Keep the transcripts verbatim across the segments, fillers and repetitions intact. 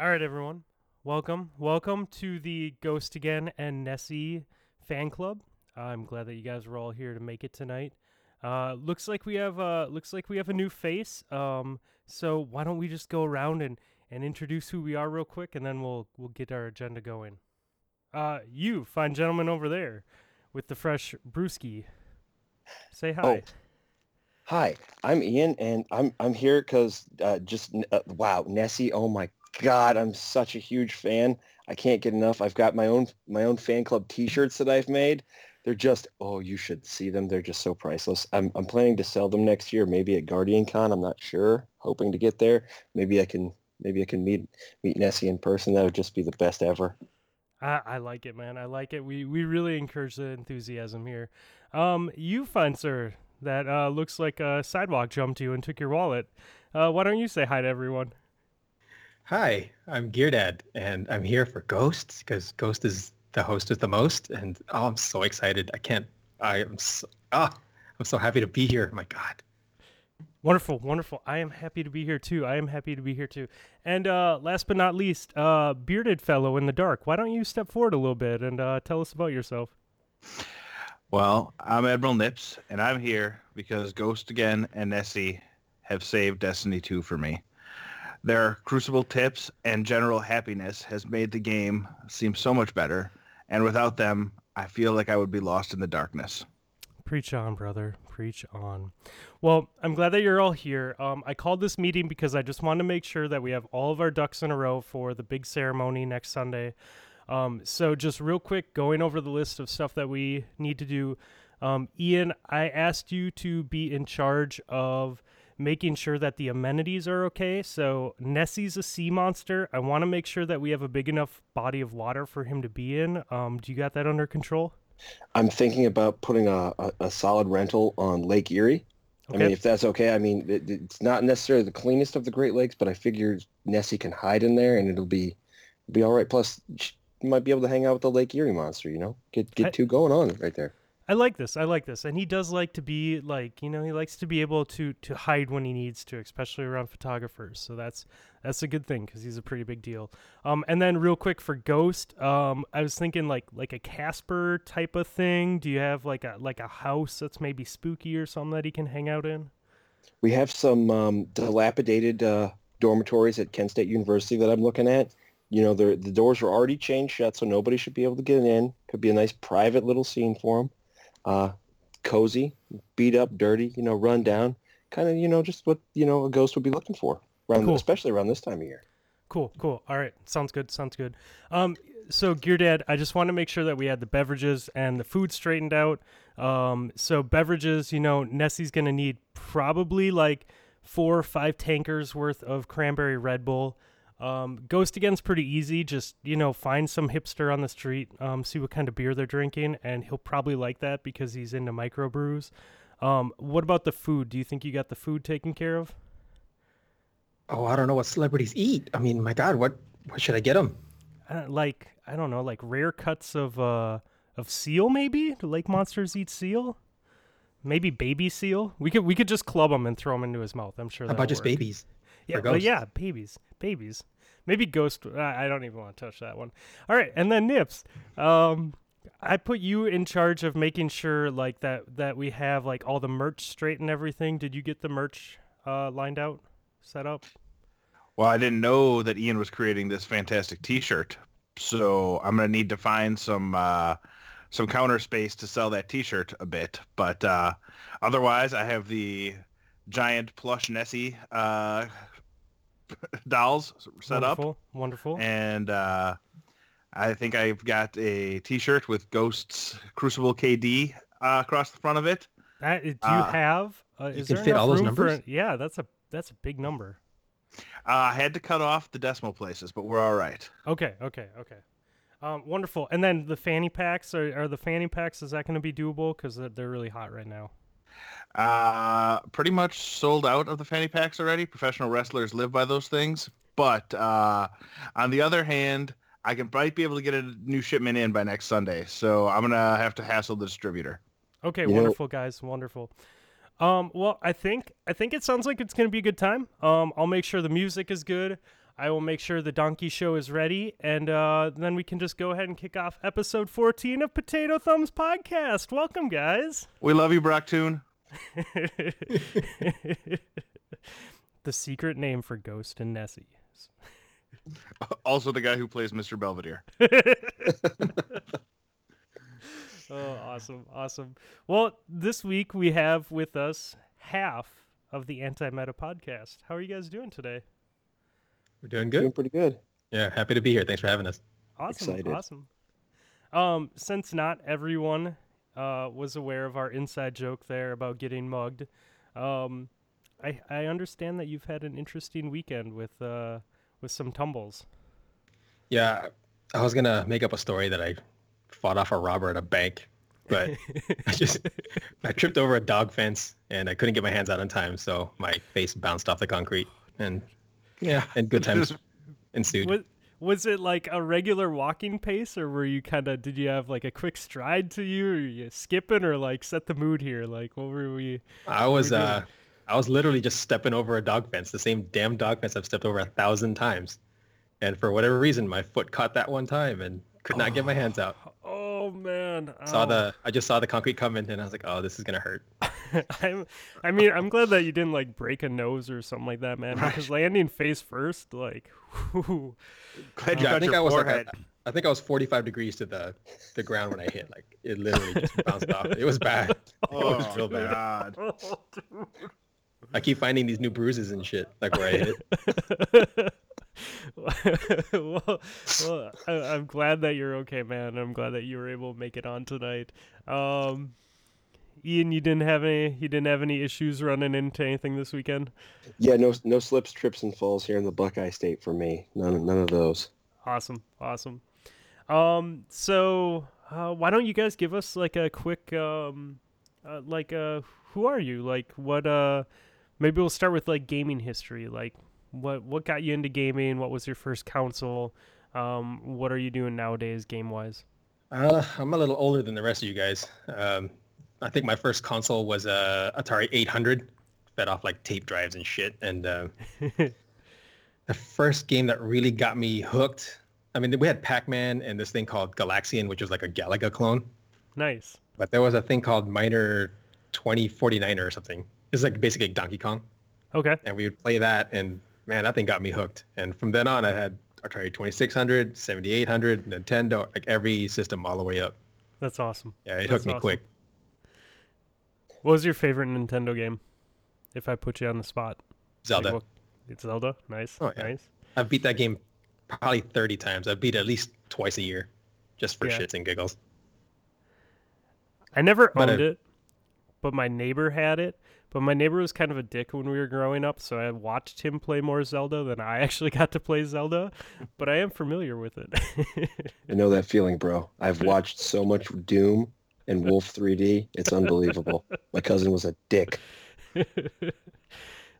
All right, everyone. Welcome. Welcome to the Ghost Again and Nessie fan club. Uh, I'm glad that you guys were all here to make it tonight. Uh, looks like we have uh, looks like we have a new face. Um, so why don't we just go around and, and introduce who we are real quick, and then we'll we'll get our agenda going. Uh, you fine gentleman over there with the fresh brewski. Say hi. Oh. Hi, I'm Ian, and I'm I'm here because uh, just uh, wow, Nessie. Oh my God, I'm such a huge fan. I can't get enough. I've got my own my own fan club T-shirts that I've made. They're just, oh, you should see them. They're just so priceless. I'm I'm planning to sell them next year, maybe at Guardian Con. I'm not sure. Hoping to get there. Maybe I can maybe I can meet meet Nessie in person. That would just be the best ever. I, I like it, man. I like it. We we really encourage the enthusiasm here. Um, you find, sir, that uh, looks like a sidewalk jumped you and took your wallet. Uh, why don't you say hi to everyone? Hi, I'm Geardad, and I'm here for Ghosts because Ghost is the host with the most, and oh, I'm so excited. I can't, I am so, ah, I'm so happy to be here. My God. Wonderful, wonderful. I am happy to be here too. I am happy to be here too. And uh, last but not least, uh, bearded fellow in the dark, why don't you step forward a little bit and uh, tell us about yourself? Well, I'm Admiral Nips, and I'm here because Ghost Again and Nessie have saved Destiny two for me. Their Crucible tips and general happiness has made the game seem so much better, and without them, I feel like I would be lost in the darkness. Preach on, brother. Preach on. Well, I'm glad that you're all here. Um, I called this meeting because I just wanted to make sure that we have all of our ducks in a row for the big ceremony next Sunday. Um, so just real quick, going over the list of stuff that we need to do. Um, Ian, I asked you to be in charge of making sure that the amenities are okay. So Nessie's a sea monster. I want to make sure that we have a big enough body of water for him to be in. Um, do you got that under control? I'm thinking about putting a, a, a solid rental on Lake Erie. Okay. I mean, if that's okay. I mean, it, it's not necessarily the cleanest of the Great Lakes, but I figure Nessie can hide in there and it'll be be all right. Plus, you might be able to hang out with the Lake Erie monster, you know? Get get I, two going on right there. I like this. I like this. And he does like to be, like, you know, he likes to be able to to hide when he needs to, especially around photographers. So that's that's a good thing because he's a pretty big deal. Um, and then real quick for Ghost, um, I was thinking like like a Casper type of thing. Do you have like a like a house that's maybe spooky or something that he can hang out in? We have some um, dilapidated uh, dormitories at Kent State University that I'm looking at. You know, the the doors are already chained shut, so nobody should be able to get in. Could be a nice private little scene for them. Uh, cozy, beat up, dirty, you know, run down. Kind of, you know, just what, you know, a ghost would be looking for, around cool. the, especially around this time of year. Cool, cool. All right. Sounds good. Sounds good. Um, so, Geardad, I just want to make sure that we had the beverages and the food straightened out. Um, so, beverages, you know, Nessie's going to need probably like four or five tankers worth of cranberry Red Bull. Um, Ghost Again's pretty easy. Just, you know, find some hipster on the street, um, see what kind of beer they're drinking, and he'll probably like that because he's into microbrews. Um, what about the food? Do you think you got the food taken care of? Oh, I don't know what celebrities eat. I mean, my God, what, what should I get them? Uh, like, I don't know, like rare cuts of, uh, of seal maybe? Do lake monsters eat seal? Maybe baby seal? We could, we could just club him and throw him into his mouth. I'm sure that'll How about just work. Babies? Yeah, but yeah, babies, babies, maybe Ghost. I don't even want to touch that one. All right. And then Nips, um, I put you in charge of making sure like that, that we have like all the merch straight and everything. Did you get the merch uh, lined out, set up? Well, I didn't know that Ian was creating this fantastic T-shirt, so I'm going to need to find some uh, some counter space to sell that T-shirt a bit. But uh, otherwise, I have the giant plush Nessie uh, dolls set wonderful, up. Wonderful, wonderful. And uh, I think I've got a T-shirt with Ghost's Crucible K D uh, across the front of it. That, do you uh, have? Uh, is you can fit all those numbers? For, yeah, that's a that's a big number. Uh, I had to cut off the decimal places, but we're all right. Okay, okay, okay. Um, wonderful. And then the fanny packs are, are the fanny packs. Is that going to be doable? Because they're, they're really hot right now. Uh, pretty much sold out of the fanny packs already. Professional wrestlers live by those things. But uh, on the other hand, I can might be able to get a new shipment in by next Sunday. So I'm going to have to hassle the distributor. Okay, yep. Wonderful, guys. Wonderful. Um, well, I think I think it sounds like it's going to be a good time. Um, I'll make sure the music is good. I will make sure the donkey show is ready, and uh, then we can just go ahead and kick off episode fourteen of Potato Thumbs Podcast. Welcome, guys. We love you, Brocktoon. The secret name for Ghost and Nessie. Also the guy who plays Mister Belvedere. Oh, awesome, awesome. Well, this week we have with us half of the Anti-Meta Podcast. How are you guys doing today? We're doing good. Doing pretty good. Yeah, happy to be here. Thanks for having us. Awesome, Excited. awesome. Um, since not everyone uh, was aware of our inside joke there about getting mugged, um, I, I understand that you've had an interesting weekend with uh, with some tumbles. Yeah, I was going to make up a story that I fought off a robber at a bank, but I just I tripped over a dog fence, and I couldn't get my hands out in time, so my face bounced off the concrete, and... Yeah, and good times ensued. Was, was it like a regular walking pace, or were you kind of, did you have like a quick stride to you, or were you skipping, or like set the mood here? Like, what were we? I was, uh, I was literally just stepping over a dog fence, the same damn dog fence I've stepped over a thousand times. And for whatever reason, my foot caught that one time and could not oh. get my hands out. Oh, man. Ow. Saw the, I just saw the concrete coming, and I was like, oh, this is going to hurt. I'm, I mean, I'm glad that you didn't, like, break a nose or something like that, man. Right. Because landing face first, like, whew. Glad you got I think your I was forehead. Like, I, I think I was forty-five degrees to the, the ground when I hit. Like, it literally just bounced off. It was bad. Oh, it was real bad. Oh, I keep finding these new bruises and shit, like where I hit it. well, well I, I'm glad that you're okay, man. I'm glad that you were able to make it on tonight. Um, Ian, you didn't have any. You didn't have any issues running into anything this weekend. Yeah, no, no slips, trips, and falls here in the Buckeye State for me. None, none of those. Awesome, awesome. Um, so uh, why don't you guys give us like a quick, um, uh, like, uh, who are you? Like, what? Uh, maybe we'll start with like gaming history, like. What what got you into gaming? What was your first console? Um, what are you doing nowadays game-wise? Uh, I'm a little older than the rest of you guys. Um, I think my first console was a uh, Atari eight hundred, fed off like tape drives and shit. And uh, the first game that really got me hooked, I mean, we had Pac-Man and this thing called Galaxian, which was like a Galaga clone. Nice. But there was a thing called Minor twenty forty-nine or something. It's like basically Donkey Kong. Okay. And we would play that and... Man, that thing got me hooked. And from then on, I had Atari twenty-six hundred, seventy-eight hundred, Nintendo, like every system all the way up. That's awesome. Yeah, it That's hooked me awesome. quick. What was your favorite Nintendo game, if I put you on the spot? Zelda. Like, well, it's Zelda? Nice. Oh, yeah. Nice. I've beat that game probably thirty times. I beat it at least twice a year, just for yeah. shits and giggles. I never but owned I... it, but my neighbor had it. But my neighbor was kind of a dick when we were growing up, so I watched him play more Zelda than I actually got to play Zelda, but I am familiar with it. I know that feeling, bro. I've watched so much Doom and Wolf three D. It's unbelievable. My cousin was a dick.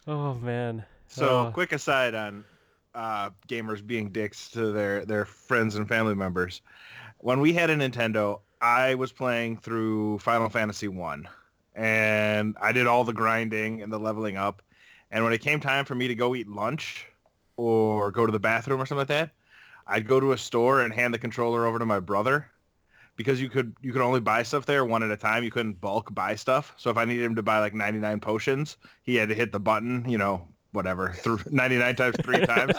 Oh, man. So, uh, quick aside on uh, gamers being dicks to their, their friends and family members. When we had a Nintendo, I was playing through Final Fantasy one. And I did all the grinding and the leveling up. And when it came time for me to go eat lunch or go to the bathroom or something like that, I'd go to a store and hand the controller over to my brother because you could you could only buy stuff there one at a time. You couldn't bulk buy stuff. So if I needed him to buy like ninety-nine potions, he had to hit the button, you know, whatever, through ninety-nine times, three times.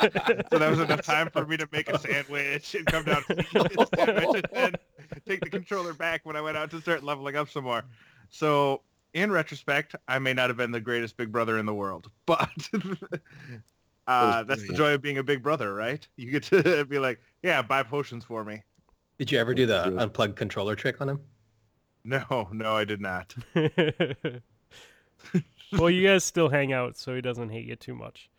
So that was enough time for me to make a sandwich and come down and eat a sandwich and then take the controller back when I went out to start leveling up some more. So... In retrospect, I may not have been the greatest big brother in the world, but uh, that's the joy of being a big brother, right? You get to be like, yeah, buy potions for me. Did you ever do the unplugged controller trick on him? No, no, I did not. Well, you guys still hang out, so he doesn't hate you too much.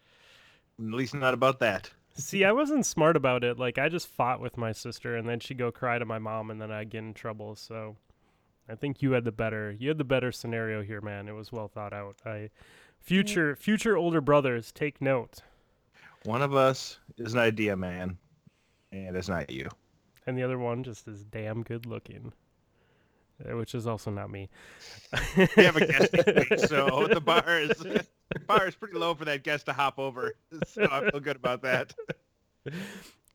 At least not about that. See, I wasn't smart about it. Like, I just fought with my sister, and then she'd go cry to my mom, and then I'd get in trouble, so... I think you had the better you had the better scenario here, man. It was well thought out. I future future older brothers, take note. One of us is an idea man, and it's not you. And the other one just is damn good looking. which is also not me. We have a guest week, so the bar is the bar is pretty low for that guest to hop over. So I feel good about that.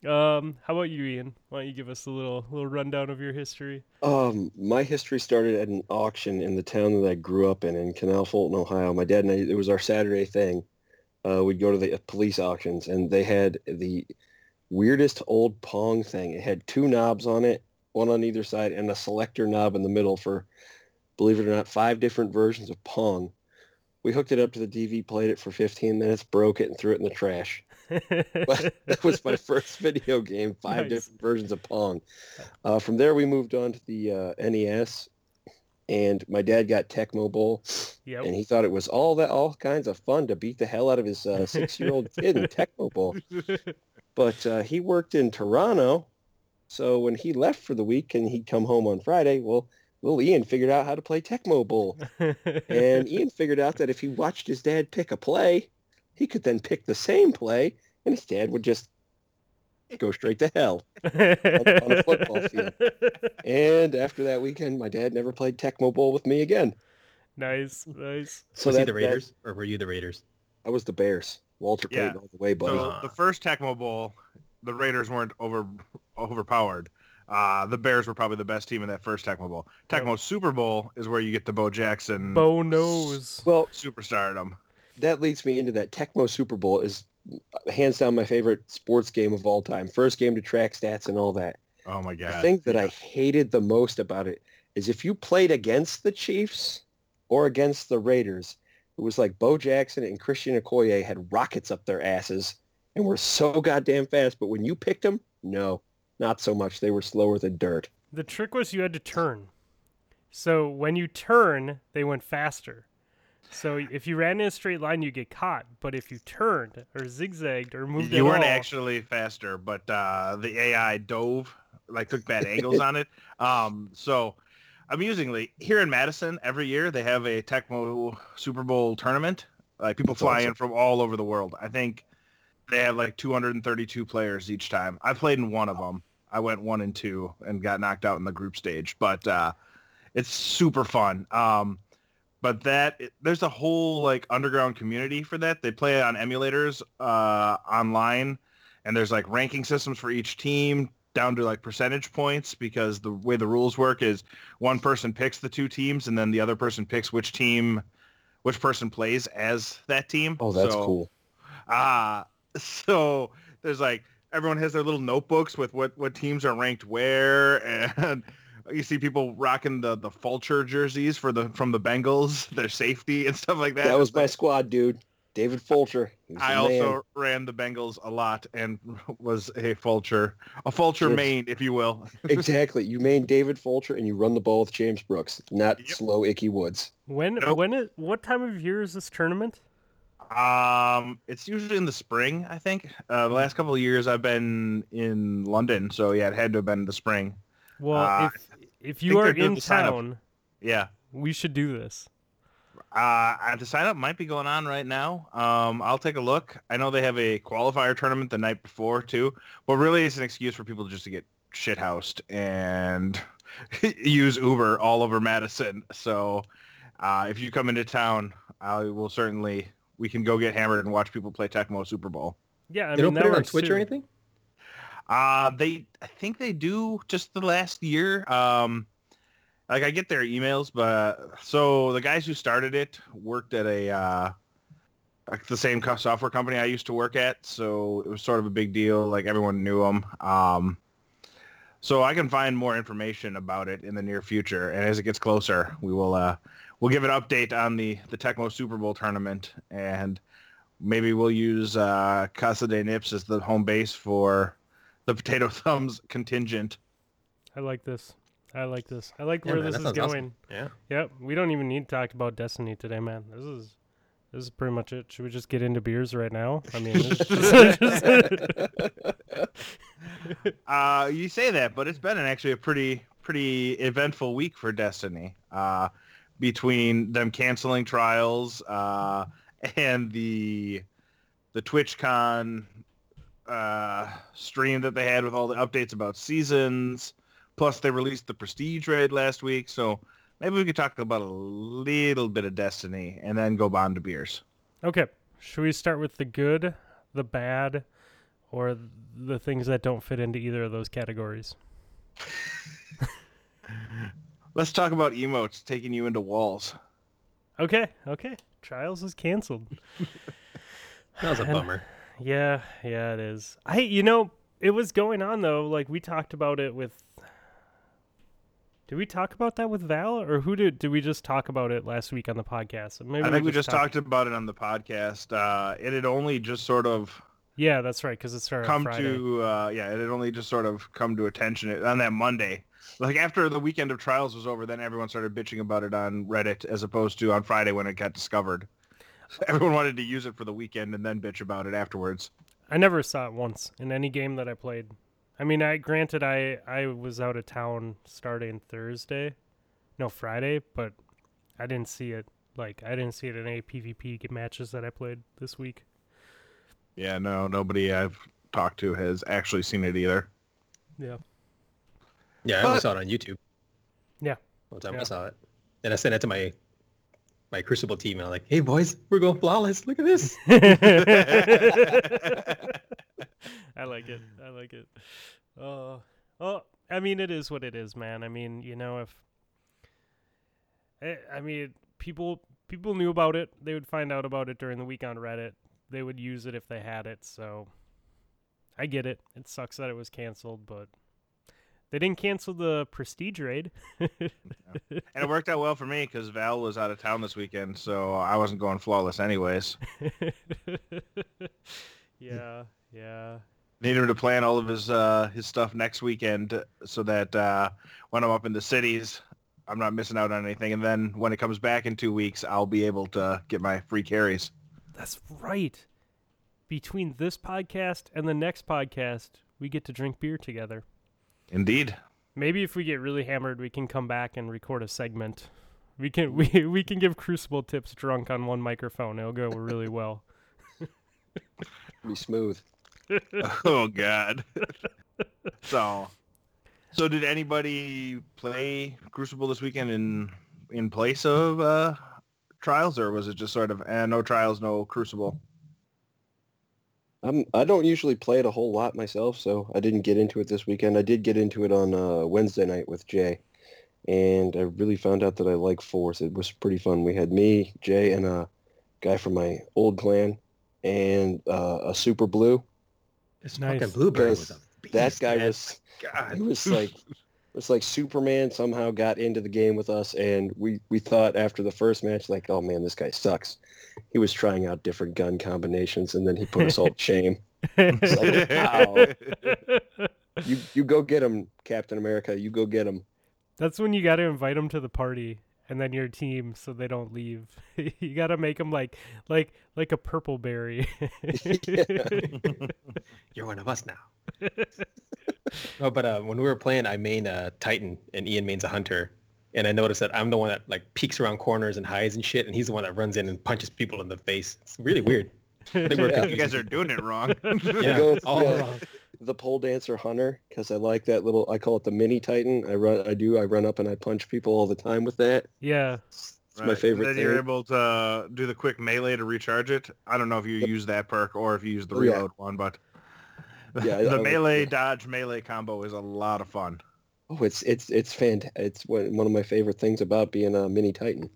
Um, how about you, Ian? Why don't you give us a little little rundown of your history? Um, my history started at an auction in the town that I grew up in, in Canal Fulton, Ohio. My dad and I, it was our Saturday thing. Uh, we'd go to the police auctions, and they had the weirdest old Pong thing. It had two knobs on it, one on either side, and a selector knob in the middle for, believe it or not, five different versions of Pong. We hooked it up to the D V, played it for fifteen minutes, broke it, and threw it in the trash. But that was my first video game, five nice. different versions of Pong. Uh, from there, we moved on to the uh, N E S, and my dad got Tecmo Bowl, yep. and he thought it was all that all kinds of fun to beat the hell out of his uh, six-year-old kid in Tecmo Bowl. But uh, he worked in Toronto, so when he left for the week and he'd come home on Friday, well, well, Ian figured out how to play Tecmo Bowl. And Ian figured out that if he watched his dad pick a play, he could then pick the same play, and his dad would just go straight to hell on, on a football field. And after that weekend, my dad never played Tecmo Bowl with me again. Nice, nice. So was that, he the Raiders, that, or were you the Raiders? I was the Bears. Walter yeah. played all the way, buddy. So the first Tecmo Bowl, the Raiders weren't over overpowered. Uh, the Bears were probably the best team in that first Tecmo Bowl. Tecmo oh. Super Bowl is where you get the Bo Jackson. Bo knows. Well, superstardom. That leads me into that. Tecmo Super Bowl is hands down my favorite sports game of all time. First game to track stats and all that. Oh, my God. The thing that yeah. I hated the most about it is if you played against the Chiefs or against the Raiders, it was like Bo Jackson and Christian Okoye had rockets up their asses and were so goddamn fast. But when you picked them, no, not so much. They were slower than dirt. The trick was you had to turn. So when you turn, they went faster. So if you ran in a straight line, you get caught. But if you turned or zigzagged or moved, you weren't all... actually faster. But uh, the A I dove, like took bad angles on it. Um, so amusingly, here in Madison, every year they have a Tecmo Super Bowl tournament. Like people That's fly awesome. in from all over the world. I think they have like two hundred thirty-two players each time. I played in one of them. I went one and two and got knocked out in the group stage. But uh, it's super fun. Um, But that it, there's a whole like underground community for that. They play on emulators uh, online, and there's like ranking systems for each team down to like percentage points, because the way the rules work is one person picks the two teams, and then the other person picks which team, which person plays as that team. Oh, that's so cool. Uh, so there's like everyone has their little notebooks with what, what teams are ranked where, and you see people rocking the, the Fulcher jerseys for the from the Bengals, their safety and stuff like that. That was my squad, dude. David Fulcher. I also man. ran the Bengals a lot and was a Fulcher. A Fulcher yes. main, if you will. Exactly. You main David Fulcher and you run the ball with James Brooks, not yep. slow Icky Woods. When nope. when is, what time of year is this tournament? Um, it's usually in the spring, I think. Uh, the last couple of years I've been in London, so yeah, it had to have been the spring. Well, uh, if if you are in town, yeah, we should do this. Uh, the sign-up might be going on right now. Um, I'll take a look. I know they have a qualifier tournament the night before, too. But really, it's an excuse for people just to get shithoused and use Uber all over Madison. So uh, if you come into town, I will certainly, we can go get hammered and watch people play Tecmo Super Bowl. Yeah, I mean, they don't put it on Twitch or anything? Uh, they, I think they do just the last year. Um, like I get their emails, but so the guys who started it worked at a, uh, like the same software company I used to work at. So it was sort of a big deal. Like everyone knew them. Um, so I can find more information about it in the near future. And as it gets closer, we will, uh, we'll give an update on the, the Tecmo Super Bowl tournament, and maybe we'll use, uh, Casa de Nips as the home base for the Potato Thumbs contingent. I like this. I like this. I like yeah, where man, this is going. Awesome. Yeah. Yep. We don't even need to talk about Destiny today, man. This is this is pretty much it. Should we just get into beers right now? I mean, uh, you say that, but it's been an, actually a pretty pretty eventful week for Destiny. Uh, between them canceling trials uh, and the the TwitchCon. Uh, stream that they had with all the updates about seasons, Plus, they released the Prestige raid last week, so maybe we could talk about a little bit of Destiny and then go on to beers. Okay. Should we start with the good, the bad, or the things that don't fit into either of those categories? Let's talk about emotes taking you into walls. Okay. Okay. Trials is canceled. That was a bummer. And, yeah. Yeah, it is. I, you know, it was going on, though. Like, we talked about it with... Did we talk about that with Val, or who did did we just talk about it last week on the podcast? Maybe I think we just, we just talked about it on the podcast. Uh, it had only just sort of yeah, that's right, because it started come on to uh, yeah, it had only just sort of come to attention on that Monday. Like after the weekend of trials was over, then everyone started bitching about it on Reddit, as opposed to on Friday when it got discovered. So everyone wanted to use it for the weekend and then bitch about it afterwards. I never saw it once in any game that I played. I mean, I granted, I, I was out of town starting Thursday, no, Friday, but I didn't see it. Like, I didn't see it in any PvP matches that I played this week. Yeah, no, nobody I've talked to has actually seen it either. Yeah. Yeah, but... I only saw it on YouTube. Yeah. One time yeah. I saw it. And I sent it to my my Crucible team, and I'm like, hey, boys, we're going flawless. Look at this. I like it. I like it. Oh, oh, I mean, it is what it is, man. I mean, you know, if I, I mean, people people knew about it, they would find out about it during the week on Reddit. They would use it if they had it. So I get it. It sucks that it was canceled, but they didn't cancel the Prestige raid. No. And it worked out well for me because Val was out of town this weekend, so I wasn't going flawless anyways. Yeah. Yeah. Need him to plan all of his uh, his stuff next weekend so that uh, when I'm up in the cities, I'm not missing out on anything. And then when it comes back in two weeks, I'll be able to get my free carries. That's right. Between this podcast and the next podcast, we get to drink beer together. Indeed. Maybe if we get really hammered, we can come back and record a segment. We can we, we can give Crucible tips drunk on one microphone. It'll go really well. Pretty smooth. Oh God. so so did anybody play Crucible this weekend in in place of uh trials, or was it just sort of eh, no trials, no Crucible? Um I don't usually play it a whole lot myself, so I didn't get into it this weekend. I did get into it on uh Wednesday night with Jay, and I really found out that I like fourth. It was pretty fun. We had me, Jay, and a guy from my old clan, and uh a super blue. It's nice. Fucking Blueberry was a beast. That guy man. was, God. He was like, was like Superman somehow got into the game with us, and we, we thought after the first match, like, oh man, this guy sucks. He was trying out different gun combinations, and then he put us all to shame. It's like, wow. you you go get him, Captain America. You go get him. That's when you got to invite him to the party, and then your team, so they don't leave. You got to make them like like like a purple berry. You're one of us now. No, but uh, when we were playing, I main a uh, Titan, and Ian mains a Hunter. And I noticed that I'm the one that like peeks around corners and hides and shit, and he's the one that runs in and punches people in the face. It's really weird. I think we're yeah. You guys are doing it wrong. Yeah, go all the, wrong. The pole dancer Hunter, because I like that little. I call it the mini Titan. I run. I do. I run up and I punch people all the time with that. Yeah, it's right. My favorite. And then thing. You're able to uh, do the quick melee to recharge it. I don't know if you yep. use that perk or if you use the reload oh, yeah. one, but yeah, the I, melee I, dodge melee combo is a lot of fun. Oh, it's it's it's fant. It's one of my favorite things about being a mini Titan.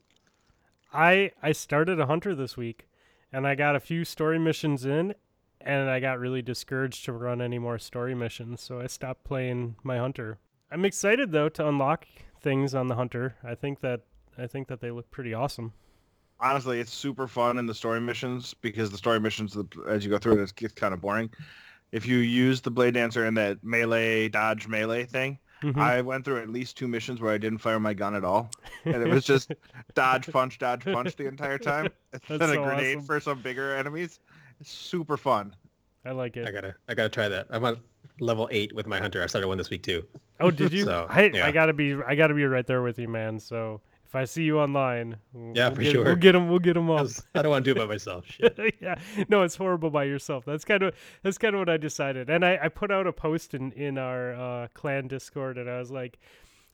I I started a Hunter this week. And I got a few story missions in, and I got really discouraged to run any more story missions, so I stopped playing my Hunter. I'm excited though to unlock things on the Hunter. I think that I think that they look pretty awesome. Honestly, it's super fun in the story missions because the story missions, as you go through it, it's kind of boring. If you use the Blade Dancer and that melee dodge melee thing. Mm-hmm. I went through at least two missions where I didn't fire my gun at all. And it was just dodge, punch, dodge, punch the entire time. And then so a grenade awesome. For some bigger enemies. It's super fun. I like it. I gotta I gotta try that. I'm on level eight with my Hunter. I started one this week too. Oh, did you? So, I yeah. I gotta be I gotta be right there with you, man. So If I see you online, we'll, yeah, we'll for get, sure, we'll get them. We'll get them up. I don't want to do it by myself. Shit. Yeah, no, it's horrible by yourself. That's kind of that's kind of what I decided. And I, I put out a post in in our uh, clan Discord, and I was like,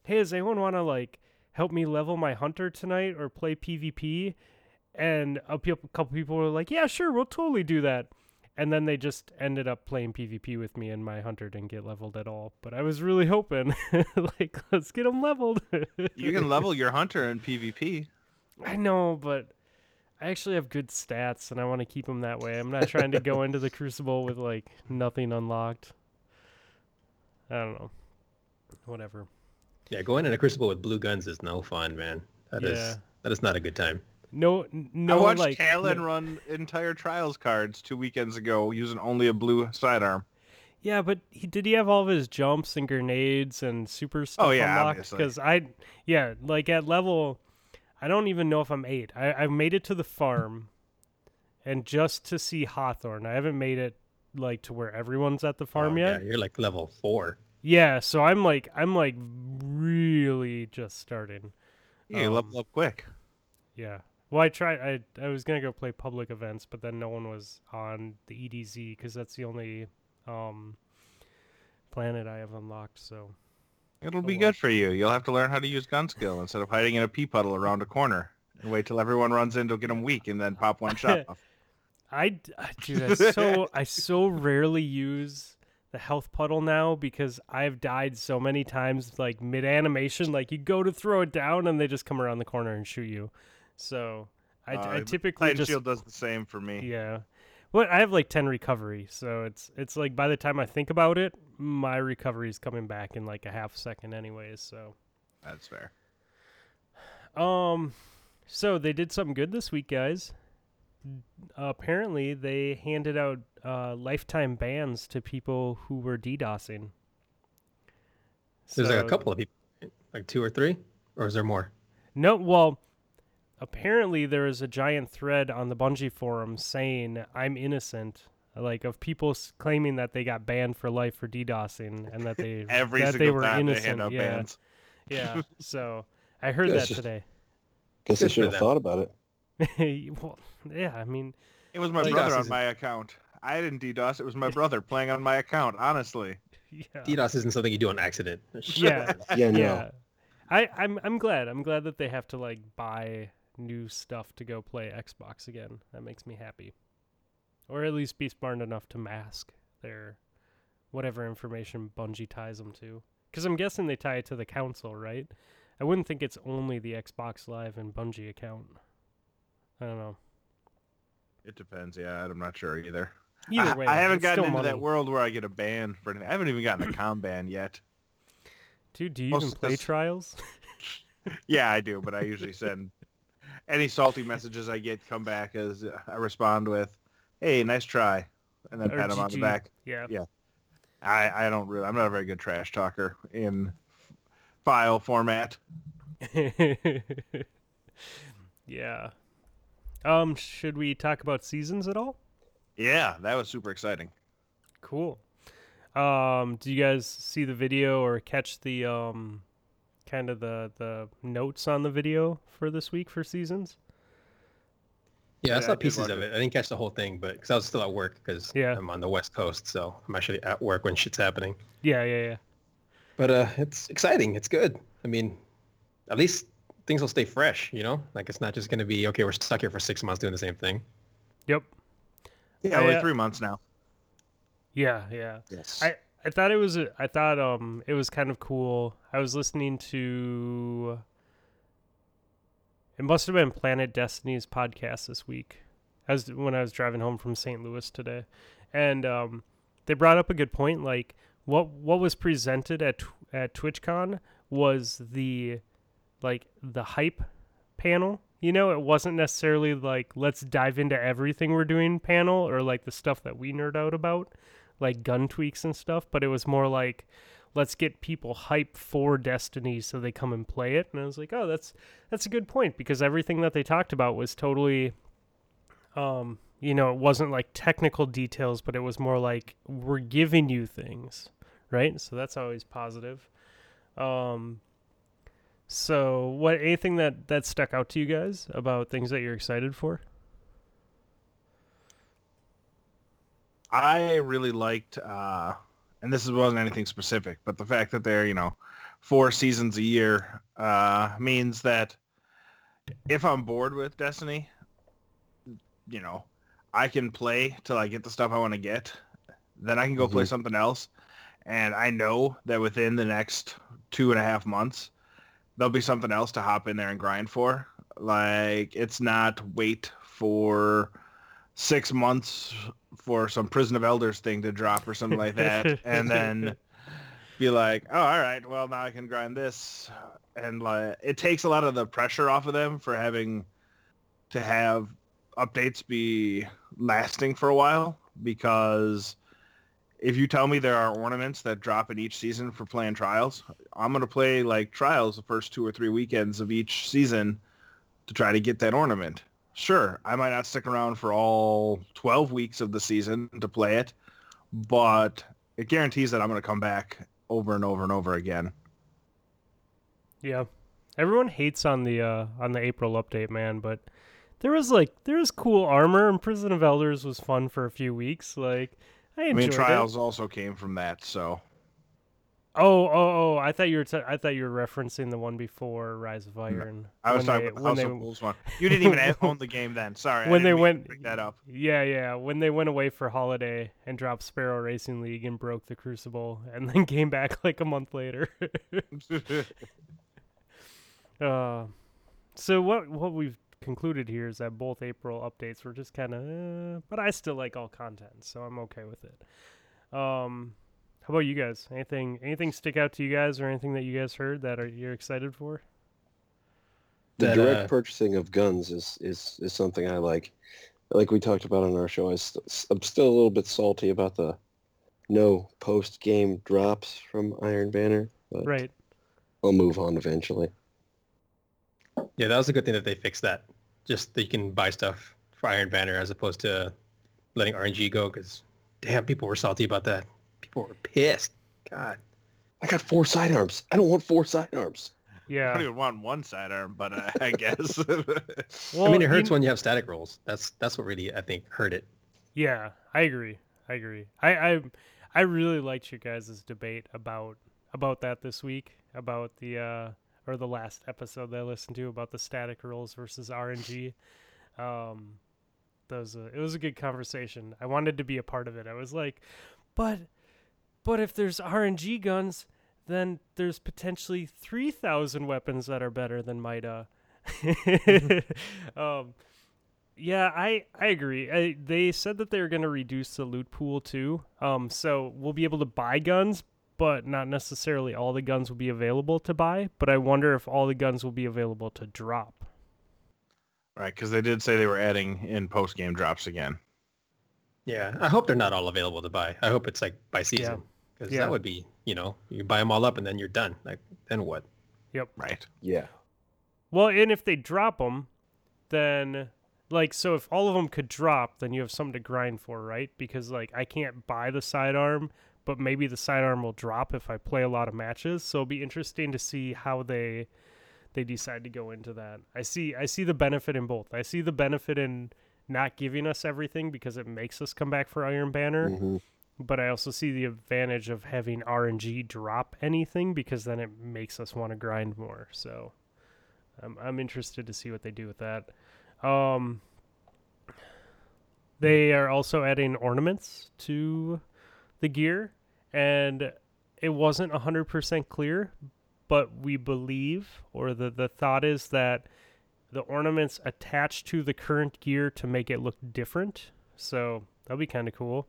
"Hey, does anyone want to like help me level my hunter tonight or play PvP?" And a pe- couple people were like, "Yeah, sure, we'll totally do that." And then they just ended up playing PvP with me, and my hunter didn't get leveled at all. But I was really hoping, like, let's get them leveled. You can level your hunter in PvP. I know, but I actually have good stats, and I want to keep them that way. I'm not trying to go into the Crucible with, like, nothing unlocked. I don't know. Whatever. Yeah, going into Crucible with blue guns is no fun, man. That yeah. is that is not a good time. No, no. I watched like, Talon no. run entire Trials cards two weekends ago using only a blue sidearm. Yeah, but he, did he have all of his jumps and grenades and super stuff oh, yeah, unlocked? Because I, yeah, like at level, I don't even know if I'm eight. I, I made it to the farm, and just to see Hawthorne. I haven't made it like to where everyone's at the farm oh, yet. Yeah, you're like level four. Yeah, so I'm like, I'm like really just starting. Yeah, you um, level up quick. Yeah. Well, I tried. I I was gonna go play public events, but then no one was on the E D Z because that's the only um, planet I have unlocked. So it'll be good for you. You'll have to learn how to use gun skill instead of hiding in a pea puddle around a corner and wait till everyone runs in to get them weak and then pop one shot off. I, I dude, I so I so rarely use the health puddle now because I've died so many times. Like mid animation, like you go to throw it down and they just come around the corner and shoot you. So I, uh, I typically Titan just Shield does the same for me. Yeah, well, I have like ten recovery, so it's it's like by the time I think about it, my recovery is coming back in like a half second, anyways. So that's fair. Um, so they did something good this week, guys. Uh, apparently, they handed out uh, lifetime bans to people who were DDoSing. There's so, like a couple of people, like two or three, or is there more? No, well. Apparently, there is a giant thread on the Bungie forum saying, I'm innocent, like, of people claiming that they got banned for life for DDoSing and that they, Every that they were innocent. They yeah. yeah, so I heard yeah, that just, today. Guess I should have thought about it. Well, yeah, I mean... It was my like, brother on my account. I didn't DDoS. It was my brother playing on my account, honestly. Yeah. DDoS isn't something you do on accident. Yeah. yeah, no. Yeah. I, I'm, I'm glad. I'm glad that they have to, like, buy... new stuff to go play Xbox again. That makes me happy. Or at least be smart enough to mask their whatever information Bungie ties them to. Because I'm guessing they tie it to the console, right? I wouldn't think it's only the Xbox Live and Bungie account. I don't know. It depends, yeah. I'm not sure either. Either way, I, I haven't gotten into money. That world where I get a ban for anything. I haven't even gotten a comm ban yet. Dude, do you Most even play this... Trials? Yeah, I do, but I usually send... Any salty messages I get come back as uh, I respond with, "Hey, nice try," and then or pat G G. Him on the back. Yeah, yeah. I, I don't really. I'm not a very good trash talker in file format. Yeah. Um, should we talk about seasons at all? Yeah, that was super exciting. Cool. Um, do you guys see the video or catch the um? kind of the, the notes on the video for this week for seasons? Yeah, I saw pieces of it. I didn't catch the whole thing, but because I was still at work because yeah. I'm on the West Coast, so I'm actually at work when shit's happening. Yeah, yeah, yeah. But uh, it's exciting. It's good. I mean, at least things will stay fresh, you know? Like, it's not just going to be, okay, we're stuck here for six months doing the same thing. Yep. Yeah, we're like three months now. Yeah, yeah. Yes. I, I thought it was. I thought um, it was kind of cool. I was listening to. It must have been Planet Destiny's podcast this week, as when I was driving home from Saint Louis today, and um, they brought up a good point. Like what what was presented at at TwitchCon was the, like the hype panel. You know, it wasn't necessarily like let's dive into everything we're doing panel or like the stuff that we nerd out about. Like gun tweaks and stuff, but it was more like, let's get people hype for Destiny so they come and play it. And I was like, oh, that's that's a good point because everything that they talked about was totally, um, you know, it wasn't like technical details, but it was more like we're giving you things, right? So that's always positive. Um, So what, anything that, that stuck out to you guys about things that you're excited for? I really liked, uh, and this wasn't anything specific, but the fact that they're, you know, four seasons a year uh, means that if I'm bored with Destiny, you know, I can play till I get the stuff I want to get. Then I can go mm-hmm. play something else. And I know that within the next two and a half months, there'll be something else to hop in there and grind for. Like, it's not wait for six months for some Prison of Elders thing to drop or something like that. And then be like, oh, all right, well, now I can grind this. And like, it takes a lot of the pressure off of them for having to have updates be lasting for a while, because if you tell me there are ornaments that drop in each season for playing Trials, I'm going to play like Trials the first two or three weekends of each season to try to get that ornament. Sure, I might not stick around for all twelve weeks of the season to play it, but it guarantees that I'm going to come back over and over and over again. Yeah. Everyone hates on the uh, on the April update, man, but there was like there was cool armor, and Prison of Elders was fun for a few weeks. Like, I enjoyed I mean, Trials it. also came from that, so. Oh, oh, oh! I thought you were. T- I thought you were referencing the one before Rise of Iron. I was talking they, about the House they... of Wolves one. You didn't even own the game then. Sorry. When I didn't they mean went, to bring that up. Yeah, yeah. When they went away for holiday and dropped Sparrow Racing League and broke the Crucible, and then came back like a month later. uh, so what? What we've concluded here is that both April updates were just kind of. Uh, but I still like all content, so I'm okay with it. Um. How about you guys? Anything anything stick out to you guys, or anything that you guys heard that are, you're excited for? The that, direct uh, purchasing of guns is, is, is something I like. Like we talked about on our show, I st- I'm still a little bit salty about the no post-game drops from Iron Banner. But right. I'll move on eventually. Yeah, that was a good thing that they fixed that. Just that you can buy stuff for Iron Banner as opposed to letting R N G go, because damn, people were salty about that. People were pissed. God. I got four sidearms. I don't want four sidearms. Yeah. I don't even want one sidearm, but uh, I guess. Well, I mean, it hurts you... when you have static rolls. That's that's what really, I think, hurt it. Yeah, I agree. I agree. I I, I really liked your guys' debate about about that this week, about the, uh, or the last episode that I listened to, about the static rolls versus R N G. Um, that was a, it was a good conversation. I wanted to be a part of it. I was like, but... But if there's R N G guns, then there's potentially three thousand weapons that are better than Mida. um, yeah, I I agree. I, they said that they were going to reduce the loot pool too. Um, so we'll be able to buy guns, but not necessarily all the guns will be available to buy. But I wonder if all the guns will be available to drop. Right, because they did say they were adding in post-game drops again. Yeah, I hope they're not all available to buy. I hope it's like by season. Yeah. Because yeah. that would be, you know, you buy them all up and then you're done. Like, then what? Yep. Right. Yeah. Well, and if they drop them, then, like, so if all of them could drop, then you have something to grind for, right? Because, like, I can't buy the sidearm, but maybe the sidearm will drop if I play a lot of matches. So it'll be interesting to see how they they decide to go into that. I see. I see the benefit in both. I see the benefit in not giving us everything because it makes us come back for Iron Banner. Mm-hmm. But I also see the advantage of having R N G drop anything, because then it makes us want to grind more. So I'm, I'm interested to see what they do with that. Um, they are also adding ornaments to the gear, and it wasn't one hundred percent clear, but we believe, or the, the thought is that the ornaments attached to the current gear to make it look different. So that'll be kind of cool.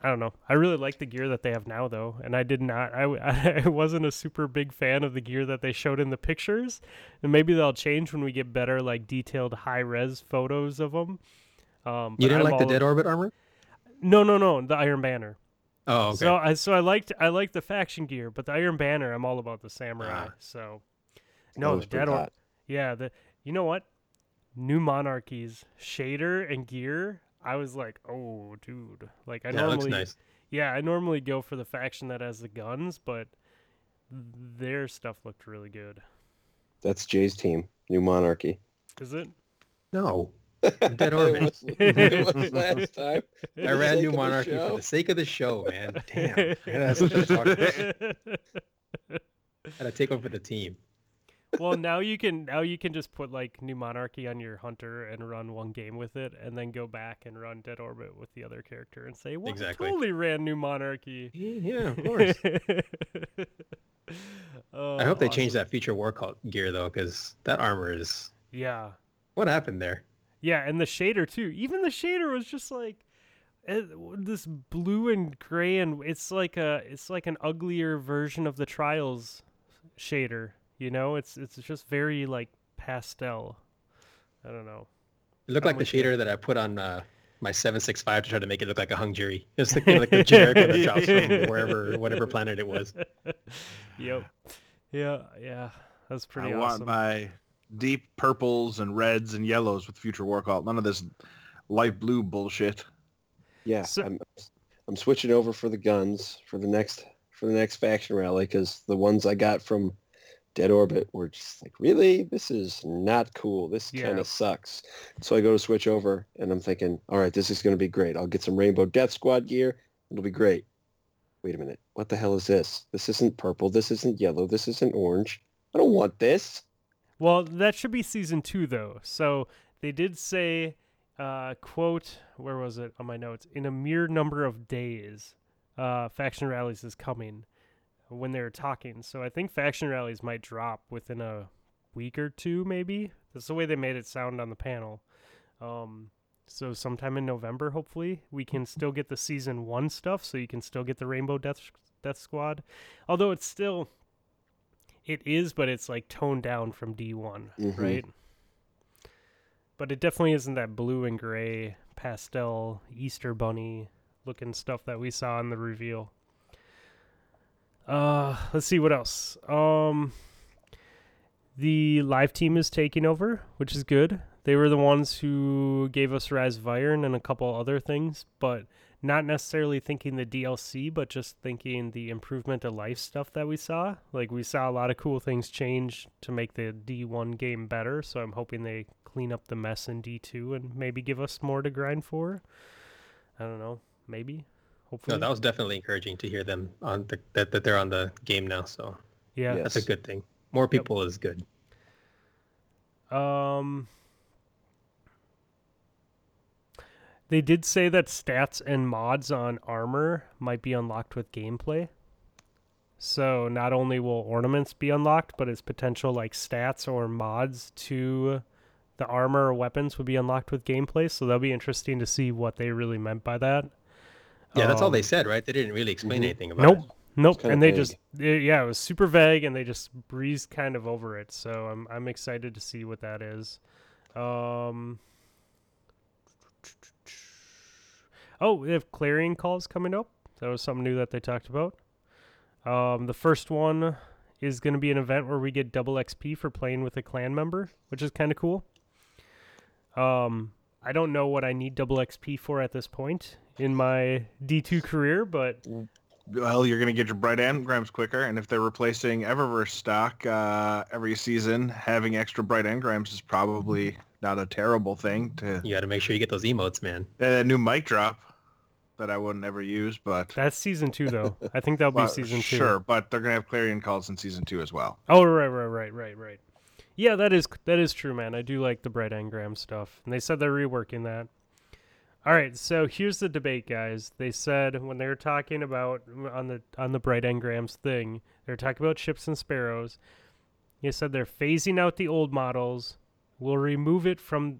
I don't know. I really like the gear that they have now, though. And I did not, I, I wasn't a super big fan of the gear that they showed in the pictures. And maybe that'll change when we get better, like, detailed high res photos of them. Um, you didn't I'm like always... the Dead Orbit armor? No, no, no. The Iron Banner. Oh, okay. So I, so I liked, I liked the faction gear, but the Iron Banner, I'm all about the samurai. Ah. So no, oh, the Dead Orbit. Yeah, the you know what? New Monarchies, shader and gear, I was like, oh, dude. Like I yeah, normally it looks nice. Yeah, I normally go for the faction that has the guns, but their stuff looked really good. That's Jay's team, New Monarchy. Is it? No. Dead Orbit. It was, it was last time. I ran New Monarchy for the sake of the show, man. Damn. That's what I'm talking about. Gotta take over the team. Well, now you can now you can just put like New Monarchy on your hunter and run one game with it, and then go back and run Dead Orbit with the other character and say, "Well, exactly. I totally ran New Monarchy." Yeah, of course. oh, I hope awesome. They change that feature war cult gear though, because that armor is. Yeah. What happened there? Yeah, and the shader too. Even the shader was just like this blue and gray, and it's like a it's like an uglier version of the Trials shader. You know, it's it's just very like pastel. I don't know. It looked I'm like the shader it. that I put on uh, my seven sixty-five to try to make it look like a Hungary. It's like, like the generic that it drops from wherever, whatever planet it was. Yep. Yeah, yeah. That's pretty I awesome. I want my deep purples and reds and yellows with Future War Cult. None of this light blue bullshit. Yeah, so, I'm I'm switching over for the guns for the next for the next faction rally because the ones I got from Dead Orbit were just like, really? This is not cool. This yeah. kind of sucks. So I go to switch over, and I'm thinking, all right, this is going to be great. I'll get some Rainbow Death Squad gear. It'll be great. Wait a minute. What the hell is this? This isn't purple. This isn't yellow. This isn't orange. I don't want this. Well, that should be season two, though. So they did say, uh, quote, where was it on my notes? In a mere number of days, uh, Faction Rallies is coming. When they were talking, so I think faction rallies might drop within a week or two, maybe. That's the way they made it sound on the panel. Um, so sometime in November, hopefully, we can still get the season one stuff, so you can still get the Rainbow Death Death Squad. Although it's still, it is, but it's like toned down from D one, mm-hmm. right? But it definitely isn't that blue and gray pastel Easter Bunny looking stuff that we saw in the reveal. Uh, let's see what else. Um, the live team is taking over, which is good. They were the ones who gave us Rise of Iron and a couple other things, but not necessarily thinking the D L C, but just thinking the improvement of life stuff that we saw. Like, we saw a lot of cool things change to make the D one game better, so I'm hoping they clean up the mess in D two and maybe give us more to grind for. I don't know, maybe. Hopefully. No, that was definitely encouraging to hear them on the, that that they're on the game now. So yeah, yes. that's a good thing. More people yep. is good. Um, they did say that stats and mods on armor might be unlocked with gameplay. So not only will ornaments be unlocked, but its potential like stats or mods to the armor or weapons would be unlocked with gameplay. So that'll be interesting to see what they really meant by that. Yeah, that's um, all they said, right? They didn't really explain mm-hmm. anything about nope, it. Nope, nope. And they vague. just, it, yeah, it was super vague, and they just breezed kind of over it. So I'm, I'm excited to see what that is. Um, oh, they have clarion calls coming up. That was something new that they talked about. Um, the first one is going to be an event where we get double X P for playing with a clan member, which is kind of cool. Um, I don't know what I need double X P for at this point in my D two career, but... Well, you're going to get your bright engrams quicker, and if they're replacing Eververse stock uh, every season, having extra bright engrams is probably not a terrible thing to... You got to make sure you get those emotes, man. That new mic drop that I wouldn't ever use, but... That's season two, though. I think that'll well, be season two. Sure, but they're going to have clarion calls in season two as well. Oh, right, right, right, right, right. Yeah, that is that is true, man. I do like the bright engram stuff, and they said they're reworking that. All right, so here's the debate, guys. They said when they were talking about on the on the Bright Engrams thing, they were talking about Ships and Sparrows. They said they're phasing out the old models. We'll remove it from...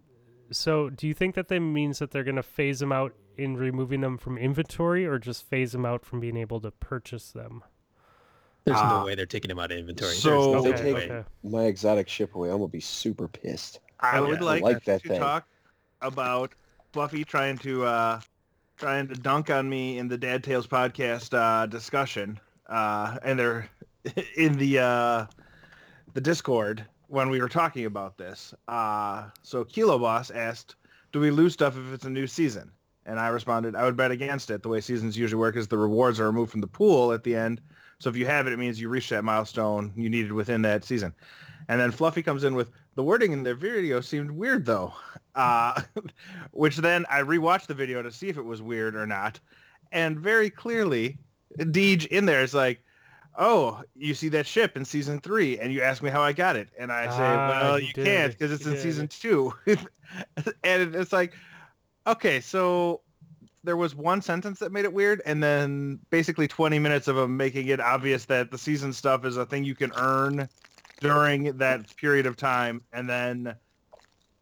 So do you think that that means that they're going to phase them out in removing them from inventory or just phase them out from being able to purchase them? There's ah, no way they're taking them out of inventory. So no they take okay. my exotic ship away. I'm going to be super pissed. I would yeah, like, I like that to thing. talk about... Fluffy trying to uh, trying to dunk on me in the Dad Tales podcast uh, discussion, uh, and they're in the uh, the Discord when we were talking about this. Uh, so Kilo Boss asked, "Do we lose stuff if it's a new season?" And I responded, "I would bet against it. The way seasons usually work is the rewards are removed from the pool at the end, So if you have it, it means you reached that milestone you needed within that season. And then Fluffy comes in with, the wording in their video seemed weird, though. Uh, which then I rewatched the video to see if it was weird or not. And very clearly, Deej in there is like, oh, you see that ship in season three, and you ask me how I got it. And I say, ah, well, you, you can't because it's you in did. season two. And it's like, okay, so there was one sentence that made it weird, and then basically twenty minutes of them making it obvious that the season stuff is a thing you can earn during that period of time, and then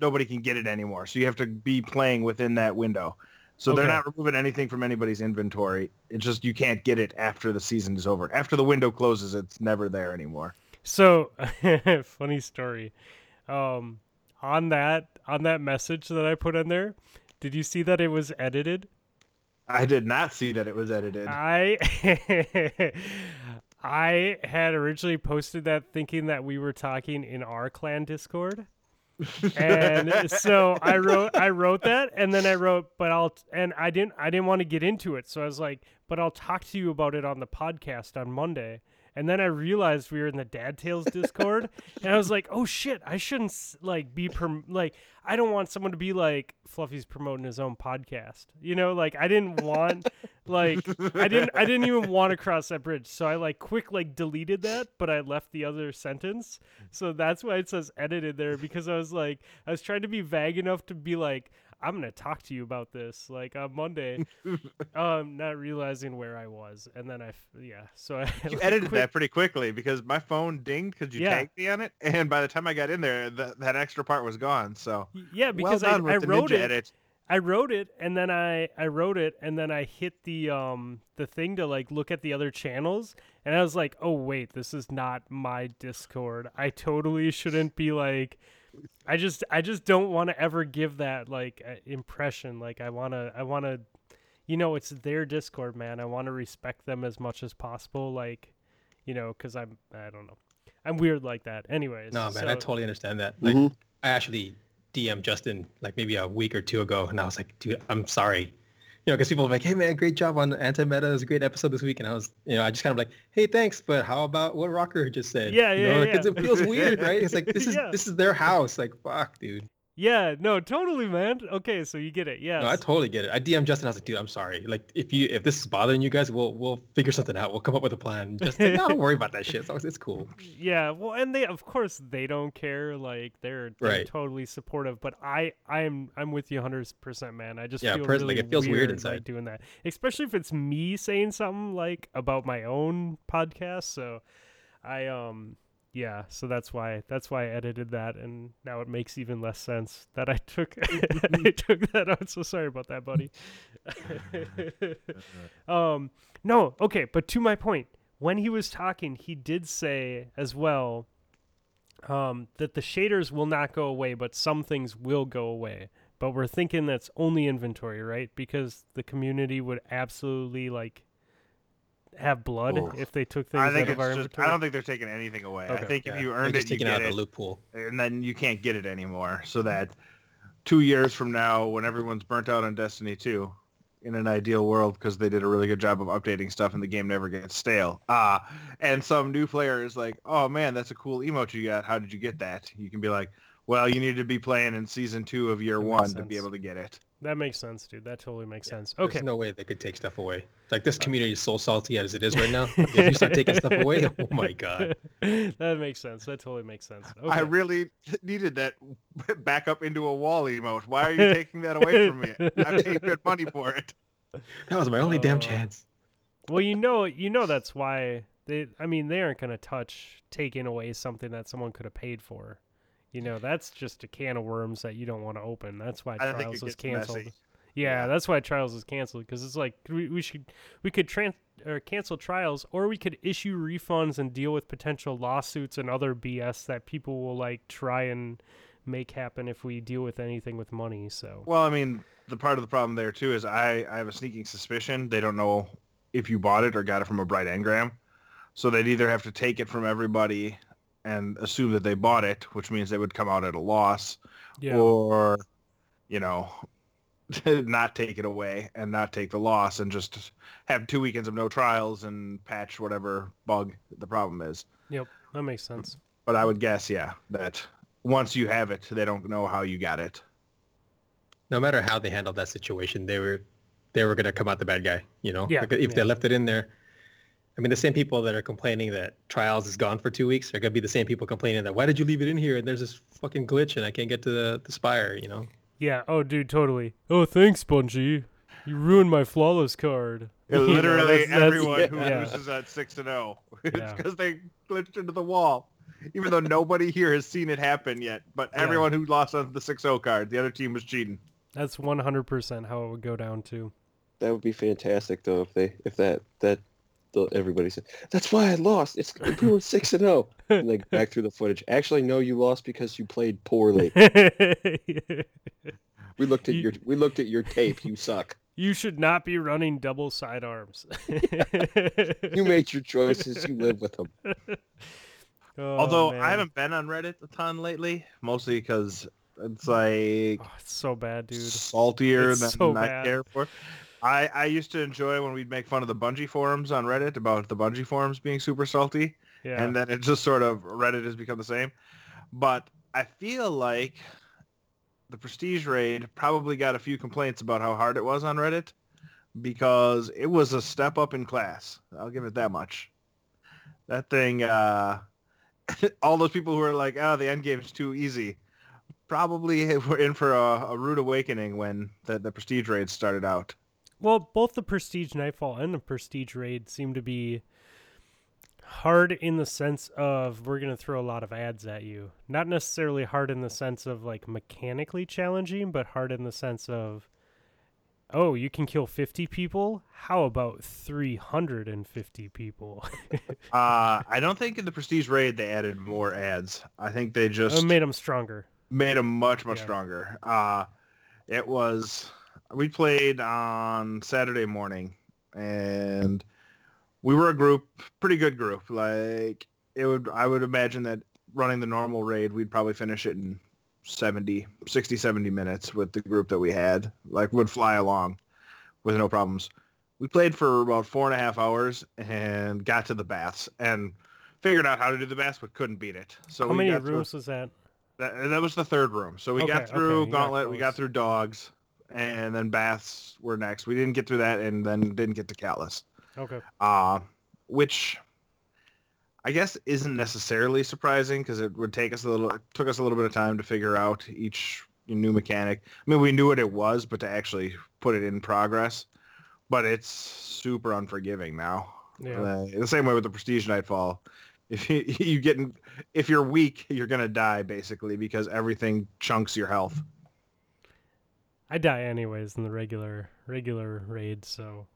nobody can get it anymore. So you have to be playing within that window. So okay. They're not removing anything from anybody's inventory. It's just you can't get it after the season is over. After the window closes, it's never there anymore. So, funny story. Um, on that on that message that I put in there, did you see that it was edited? I did not see that it was edited. I I had originally posted that thinking that we were talking in our clan Discord. And so I wrote, I wrote that, and then I wrote, but I'll, and I didn't, I didn't want to get into it. So I was like, but I'll talk to you about it on the podcast on Monday. And then I realized we were in the Dad Tales Discord, and I was like, oh shit, I shouldn't like be prom- like, I don't want someone to be like Fluffy's promoting his own podcast. You know, like I didn't want, like, I didn't, I didn't even want to cross that bridge. So I like quick, like deleted that, but I left the other sentence. So that's why it says edited there, because I was like, I was trying to be vague enough to be like, I'm going to talk to you about this like on Monday, um, not realizing where I was. And then I, yeah. So I you like, edited quick... that pretty quickly because my phone dinged because you yeah. tagged me on it. And by the time I got in there, the, that extra part was gone. So yeah, because well I, I wrote it, edit. I wrote it and then I, I wrote it and then I hit the, um, the thing to like look at the other channels. And I was like, oh wait, this is not my Discord. I totally shouldn't be like, I just, I just don't want to ever give that like impression. Like I want to, I want to, you know, it's their Discord, man. I want to respect them as much as possible. Like, you know, cause I'm, I don't know. I'm weird like that. Anyways. No, man, so... I totally understand that. Like mm-hmm. I actually D M'd Justin like maybe a week or two ago. And I was like, dude, I'm sorry. You know, cause people were like, hey man, great job on Anti-Meta. It was a great episode this week. And I was, you know, I just kind of like, hey, thanks. But how about what Rocker just said? Yeah. Yeah. You know, yeah. Cause it feels weird, right? It's like, this is, yeah. this is their house. Like, fuck, dude. Yeah. No, totally, man. Okay. So you get it. Yeah. No, I totally get it. I D M'd Justin. I was like, dude, I'm sorry. Like if you, if this is bothering you guys, we'll, we'll figure something out. We'll come up with a plan. Just like, no, don't worry about that shit. So it's cool. Yeah. Well, and they, of course they don't care. Like they're, they're right. totally supportive, but I, I'm, I'm with you one hundred percent, man. I just yeah, feel personally, really like it feels weird, weird inside like doing that, especially if it's me saying something like about my own podcast. So I, um, yeah, so that's why that's why I edited that, and now it makes even less sense that I took I took that out. So sorry about that, buddy. um, no, okay, but to my point, when he was talking, he did say as well um, that the shaders will not go away, but some things will go away. But we're thinking that's only inventory, right? Because the community would absolutely like. Have blood Ooh. If they took things I think out of our just, inventory? I don't think they're taking anything away. Okay. I think yeah. if you earned just it, you get out it, the loophole. And then you can't get it anymore. So that two years from now, when everyone's burnt out on Destiny two, in an ideal world, because they did a really good job of updating stuff and the game never gets stale, uh, and some new player is like, oh man, that's a cool emote you got. How did you get that? You can be like, well, you need to be playing in season two of year one sense. to be able to get it. That makes sense, dude. That totally makes yeah, sense. Okay. There's no way they could take stuff away. Like, this community is so salty as it is right now. If you start taking stuff away, oh, my God. That makes sense. That totally makes sense. Okay. I really needed that back up into a wall emote. Why are you taking that away from me? I'm paying good money for it. That was my only uh, damn chance. Well, you know, you know that's why. they. I mean, they aren't going to touch taking away something that someone could have paid for. You know, that's just a can of worms that you don't want to open. That's why I Trials was canceled. Yeah, yeah, that's why Trials was canceled, because it's like we, we should we could trans or cancel Trials, or we could issue refunds and deal with potential lawsuits and other B S that people will like try and make happen if we deal with anything with money. So well, I mean, the part of the problem there too is I I have a sneaking suspicion they don't know if you bought it or got it from a Bright Engram, so they'd either have to take it from everybody and assume that they bought it, which means they would come out at a loss, yeah. or, you know, to not take it away and not take the loss and just have two weekends of no trials and patch whatever bug the problem is. Yep, that makes sense. But I would guess, yeah, that once you have it, they don't know how you got it. No matter how they handled that situation, they were they were going to come out the bad guy, you know? Yeah, if yeah. they left it in there. I mean, the same people that are complaining that Trials is gone for two weeks are going to be the same people complaining that, why did you leave it in here? And there's this fucking glitch and I can't get to the, the Spire, you know? Yeah. Oh, dude, totally. Oh, thanks, Bungie. You ruined my flawless card. Yeah, literally that's, that's, everyone yeah. who yeah. loses at six to oh. It's because yeah. they glitched into the wall. Even though nobody here has seen it happen yet. But yeah. everyone who lost on the six oh card, the other team was cheating. That's one hundred percent how it would go down, too. That would be fantastic, though, if they if that... that... everybody said, that's why I lost. It's improved six and oh. And like back through the footage. Actually, no, you lost because you played poorly. we looked at you, your we looked at your tape. You suck. You should not be running double sidearms. You made your choices. You live with them. Oh, Although man. I haven't been on Reddit a ton lately, mostly because it's like oh, it's so bad, dude. Saltier it's than so I bad. care for. I, I used to enjoy when we'd make fun of the Bungie forums on Reddit about the Bungie forums being super salty. Yeah. And then it just sort of, Reddit has become the same. But I feel like the Prestige Raid probably got a few complaints about how hard it was on Reddit because it was a step up in class. I'll give it that much. That thing, uh, all those people who are like, oh, the end game's too easy. Probably were in for a, a rude awakening when the, the Prestige Raid started out. Well, both the Prestige Nightfall and the Prestige Raid seem to be hard in the sense of we're going to throw a lot of ads at you. Not necessarily hard in the sense of like mechanically challenging, but hard in the sense of, oh, you can kill fifty people? How about three hundred fifty people? uh, I don't think in the Prestige Raid they added more ads. I think they just... It made them stronger. Made them much, much yeah. stronger. Uh, it was... We played on Saturday morning, and we were a group, pretty good group. Like it would, I would imagine that running the normal raid, we'd probably finish it in seventy, sixty, seventy minutes with the group that we had. Like would fly along with no problems. We played for about four and a half hours and got to the baths and figured out how to do the baths, but couldn't beat it. So how we many got rooms through, was that? that? That was the third room. So we okay, got through okay, Gauntlet, we got through Dogs. And then baths were next. We didn't get through that, and then didn't get to Catalyst. Okay. Uh, which I guess isn't necessarily surprising because it would take us a little. It took us a little bit of time to figure out each new mechanic. I mean, we knew what it was, but to actually put it in progress. But it's super unforgiving now. Yeah. Uh, the same way with the Prestige Nightfall. If you, you get, in, if you're weak, you're gonna die basically because everything chunks your health. I die anyways in the regular regular raid, so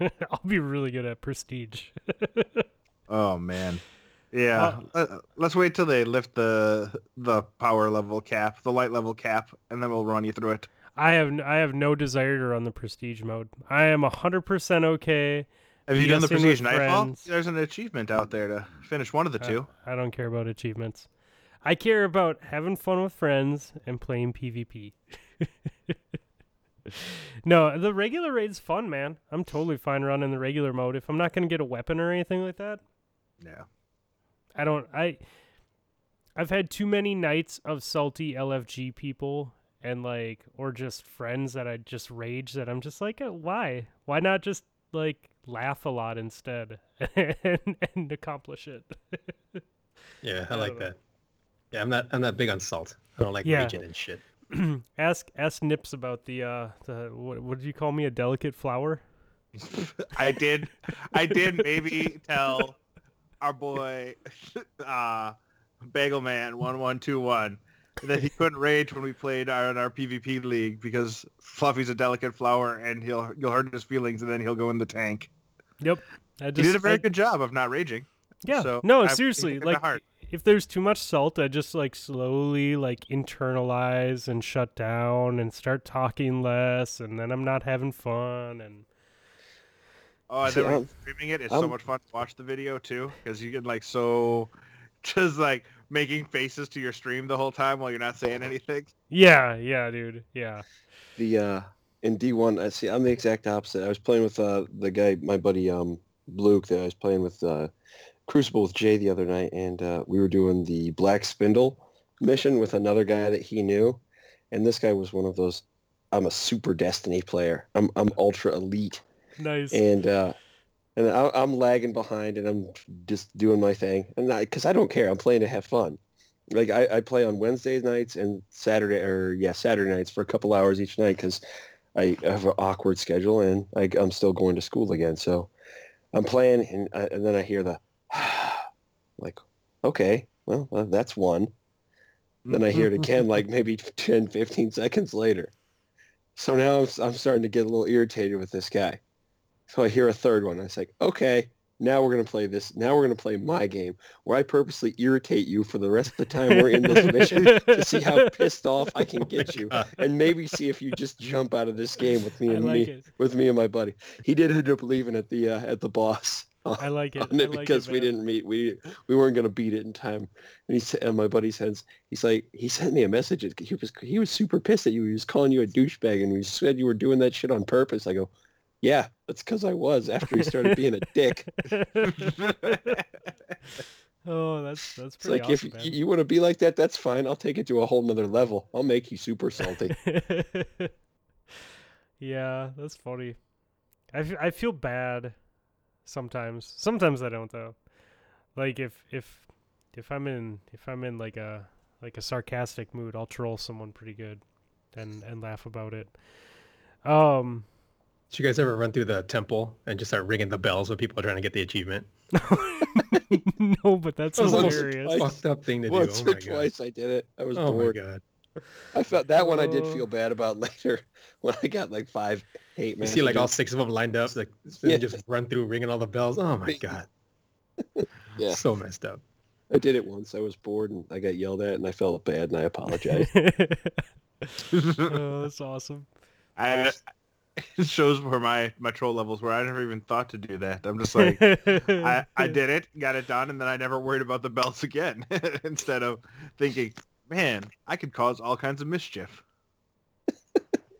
I'll be really good at Prestige. Oh man, yeah. Uh, Let's wait till they lift the the power level cap, the light level cap, and then we'll run you through it. I have I have no desire to run the Prestige mode. I am a hundred percent okay. Have you done the Prestige Nightfall? There's an achievement out there to finish one of the two. I, I don't care about achievements. I care about having fun with friends and playing PvP. No, the regular raid's fun, man. I'm totally fine running the regular mode if I'm not going to get a weapon or anything like that. Yeah. I don't I I've had too many nights of salty L F G people and like or just friends that I just rage that I'm just like, why? Why not just like laugh a lot instead and, and accomplish it? Yeah, I, I like know. that. Yeah, I'm not I'm not big on salt. I don't like yeah. raging and shit. ask ask Nips about the uh the what, what did you call me, a delicate flower? I did I did maybe tell our boy uh Bagel Man one one two one that he couldn't rage when we played our in our PvP league because Fluffy's a delicate flower and he'll you'll hurt his feelings and then he'll go in the tank. Yep. I just, he did a very I, good job of not raging. Yeah. So no, I, seriously, I, like if there's too much salt, I just like slowly like internalize and shut down and start talking less, and then I'm not having fun. And oh, and then when you're streaming it, it's I'm... so much fun to watch the video too because you get like so just like making faces to your stream the whole time while you're not saying anything. Yeah, yeah, dude. Yeah. The uh, in D one, I see. I'm the exact opposite. I was playing with uh, the guy, my buddy um, Luke, that I was playing with uh, Crucible with Jay the other night, and uh, we were doing the Black Spindle mission with another guy that he knew, and this guy was one of those. I'm a super Destiny player. I'm I'm ultra elite. Nice. And uh, and I, I'm lagging behind, and I'm just doing my thing. And because I don't care, I'm playing to have fun. Like I, I play on Wednesday nights and Saturday or yeah Saturday nights for a couple hours each night because I have an awkward schedule and I, I'm still going to school again. So I'm playing, and I, and then I hear the like, okay, well uh, that's one. Then I hear it again, like maybe ten, fifteen seconds later. So now I'm, I'm starting to get a little irritated with this guy. So I hear a third one. I was like, okay, now we're going to play this. Now we're going to play my game where I purposely irritate you for the rest of the time we're in this mission to see how pissed off I can get you and maybe see if you just jump out of this game with me and like me it. with me and my buddy. He did end up leaving at the uh, at the boss. On, I like it, on it I like because it, we didn't meet. We we weren't gonna beat it in time. And he and my buddy says he's like he sent me a message. He was he was super pissed at you. He was calling you a douchebag, and he said you were doing that shit on purpose. I go, yeah, that's because I was. After he started being a dick. Oh, that's that's pretty. It's like awesome, if man. you want to be like that, that's fine. I'll take it to a whole nother level. I'll make you super salty. Yeah, that's funny. I f- I feel bad. Sometimes, sometimes I don't though. Like if if if I'm in if I'm in like a like a sarcastic mood, I'll troll someone pretty good, and and laugh about it. Um, did you guys ever run through the temple and just start ringing the bells when people are trying to get the achievement? No, but that's that hilarious. Twice, fucked up thing to once do. Once or oh my twice God. I did it. I was oh bored. My God. I felt that one. I did feel bad about later when I got like five, eight. You see, like all six of them lined up, like yeah. just run through, ringing all the bells. Oh my God! Yeah, so messed up. I did it once. I was bored and I got yelled at, and I felt bad, and I apologized. Oh, that's awesome. I, it shows where my, my troll levels were. I never even thought to do that. I'm just like, I, I did it, got it done, and then I never worried about the bells again. Instead of thinking. Man, I could cause all kinds of mischief.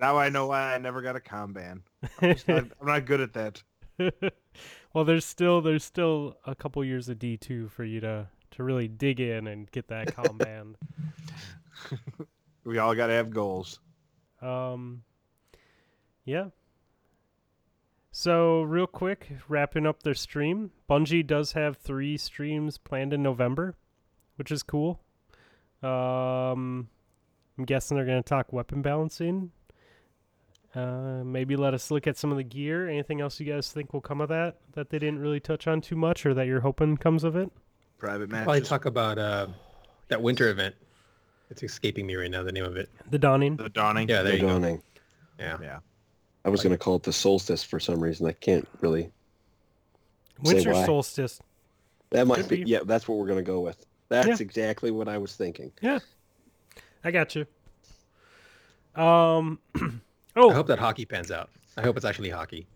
Now I know why I never got a Kanban. I'm, not, I'm not good at that. Well, there's still there's still a couple years of D two for you to, to really dig in and get that Kanban. We all got to have goals. Um, yeah. So real quick, wrapping up their stream. Bungie does have three streams planned in November, which is cool. Um, I'm guessing they're going to talk weapon balancing. Uh, maybe let us look at some of the gear. Anything else you guys think will come of that, that they didn't really touch on too much or that you're hoping comes of it? Private matches. Probably talk about uh, that winter event. It's escaping me right now, the name of it. The Dawning. The Dawning. Yeah, there the you Dawning. go. Yeah. yeah. I was like, going to call it the Solstice for some reason. I can't really Winter Solstice. That might be, be. Yeah, that's what we're going to go with. That's yeah. exactly what I was thinking. Yeah, I got you. Um, oh, I hope that hockey pans out. I hope it's actually hockey,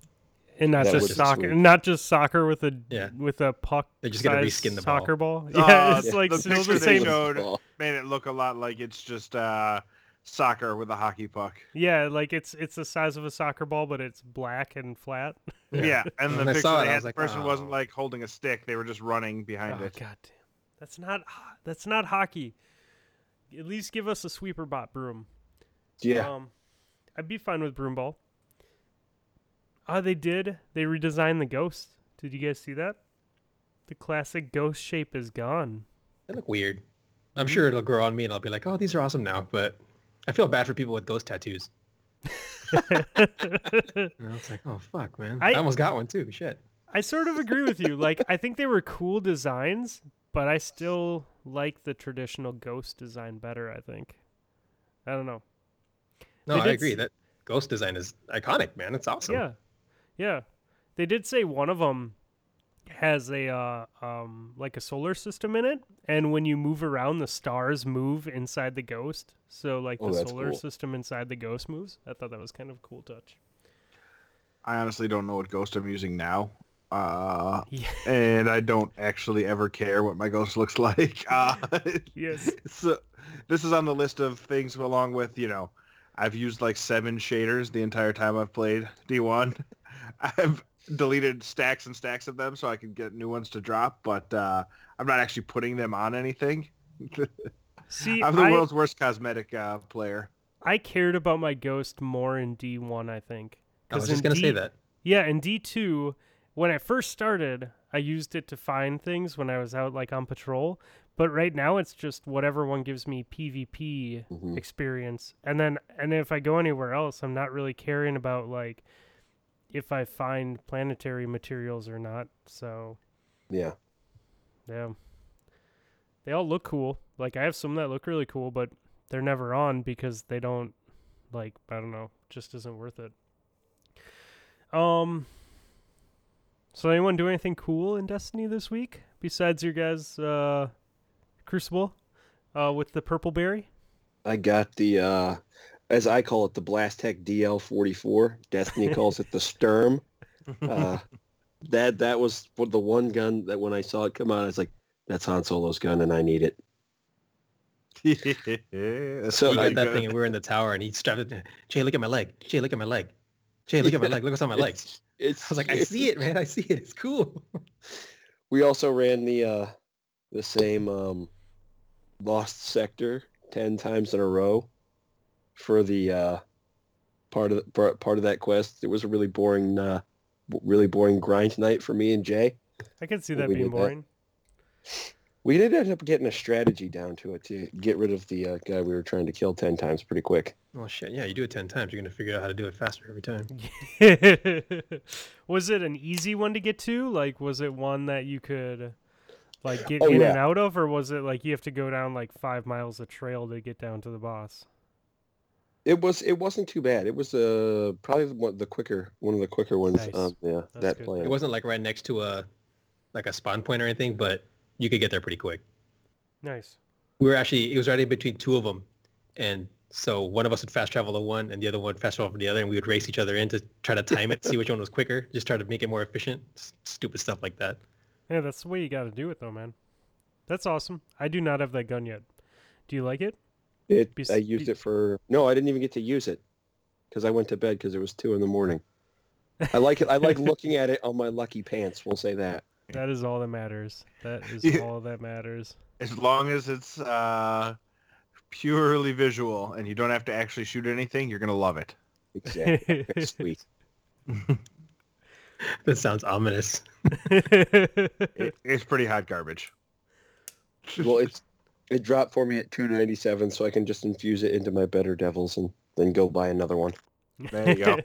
and not that just soccer, not just soccer with a yeah. with a puck. They're just gonna reskin the ball. Soccer ball. Uh, yeah, it's yeah. like the still the same. Showed made it look a lot like it's just uh, soccer with a hockey puck. Yeah, like it's it's the size of a soccer ball, but it's black and flat. Yeah, yeah. and the picture they had, the like, person oh. wasn't like holding a stick; they were just running behind oh, it. God damn. That's not that's not hockey. At least give us a sweeper bot broom. Yeah. Um, I'd be fine with broom ball. Ah, uh, they did. They redesigned the ghost. Did you guys see that? The classic ghost shape is gone. They look weird. I'm sure it'll grow on me and I'll be like, oh, these are awesome now. But I feel bad for people with ghost tattoos. And I was like, oh, fuck, man. I, I almost got one, too. Shit. I sort of agree with you. Like, I think they were cool designs. But I still like the traditional ghost design better, I think. I don't know. No, I agree. S- that ghost design is iconic, man. It's awesome. Yeah. Yeah. They did say one of them has a, uh, um, like a solar system in it. And when you move around, the stars move inside the ghost. So, like, oh, the solar cool. system inside the ghost moves. I thought that was kind of a cool touch. I honestly don't know what ghost I'm using now. Uh, yeah. And I don't actually ever care what my ghost looks like. Uh, yes. So this is on the list of things along with, you know, I've used like seven shaders the entire time I've played D one. I've deleted stacks and stacks of them so I can get new ones to drop, but uh, I'm not actually putting them on anything. See, I'm the I, world's worst cosmetic uh, player. I cared about my ghost more in D one, I think. I was just going to say that. Yeah, in D two, when I first started, I used it to find things when I was out like on patrol. But right now, it's just whatever one gives me PvP mm-hmm. experience. And then and if I go anywhere else, I'm not really caring about like if I find planetary materials or not. So, yeah. Yeah. They all look cool. Like, I have some that look really cool, but they're never on because they don't, like, I don't know, just isn't worth it. Um, so anyone do anything cool in Destiny this week besides your guys' uh, Crucible uh, with the purple berry? I got the, uh, as I call it, the Blastech D L forty-four. Destiny calls it the Sturm. Uh, that that was the one gun that when I saw it come out, I was like, that's Han Solo's gun and I need it. Yeah, so I got that thing, and we were in the tower, and he strapped it. Jay, look at my leg. Jay, look at my leg. Jay, look yeah. at my leg. Look what's on my leg. It's, it's, I was like, I see it, man. I see it. It's cool. We also ran the uh, the same um, Lost Sector ten times in a row for the uh, part of the, part of that quest. It was a really boring, uh, really boring grind night for me and Jay. I can see that being boring. That. We did end up getting a strategy down to it to get rid of the uh, guy we were trying to kill ten times pretty quick. Oh, shit. Yeah, you do it ten times. You're going to figure out how to do it faster every time. Was it an easy one to get to? Like, was it one that you could, like, get oh, in yeah. and out of? Or was it, like, you have to go down, like, five miles of trail to get down to the boss? It, was, it wasn't too bad. It was uh, probably one, the quicker, one of the quicker ones. Nice. Um, yeah, That's that good. Plan. It wasn't, like, right next to a, like, a spawn point or anything, but... You could get there pretty quick. Nice. We were actually, it was right in between two of them. And so one of us would fast travel to one and the other one fast travel to the other. And we would race each other in to try to time it, see which one was quicker. Just try to make it more efficient. Stupid stuff like that. Yeah, that's the way you got to do it though, man. That's awesome. I do not have that gun yet. Do you like it? It. Be- I used be- it for, no, I didn't even get to use it because I went to bed because it was two in the morning. I like it. I like looking at it on my lucky pants. We'll say that. That is all that matters. That is yeah. all that matters. As long as it's uh, purely visual and you don't have to actually shoot anything, you're going to love it. Exactly. Sweet. That sounds ominous. it, it's pretty hot garbage. Well, it's, it dropped for me at two ninety-seven, so I can just infuse it into my Better Devils and then go buy another one. There you go.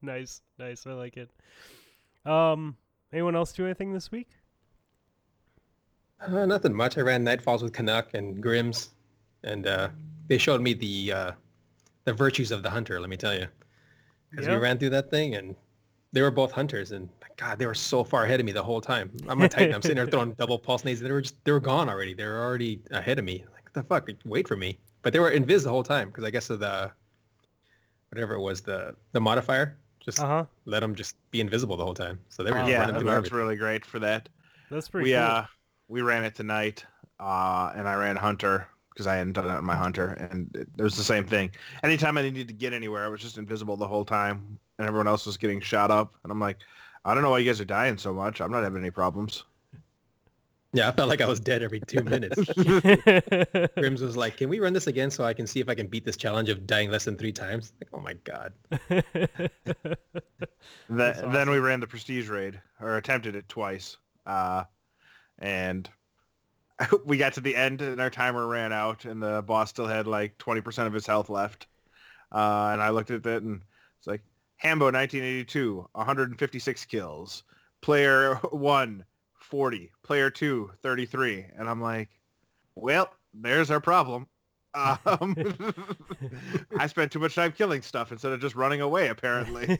Nice. Nice. I like it. Um... Anyone else do anything this week? Uh, nothing much. I ran Nightfalls with Canuck and Grimm's, and uh, they showed me the uh, the virtues of the hunter, let me tell you. Because yep. we ran through that thing, and they were both hunters, and my God, they were so far ahead of me the whole time. I'm a Titan. I'm sitting there throwing double pulse nades. They were just, they were gone already. They were already ahead of me. Like, what the fuck? Wait for me. But they were invis the whole time, because I guess of the, whatever it was, the, the modifier. Just uh-huh. let them just be invisible the whole time. So they were uh, yeah, that's everything. Really great for that. That's pretty. We cool. uh, we ran it tonight, uh, and I ran Hunter because I hadn't done it on my Hunter, and it, it was the same thing. Anytime I needed to get anywhere, I was just invisible the whole time, and everyone else was getting shot up, and I'm like, I don't know why you guys are dying so much. I'm not having any problems. Yeah, I felt like I was dead every two minutes. Grims was like, can we run this again so I can see if I can beat this challenge of dying less than three times? Like, oh, my God. that, awesome. Then we ran the Prestige Raid, or attempted it twice. Uh, and we got to the end, and our timer ran out, and the boss still had, like, twenty percent of his health left. Uh, and I looked at it, and it's like, Hambo nineteen eighty-two, one hundred fifty-six kills. Player one. forty, player two, thirty-three. And I'm like, well, there's our problem. Um, I spent too much time killing stuff instead of just running away, apparently.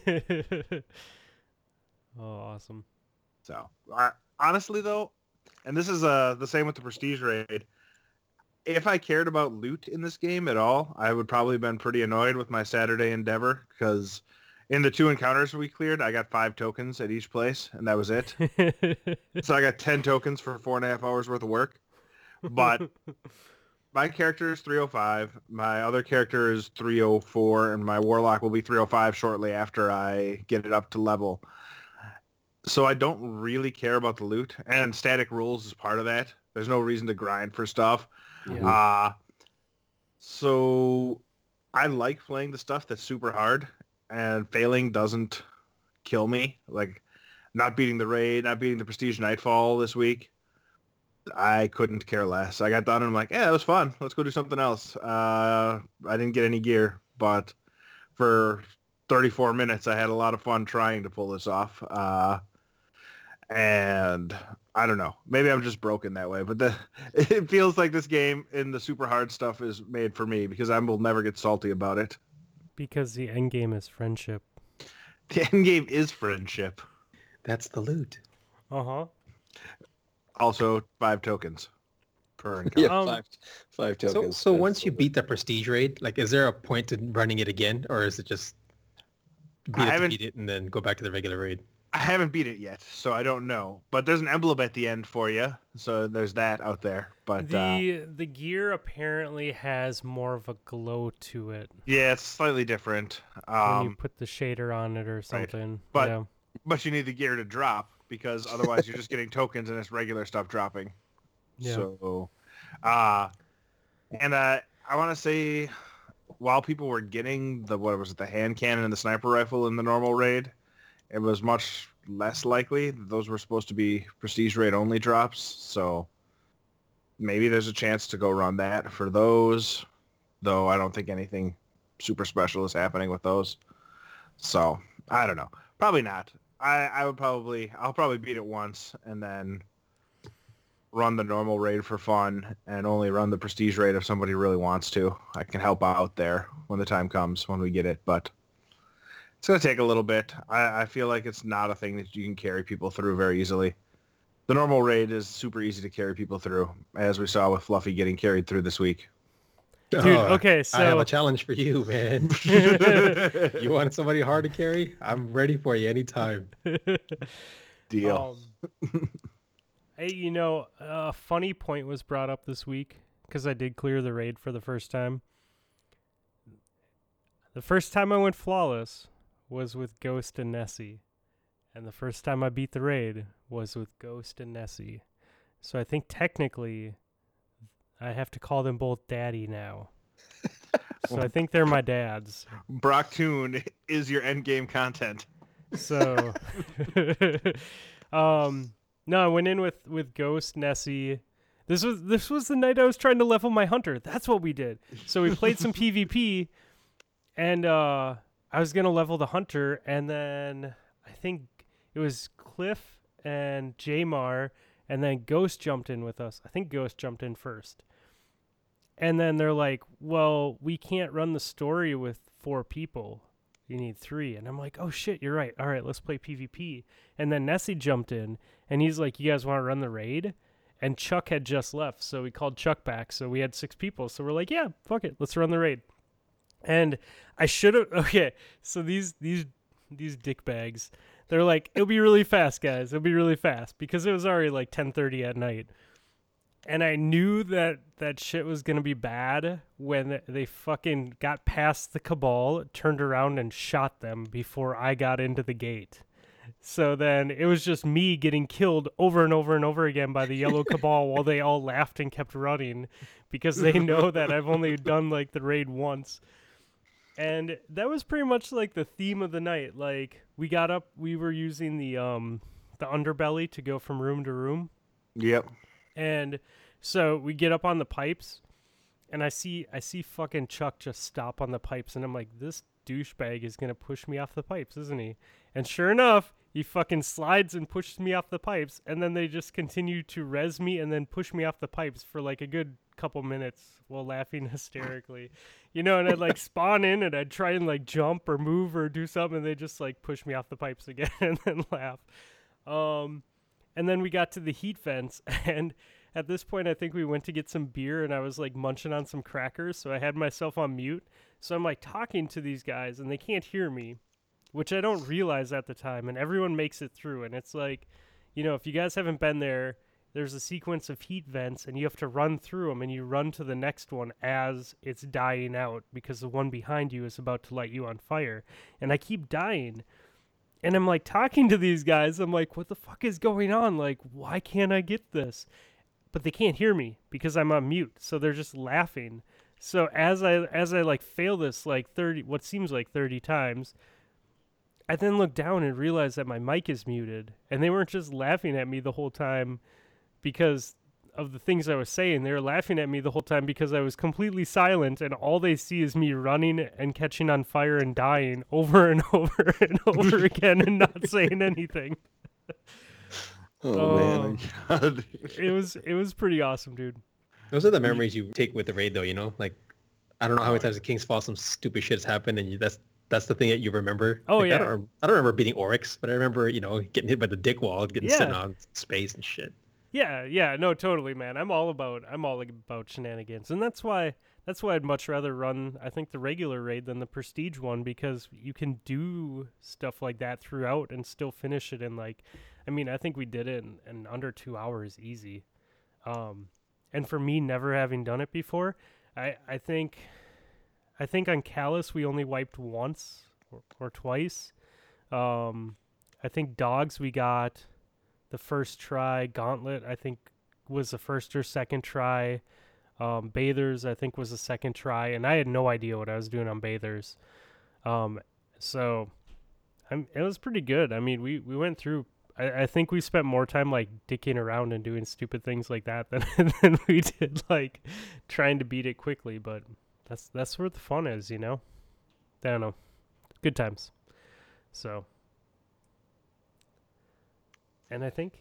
Oh, awesome. So, uh, honestly, though, and this is uh, the same with the Prestige Raid, if I cared about loot in this game at all, I would probably have been pretty annoyed with my Saturday endeavor because in the two encounters we cleared, I got five tokens at each place, and that was it. So I got ten tokens for four and a half hours worth of work. But my character is three oh five, my other character is three oh four, and my warlock will be three oh five shortly after I get it up to level. So I don't really care about the loot, and static rules is part of that. There's no reason to grind for stuff. Yeah. Uh, so I like playing the stuff that's super hard, and failing doesn't kill me. Like, not beating the raid, not beating the Prestige Nightfall this week, I couldn't care less. I got done and I'm like, yeah, that was fun. Let's go do something else. Uh, I didn't get any gear, but for thirty-four minutes, I had a lot of fun trying to pull this off. Uh, and I don't know. Maybe I'm just broken that way, but the, it feels like this game in the super hard stuff is made for me because I will never get salty about it. Because the end game is friendship. The end game is friendship. That's the loot. Uh-huh. Also, five tokens per encounter. Yeah, um, five, five tokens. So, so once you beat the Prestige raid, like, is there a point to running it again, or is it just beat it, to beat it and then go back to the regular raid? I haven't beat it yet, so I don't know. But there's an emblem at the end for you, so there's that out there. But the uh, the gear apparently has more of a glow to it. Yeah, it's slightly different. Um, when you put the shader on it or something. Right. But yeah. But you need the gear to drop, because otherwise you're just getting tokens and it's regular stuff dropping. Yeah. So, uh, and uh, I want to say, while people were getting the, what was it, the hand cannon and the sniper rifle in the normal raid, it was much less likely that those were supposed to be Prestige raid only drops. So maybe there's a chance to go run that for those, though I don't think anything super special is happening with those. So I don't know. Probably not. I, I would probably, I'll probably beat it once and then run the normal raid for fun and only run the Prestige raid if somebody really wants to. I can help out there when the time comes, when we get it, but it's going to take a little bit. I, I feel like it's not a thing that you can carry people through very easily. The normal raid is super easy to carry people through, as we saw with Fluffy getting carried through this week. Dude, oh, okay, so I have a challenge for you, man. You want somebody hard to carry? I'm ready for you anytime. Deal. Um, hey, you know, a funny point was brought up this week because I did clear the raid for the first time. The first time I went flawless was with Ghost and Nessie, and the first time I beat the raid was with Ghost and Nessie. So I think technically I have to call them both daddy now. So I think they're my dads. Brocktoon is your endgame content. So, um, no, I went in with, with Ghost, Nessie. This was, this was the night I was trying to level my hunter. That's what we did. So we played some PvP, and uh, I was going to level the hunter, and then I think it was Cliff and Jamar, and then Ghost jumped in with us. I think Ghost jumped in first. And then they're like, well, we can't run the story with four people. You need three. And I'm like, oh, shit, you're right. All right, let's play PvP. And then Nessie jumped in, and he's like, you guys want to run the raid? And Chuck had just left, so we called Chuck back. So we had six people. So we're like, yeah, fuck it. Let's run the raid. And I should have. Okay, so these these these dickbags. They're like, it'll be really fast, guys. It'll be really fast, because it was already like ten thirty at night. And I knew that that shit was going to be bad when they fucking got past the Cabal, turned around and shot them before I got into the gate. So then it was just me getting killed over and over and over again by the yellow Cabal while they all laughed and kept running because they know that I've only done like the raid once. And that was pretty much like the theme of the night. Like, we got up, we were using the um the underbelly to go from room to room. Yep. And so we get up on the pipes, and I see I see fucking Chuck just stop on the pipes, and I'm like, this douchebag is gonna push me off the pipes, isn't he? And sure enough, he fucking slides and pushes me off the pipes, and then they just continue to res me and then push me off the pipes for like a good couple minutes while laughing hysterically, you know, and I'd like spawn in and I'd try and like jump or move or do something, and they just like push me off the pipes again and then laugh. Um and then we got to the heat vents, and at this point I think we went to get some beer, and I was like munching on some crackers, so I had myself on mute, so I'm like talking to these guys and they can't hear me, which I don't realize at the time, and everyone makes it through. And it's like, you know, if you guys haven't been there, there's a sequence of heat vents, and you have to run through them, and you run to the next one as it's dying out because the one behind you is about to light you on fire. And I keep dying. And I'm, like, talking to these guys. I'm like, what the fuck is going on? Like, why can't I get this? But they can't hear me because I'm on mute. So they're just laughing. So as I, as I like, fail this, like, thirty, what seems like thirty times, I then look down and realize that my mic is muted. And they weren't just laughing at me the whole time because of the things I was saying. They were laughing at me the whole time because I was completely silent, and all they see is me running and catching on fire and dying over and over and over again and not saying anything. Oh, um, man. God. it was it was pretty awesome, dude. Those are the memories you take with the raid, though, you know? Like, I don't know how many times at King's Fall some stupid shit's happened, and you, that's that's the thing that you remember. Oh, like, yeah. I don't, I don't remember beating Oryx, but I remember, you know, getting hit by the dick wall, getting yeah. sent on space and shit. Yeah, yeah, no, totally, man. I'm all about I'm all about shenanigans, and that's why that's why I'd much rather run, I think, the regular raid than the prestige one, because you can do stuff like that throughout and still finish it in, like, I mean, I think we did it in, in under two hours easy. Um, and for me, never having done it before, I I think I think on Callus we only wiped once or, or twice. Um, I think Dogs we got the first try. Gauntlet, I think, was the first or second try. Um, Bathers, I think, was the second try. And I had no idea what I was doing on Bathers. Um, so I'm, it was pretty good. I mean, we, we went through, I, I think we spent more time, like, dicking around and doing stupid things like that than, than we did, like, trying to beat it quickly. But that's, that's where the fun is, you know? I don't know. Good times. So... And I think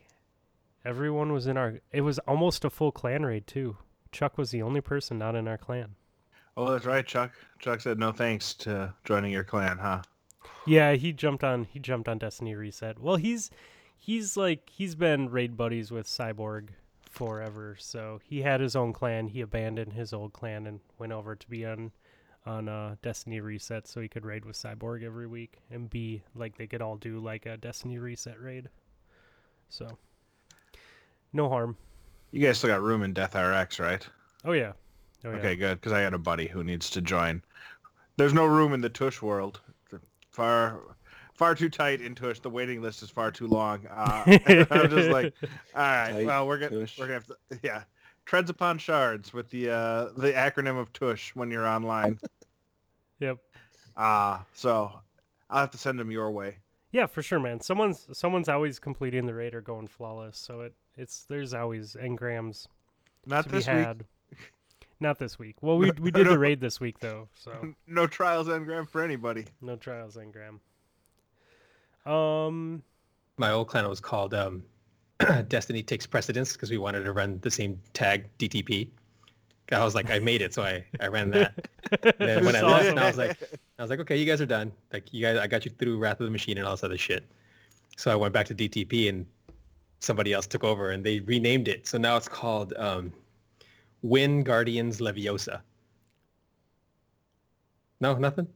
everyone was in our... It was almost a full clan raid, too. Chuck was the only person not in our clan. Oh, that's right, Chuck. Chuck said no thanks to joining your clan, huh? Yeah, he jumped on He jumped on Destiny Reset. Well, he's, he's like... He's been raid buddies with Cyborg forever, so he had his own clan. He abandoned his old clan and went over to be on, on uh, Destiny Reset so he could raid with Cyborg every week and be... Like, they could all do, like, a Destiny Reset raid. So, no harm. You guys still got room in Death R X, right? Oh, yeah. Oh, yeah. Okay, good, because I got a buddy who needs to join. There's no room in the Tush world. Far far too tight in Tush. The waiting list is far too long. Uh, I'm just like, all right, tight, well, we're going we're gonna have to, yeah. Treads upon shards with the uh, the acronym of Tush when you're online. Yep. Uh, so, I'll have to send them your way. Yeah, for sure, man. Someone's someone's always completing the raid or going flawless, so it it's there's always engrams Not to this be had. Week. Not this week. Well, we we did no, the raid this week though, so no trials engram for anybody. No trials engram. Um, my old clan was called um, Destiny Takes Precedence because we wanted to run the same tag D T P. I was like, I made it, so I, I ran that. And then when I left, and I was like, I was like, okay, you guys are done. Like, you guys, I got you through Wrath of the Machine and all this other shit. So I went back to D T P, and somebody else took over, and they renamed it. So now it's called um, Win Guardians Leviosa. No, nothing.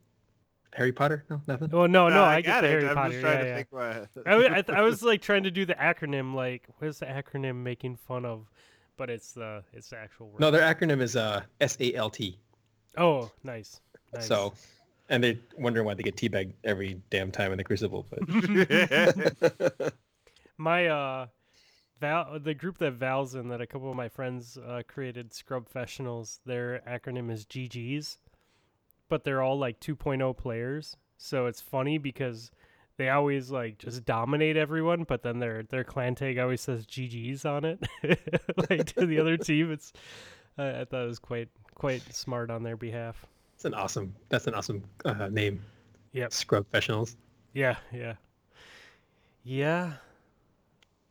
Harry Potter? No, nothing. Oh no, no, no I, I got it. Harry I'm Potter. Just trying yeah, to yeah. think why. I, I, th- I was like trying to do the acronym. Like, where's the acronym making fun of? But it's the uh, it's the actual word. No, their acronym is uh, S A L T. Oh, nice. nice. So, and they're wondering why they get teabagged every damn time in the Crucible. But my uh, Val, the group that Val's in, that a couple of my friends uh, created, Scrubfessionals. Their acronym is G Gs, but they're all like two point oh players. So it's funny because they always like just dominate everyone, but then their their clan tag always says G Gs on it, like to the other team. It's uh, I thought it was quite quite smart on their behalf. It's an awesome. That's an awesome uh, name. Yeah. Scrubfessionals. Yeah, yeah, yeah.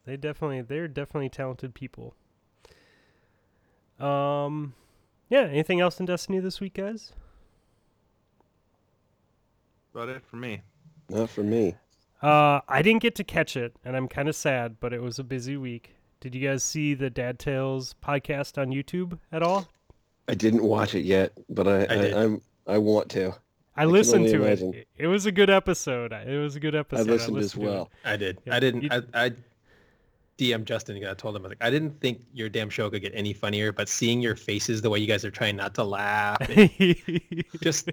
They definitely they're definitely talented people. Um, yeah. Anything else in Destiny this week, guys? About it for me. Not for me. Uh, I didn't get to catch it, and I'm kind of sad, but it was a busy week. Did you guys see the Dad Tales podcast on YouTube at all? I didn't watch it yet, but I I, I, I'm, I want to. I, I listened to imagine. it. It was a good episode. It was a good episode. I listened, I listened as well. I did. Yeah. I didn't. I, I D M Justin. I told him, I was like, I didn't think your damn show could get any funnier, but seeing your faces, the way you guys are trying not to laugh, just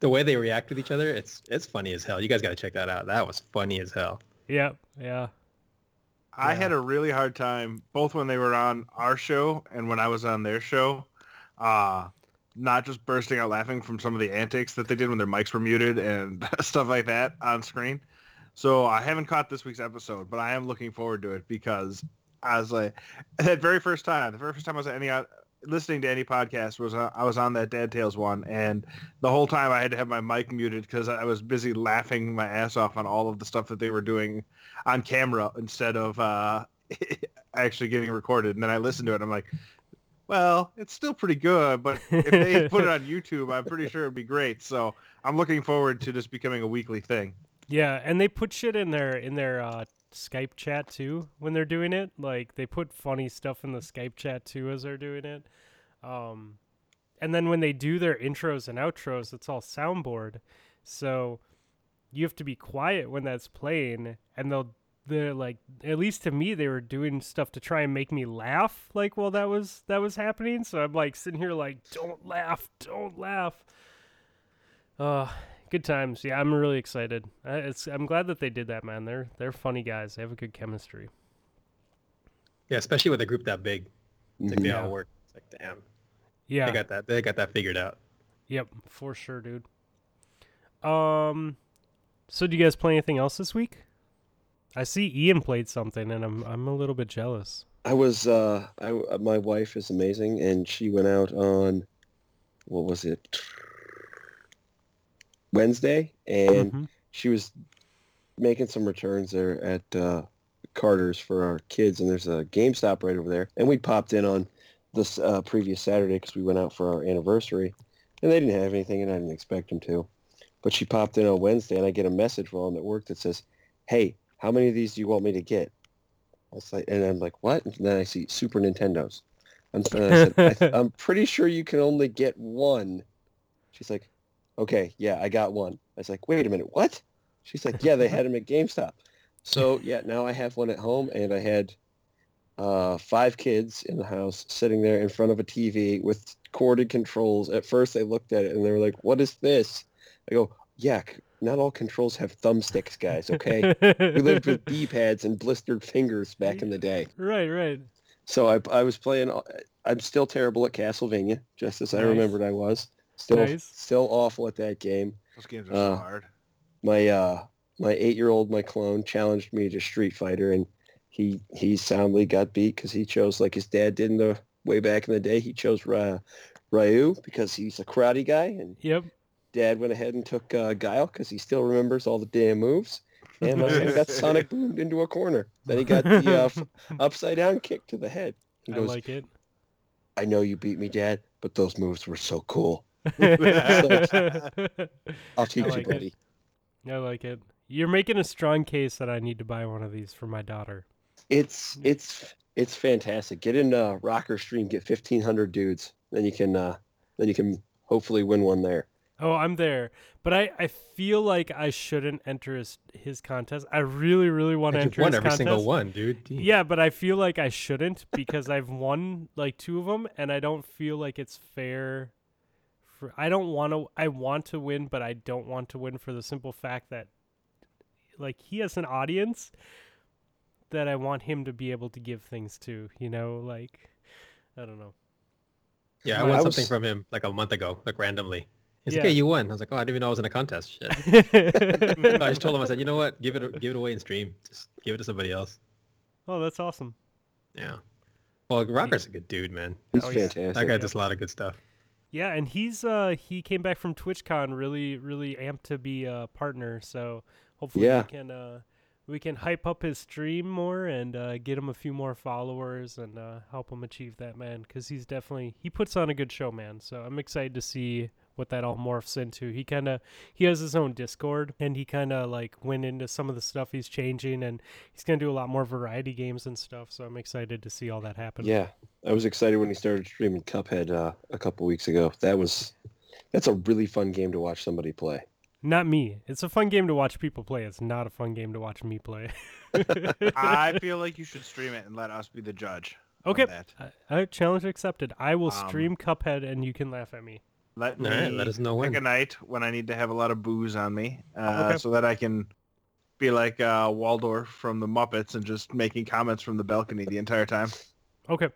the way they react with each other, it's it's funny as hell. You guys got to check that out. That was funny as hell. Yeah. Yeah. I yeah. had a really hard time, both when they were on our show and when I was on their show, uh, not just bursting out laughing from some of the antics that they did when their mics were muted and stuff like that on screen. So I haven't caught this week's episode, but I am looking forward to it because I was like, that very first time, the very first time I was at any, listening to any podcast was uh, I was on that Dad Tales one, and the whole time I had to have my mic muted because I was busy laughing my ass off on all of the stuff that they were doing on camera instead of uh, actually getting recorded. And then I listened to it, and I'm like, well, it's still pretty good, but if they put it on YouTube, I'm pretty sure it'd be great. So I'm looking forward to this becoming a weekly thing. Yeah, and they put shit in their in their uh, Skype chat too when they're doing it. Like they put funny stuff in the Skype chat too as they're doing it. Um, and then when they do their intros and outros, it's all soundboard. So you have to be quiet when that's playing, and they'll they're like, at least to me, they were doing stuff to try and make me laugh. Like while that was that was happening, so I'm like sitting here like, don't laugh, don't laugh. Uh Good times. Yeah, I'm really excited. Uh, it's, I'm glad that they did that, man. They're they're funny guys. They have a good chemistry. Yeah, especially with a group that big. It's like they yeah. all work. It's like, damn. Yeah. They got that they got that figured out. Yep, for sure, dude. Um so do you guys play anything else this week? I see Ian played something and I'm I'm a little bit jealous. I was uh I my wife is amazing, and she went out on, what was it? Wednesday, and mm-hmm. she was making some returns there at uh, Carter's for our kids, and there's a GameStop right over there, and we popped in on this uh, previous Saturday because we went out for our anniversary, and they didn't have anything, and I didn't expect them to, but she popped in on Wednesday, and I get a message while I'm at work that says, hey, how many of these do you want me to get? I was like, and I'm like, what? And then I see Super Nintendos. I'm, I said, I'm pretty sure you can only get one. She's like, okay, yeah, I got one. I was like, wait a minute, what? She's like, yeah, they had them at GameStop. So, yeah, now I have one at home, and I had uh, five kids in the house sitting there in front of a T V with corded controls. At first, they looked at it, and they were like, what is this? I go, yeah, not all controls have thumbsticks, guys, okay? We lived with D-pads and blistered fingers back in the day. Right, right. So I, I was playing. I'm still terrible at Castlevania, just as nice. I remembered I was. Still, nice. still awful at that game. Those games are so uh, hard. My uh, my eight-year-old, my clone, challenged me to Street Fighter, and he he soundly got beat because he chose, like his dad did in the way back in the day. He chose uh, Ryu because he's a karate guy, and yep. Dad went ahead and took uh, Guile because he still remembers all the damn moves. And my dad got Sonic boomed into a corner. Then he got the uh, upside-down kick to the head. He goes, I like it. I know you beat me, Dad, but those moves were so cool. I'll teach like you, buddy. It. I like it. You're making a strong case that I need to buy one of these for my daughter. It's it's it's fantastic. Get in uh, Rocker Stream, get fifteen hundred dudes, then you can uh, then you can hopefully win one there. Oh, I'm there, but I, I feel like I shouldn't enter his, his contest. I really really want to enter his contest. You've won every single one, dude. Damn. Yeah, but I feel like I shouldn't because I've won like two of them, and I don't feel like it's fair. For, I don't want to, I want to win, but I don't want to win for the simple fact that like he has an audience that I want him to be able to give things to, you know, like, I don't know. Yeah. I won I was, something from him like a month ago, like randomly. He's yeah. like, hey, you won. I was like, oh, I didn't even know I was in a contest. Shit. I just told him, I said, you know what? Give it, give it away and stream. Just give it to somebody else. Oh, that's awesome. Yeah. Well, Rocker's yeah. a good dude, man. He's oh, fantastic. That guy yeah. does a lot of good stuff. Yeah, and he's uh he came back from TwitchCon really really amped to be a partner, so hopefully yeah. we can uh we can hype up his stream more and uh, get him a few more followers and uh, help him achieve that, man, because he's definitely he puts on a good show, man. So I'm excited to see what that all morphs into. He kind of he has his own Discord, and he kind of like went into some of the stuff he's changing, and he's gonna do a lot more variety games and stuff, so I'm excited to see all that happen. Yeah, I was excited when he started streaming Cuphead uh, a couple weeks ago. That was That's a really fun game to watch somebody play. Not me. It's a fun game to watch people play. It's not a fun game to watch me play. I feel like you should stream it and let us be the judge. Okay. I, I, challenge accepted. I will um, stream Cuphead and you can laugh at me. Let me right, let us know when. Pick a night when I need to have a lot of booze on me uh, okay. so that I can be like uh, Waldorf from the Muppets and just making comments from the balcony the entire time. Okay.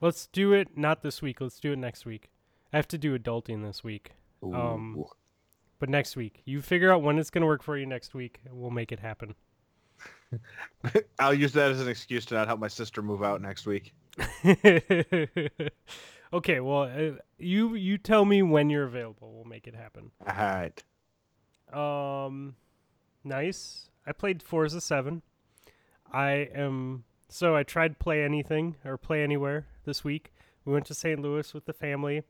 Let's do it not this week. Let's do it next week. I have to do adulting this week. Ooh. Um, but next week. You figure out when it's going to work for you next week, and we'll make it happen. I'll use that as an excuse to not help my sister move out next week. Okay, well, uh, you you tell me when you're available. We'll make it happen. All right. Um, nice. I played Forza seven. I am... So I tried Play Anything or Play Anywhere this week. We went to Saint Louis with the family.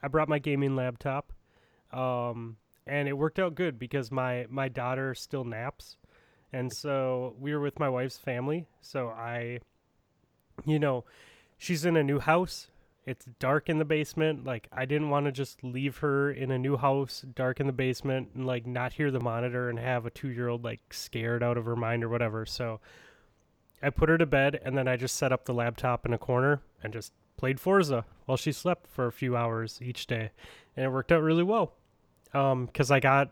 I brought my gaming laptop. Um, and it worked out good because my, my daughter still naps. And so we were with my wife's family. So I, you know, she's in a new house. It's dark in the basement. Like, I didn't want to just leave her in a new house, dark in the basement, and like not hear the monitor and have a two-year-old like scared out of her mind or whatever. So I put her to bed and then I just set up the laptop in a corner and just played Forza while she slept for a few hours each day. And it worked out really well. Um, cause I got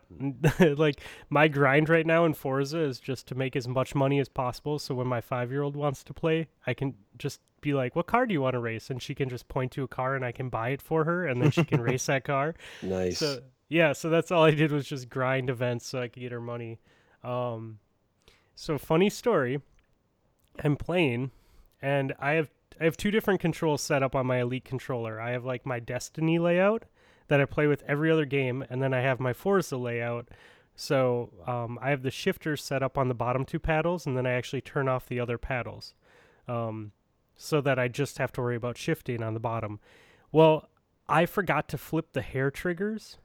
like my grind right now in Forza is just to make as much money as possible. So when my five-year-old wants to play, I can just be like, what car do you want to race? And she can just point to a car and I can buy it for her and then she can race that car. Nice. So, yeah. So that's all I did was just grind events so I could get her money. Um, so funny story, I'm playing and I have, I have two different controls set up on my Elite controller. I have like my Destiny layout that I play with every other game, and then I have my Forza layout. So um, I have the shifter set up on the bottom two paddles, and then I actually turn off the other paddles um, so that I just have to worry about shifting on the bottom. Well, I forgot to flip the hair triggers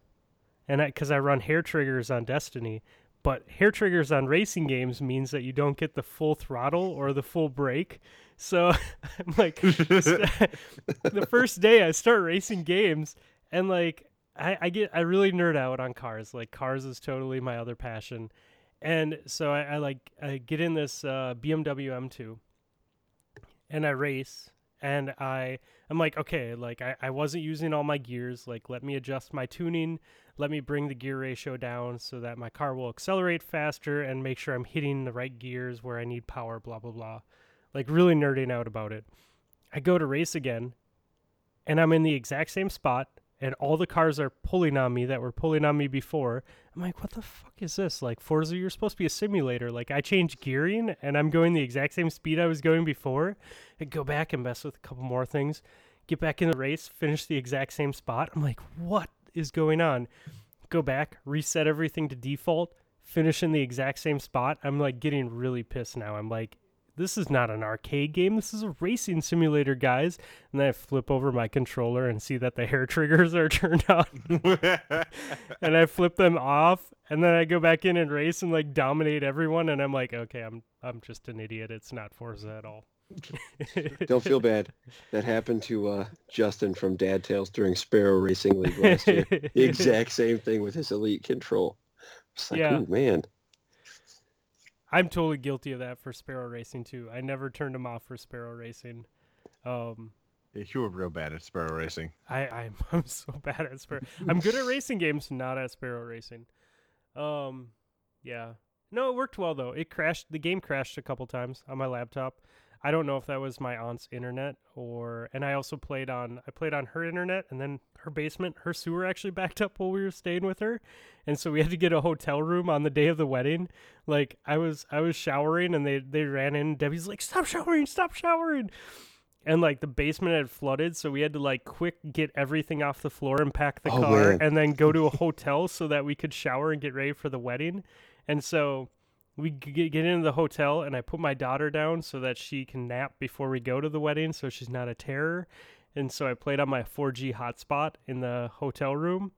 and because I, I run hair triggers on Destiny, but hair triggers on racing games means that you don't get the full throttle or the full brake. So I'm like, the first day I start racing games, and like I, I get, I really nerd out on cars. Like cars is totally my other passion, and so I, I like I get in this uh, B M W M two, and I race, and I I'm like okay, like I, I wasn't using all my gears. Like let me adjust my tuning, let me bring the gear ratio down so that my car will accelerate faster and make sure I'm hitting the right gears where I need power. Blah blah blah, like really nerding out about it. I go to race again, and I'm in the exact same spot. And all the cars are pulling on me that were pulling on me before. I'm like, what the fuck is this? Like, Forza, you're supposed to be a simulator. Like, I changed gearing, and I'm going the exact same speed I was going before. I go back and mess with a couple more things. Get back in the race, finish the exact same spot. I'm like, what is going on? Go back, reset everything to default, finish in the exact same spot. I'm, like, getting really pissed now. I'm like, this is not an arcade game. This is a racing simulator, guys. And then I flip over my controller and see that the hair triggers are turned on. And I flip them off. And then I go back in and race and like dominate everyone. And I'm like, okay, I'm I'm just an idiot. It's not Forza at all. Don't feel bad. That happened to uh, Justin from Dad Tales during Sparrow Racing League last year. The exact same thing with his Elite control. It's like, yeah. Oh, man. I'm totally guilty of that for Sparrow Racing, too. I never turned them off for Sparrow Racing. Um, yeah, you were real bad at Sparrow Racing. I, I'm, I'm so bad at Sparrow. I'm good at racing games, not at Sparrow Racing. Um, yeah. No, it worked well, though. It crashed. The game crashed a couple times on my laptop. I don't know if that was my aunt's internet or... And I also played on... I played on her internet and then her basement. Her sewer actually backed up while we were staying with her. And so we had to get a hotel room on the day of the wedding. Like, I was I was showering and they, they ran in. Debbie's like, stop showering, stop showering. And, like, the basement had flooded. So we had to, like, quick get everything off the floor and pack the oh, car. Man. And then go to a hotel so that we could shower and get ready for the wedding. And so... We get into the hotel, and I put my daughter down so that she can nap before we go to the wedding so she's not a terror. And so I played on my four G hotspot in the hotel room.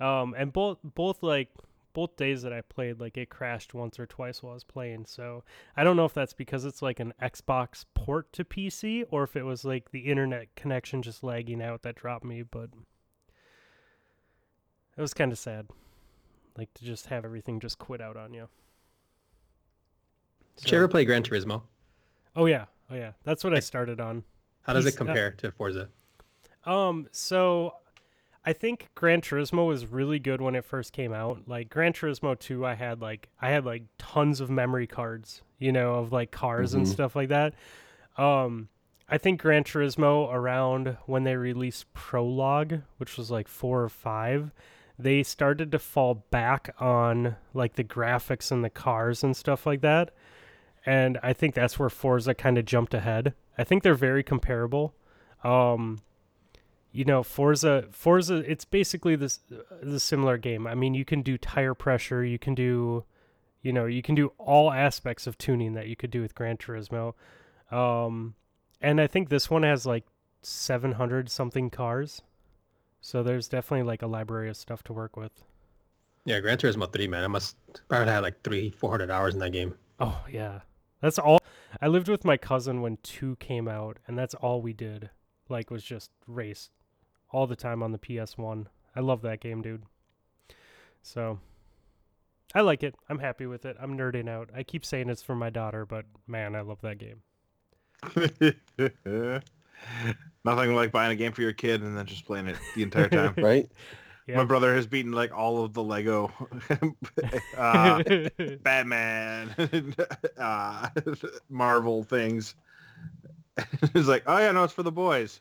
Um, and both both like both days that I played, like it crashed once or twice while I was playing. So I don't know if that's because it's like an Xbox port to P C or if it was like the internet connection just lagging out that dropped me. But It was kind of sad, like, to just have everything just quit out on you. So, did you ever play Gran Turismo? Oh, yeah. Oh, yeah. That's what I started on. How does He's, it compare uh, to Forza? Um, so I think Gran Turismo was really good when it first came out. Like Gran Turismo two, I had like I had like tons of memory cards, you know, of like cars mm-hmm. and stuff like that. Um, I think Gran Turismo, around when they released Prologue, which was like four or five, they started to fall back on like the graphics and the cars and stuff like that. And I think that's where Forza kind of jumped ahead. I think they're very comparable. Um, you know, Forza, Forza, it's basically this the similar game. I mean, you can do tire pressure, you can do, you know, you can do all aspects of tuning that you could do with Gran Turismo. Um, and I think this one has like seven hundred something cars. So there's definitely like a library of stuff to work with. Yeah, Gran Turismo three, man. I must probably have like three, four hundred hours in that game. Oh, yeah. That's all. I lived with my cousin when two came out, and that's all we did. Like, was just race all the time on the P S one. I love that game, dude. So, I like it. I'm happy with it. I'm nerding out. I keep saying it's for my daughter, but man, I love that game. Nothing like buying a game for your kid and then just playing it the entire time. Right? Yeah. My brother has beaten like all of the Lego, uh, Batman, uh, Marvel things. He's like, oh yeah, no, it's for the boys.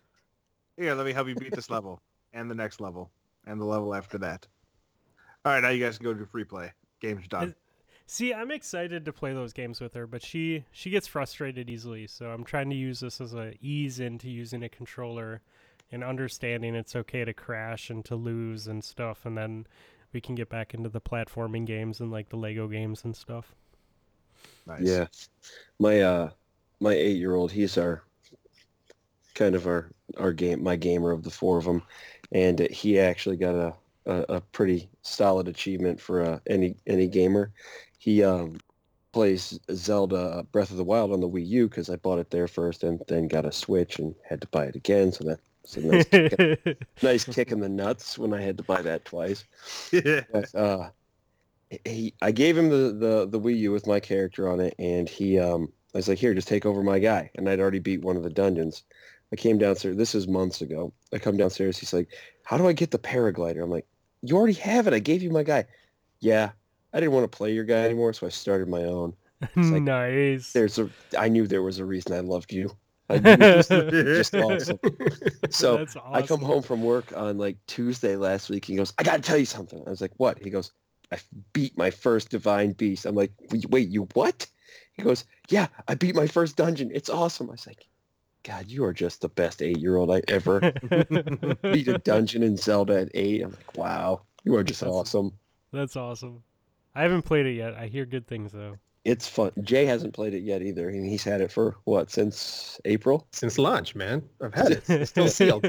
Here, let me help you beat this level and the next level and the level after that. All right, now you guys can go to free play. Game's done. See, I'm excited to play those games with her, but she she gets frustrated easily. So I'm trying to use this as a ease into using a controller. And understanding it's okay to crash and to lose and stuff, and then we can get back into the platforming games and like the Lego games and stuff. Nice. Yeah, my uh, my eight-year-old, he's our kind of our our game, my gamer of the four of them, and he actually got a a, a pretty solid achievement for uh, any any gamer. He um, plays Zelda Breath of the Wild on the Wii U because I bought it there first, and then got a Switch and had to buy it again, so that. It's a nice kick, nice kick in the nuts when I had to buy that twice. Yeah. But, uh, he, I gave him the, the, the Wii U with my character on it, and he, um, I was like, here, just take over my guy. And I'd already beat one of the dungeons. I came downstairs. This is months ago. I come downstairs. He's like, how do I get the paraglider? I'm like, you already have it. I gave you my guy. Yeah, I didn't want to play your guy anymore, so I started my own. Like, nice. There's a. I knew there was a reason I loved you. Just, just awesome. So awesome. I come home from work on like Tuesday last week. He goes, I gotta tell you something. I was like, what? He goes, I beat my first divine beast. I'm like, wait, you what? He goes, yeah, I beat my first dungeon. It's awesome. I was like, God, you are just the best eight-year-old I ever beat a dungeon in Zelda at eight. I'm like, wow, you are just that's, awesome. That's awesome. I haven't played it yet. I hear good things though. It's fun. Jay hasn't played it yet either, and he's had it for, what, since April? Since launch, man. I've had it. It's still sealed.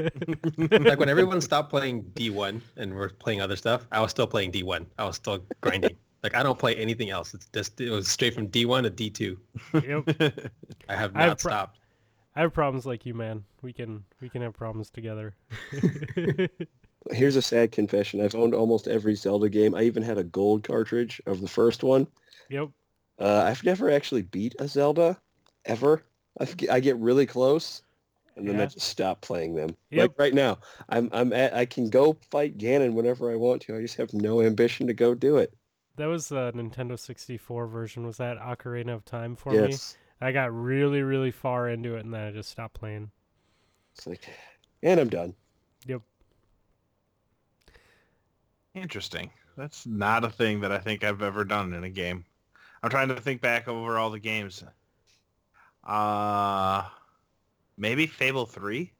Like, when everyone stopped playing D one and were playing other stuff, I was still playing D one. I was still grinding. Like, I don't play anything else. It's just, it was straight from D one to D two. Yep. I have not I have pro- stopped. I have problems like you, man. We can, we can have problems together. Here's a sad confession. I've owned almost every Zelda game. I even had a gold cartridge of the first one. Yep. Uh, I've never actually beat a Zelda, ever. I've, I get really close, and then yeah. I just stop playing them. Yep. Like right now, I'm I'm at, I can go fight Ganon whenever I want to. I just have no ambition to go do it. That was the Nintendo sixty-four version. Was that Ocarina of Time for yes. me? I got really, really far into it, and then I just stopped playing. It's like, and I'm done. Yep. Interesting. That's not a thing that I think I've ever done in a game. I'm trying to think back over all the games. Uh, maybe Fable three?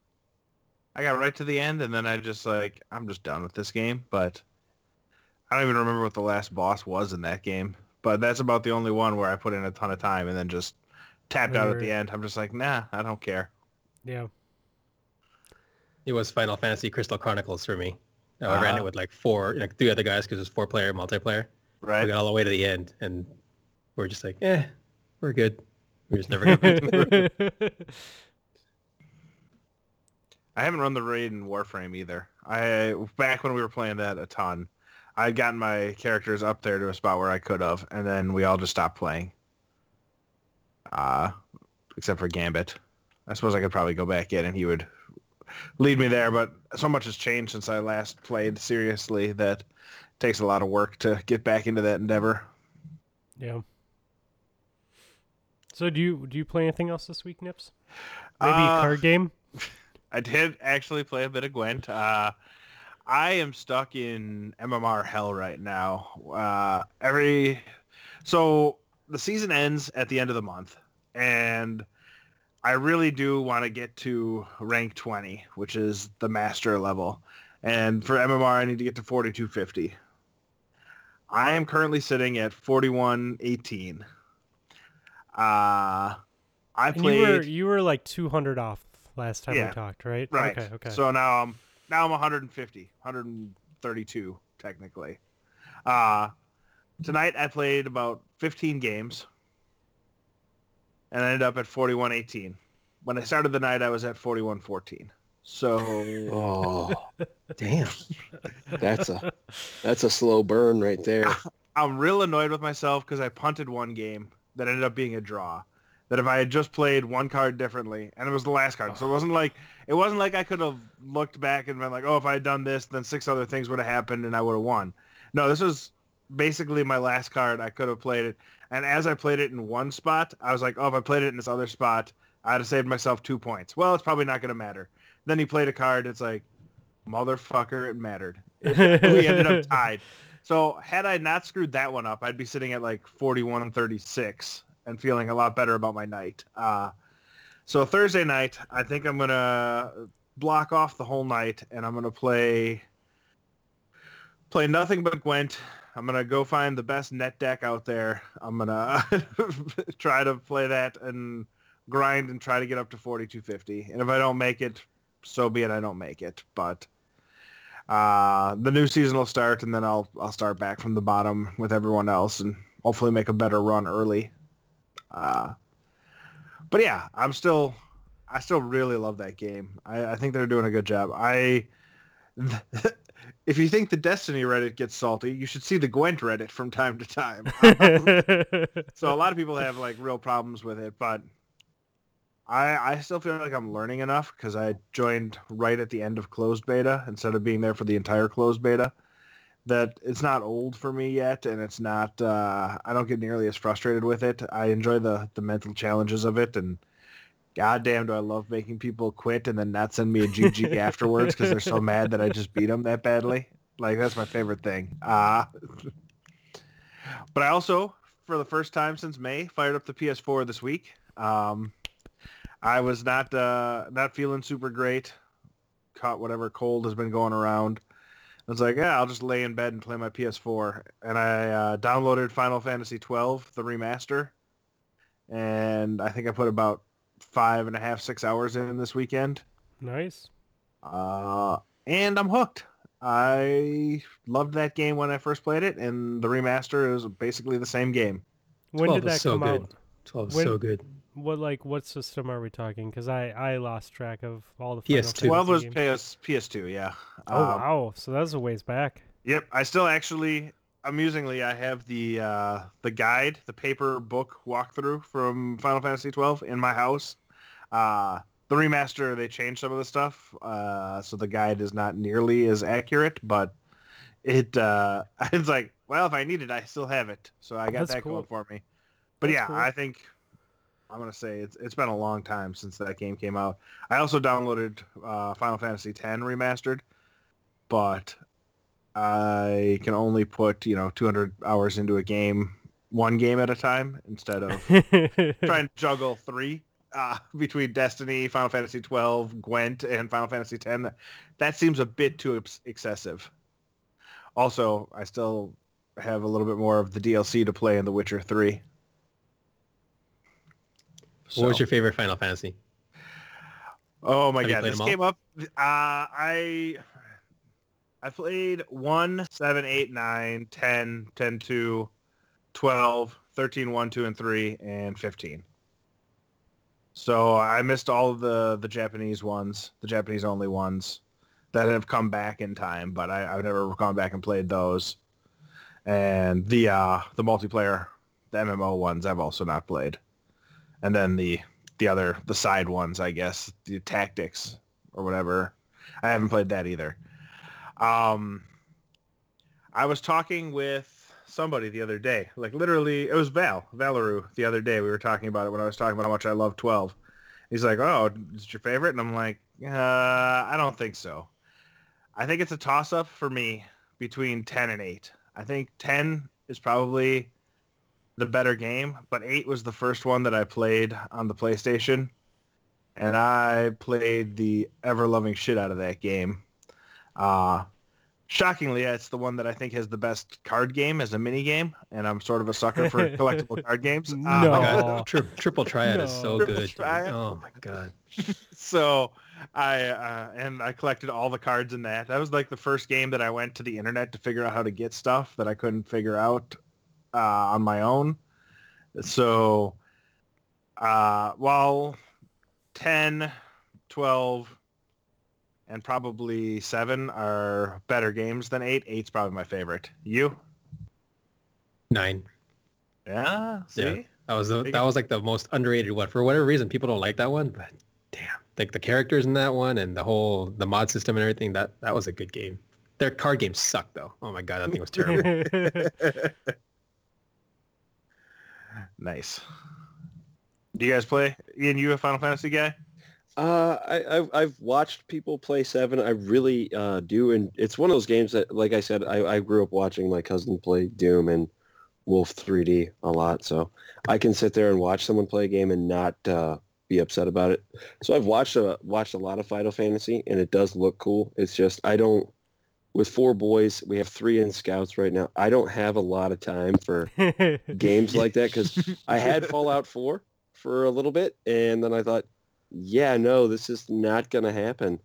I got right to the end, and then I just, like, I'm just done with this game, but I don't even remember what the last boss was in that game, but that's about the only one where I put in a ton of time and then just tapped out at the end. I'm just like, nah, I don't care. Yeah. It was Final Fantasy Crystal Chronicles for me. Uh, I ran it with, like, four, like, three other guys because it was four-player multiplayer. Right. We got all the way to the end, and... We're just like, eh, we're good. We're just never going to play. I haven't run the raid in Warframe either. I back when we were playing that a ton, I'd gotten my characters up there to a spot where I could have, and then we all just stopped playing. Uh, except for Gambit. I suppose I could probably go back in and he would lead me there, but so much has changed since I last played seriously that it takes a lot of work to get back into that endeavor. Yeah. So do you do you play anything else this week, Nips? Maybe uh, a card game? I did actually play a bit of Gwent. Uh, I am stuck in M M R hell right now. Uh, every so the season ends at the end of the month, and I really do want to get to rank twenty, which is the master level. And for M M R, I need to get to forty-two fifty. I am currently sitting at forty-one eighteen. Uh, I played. You were, you were like two hundred off last time yeah, we talked, right? Right. Okay. Okay. So now I'm now I'm one hundred fifty, one hundred thirty-two technically. Uh, tonight I played about fifteen games, and I ended up at forty-one eighteen. When I started the night, I was at forty-one fourteen. So, oh, damn, that's a that's a slow burn right there. I, I'm real annoyed with myself because I punted one game that ended up being a draw. That if I had just played one card differently, and it was the last card, so it wasn't like it wasn't like I could have looked back and been like, oh, if I had done this, then six other things would have happened and I would have won. No, this was basically my last card. I could have played it, and as I played it in one spot, I was like, oh, if I played it in this other spot, I'd have saved myself two points. Well, it's probably not going to matter. Then he played a card. It's like, motherfucker, it mattered. It, we ended up tied. So had I not screwed that one up, I'd be sitting at like forty-one thirty-six and feeling a lot better about my night. Uh, so Thursday night, I think I'm going to block off the whole night, and I'm going to play play nothing but Gwent. I'm going to go find the best net deck out there. I'm going to try to play that and grind and try to get up to forty-two fifty. And if I don't make it, so be it. I don't make it, but uh, the new season will start, and then I'll I'll start back from the bottom with everyone else, and hopefully make a better run early. Uh, but yeah, I'm still I still really love that game. I, I think they're doing a good job. I if you think the Destiny Reddit gets salty, you should see the Gwent Reddit from time to time. So a lot of people have like real problems with it, but I, I still feel like I'm learning enough because I joined right at the end of closed beta instead of being there for the entire closed beta, that it's not old for me yet, and it's not uh, I don't get nearly as frustrated with it. I enjoy the, the mental challenges of it, and goddamn do I love making people quit and then not send me a G G afterwards because they're so mad that I just beat them that badly. Like, that's my favorite thing. Uh, but I also, for the first time since May, fired up the P S four this week. Um... I was not uh, not feeling super great. Caught whatever cold has been going around. I was like, yeah, I'll just lay in bed and play my P S four. And I uh, downloaded Final Fantasy twelve, the remaster. And I think I put about five and a half, six hours in this weekend. Nice. Uh, and I'm hooked. I loved that game when I first played it, and the remaster is basically the same game. When did that come out? twelve is so good. What like what system are we talking? Because I, I lost track of all the P S two. twelve was P S, P S two, yeah. Oh, um, wow. So that was a ways back. Yep. I still actually, amusingly, I have the uh, the guide, the paper book walkthrough from Final Fantasy twelve in my house. Uh, the remaster, they changed some of the stuff, uh, so the guide is not nearly as accurate, but it uh, it's like, well, if I need it, I still have it. So I got That's that cool. going for me. But That's yeah, cool. I think... I'm going to say it's it's been a long time since that game came out. I also downloaded uh, Final Fantasy X Remastered, but I can only put, you know, two hundred hours into a game, one game at a time, instead of trying to juggle three uh, between Destiny, Final Fantasy twelve, Gwent, and Final Fantasy X. That seems a bit too ex- excessive. Also, I still have a little bit more of the D L C to play in The Witcher three. So. What was your favorite Final Fantasy? Oh my Have god, this came up. Uh, I I played one, seven, eight, nine, ten, ten, two, twelve, thirteen, one, two, and three, and fifteen. So I missed all of the, the Japanese ones, the Japanese only ones that have come back in time, but I, I've never gone back and played those. And the uh, the multiplayer, the M M O ones, I've also not played. And then the the other, the side ones, I guess, the tactics or whatever. I haven't played that either. Um, I was talking with somebody the other day. Like, literally, it was Val, Valeru, the other day. We were talking about it when I was talking about how much I love twelve. He's like, oh, is it your favorite? And I'm like, uh, I don't think so. I think it's a toss-up for me between ten and eight. I think ten is probably the better game, but eight was the first one that I played on the PlayStation, and I played the ever-loving shit out of that game. Uh, shockingly, it's the one that I think has the best card game as a minigame, and I'm sort of a sucker for collectible card games. No. Oh my God. Tri- triple Triad no. is so triple good. Triad. Oh, my God. So... I uh, and I collected all the cards in that. That was like the first game that I went to the internet to figure out how to get stuff that I couldn't figure out uh, on my own. So uh, while ten, twelve, and probably seven are better games than eight, eight's probably my favorite. You? nine. Yeah? See? Yeah. That was the, that was like the most underrated one. For whatever reason, people don't like that one, but damn. Like the characters in that one and the whole, the mod system and everything, that, that was a good game. Their card game sucked, though. Oh, my God, that thing was terrible. Nice. Do you guys play? Ian, you a Final Fantasy guy? Uh, I, I've, I've watched people play seven. I really uh, do. And it's one of those games that, like I said, I, I grew up watching my cousin play Doom and Wolf three D a lot. So I can sit there and watch someone play a game and not... Uh, be upset about it. So I've watched a watched a lot of Final Fantasy, and it does look cool. It's just I don't. With four boys, we have three in scouts right now. I don't have a lot of time for games like that because I had Fallout four for a little bit, and then I thought, yeah, no, this is not gonna happen.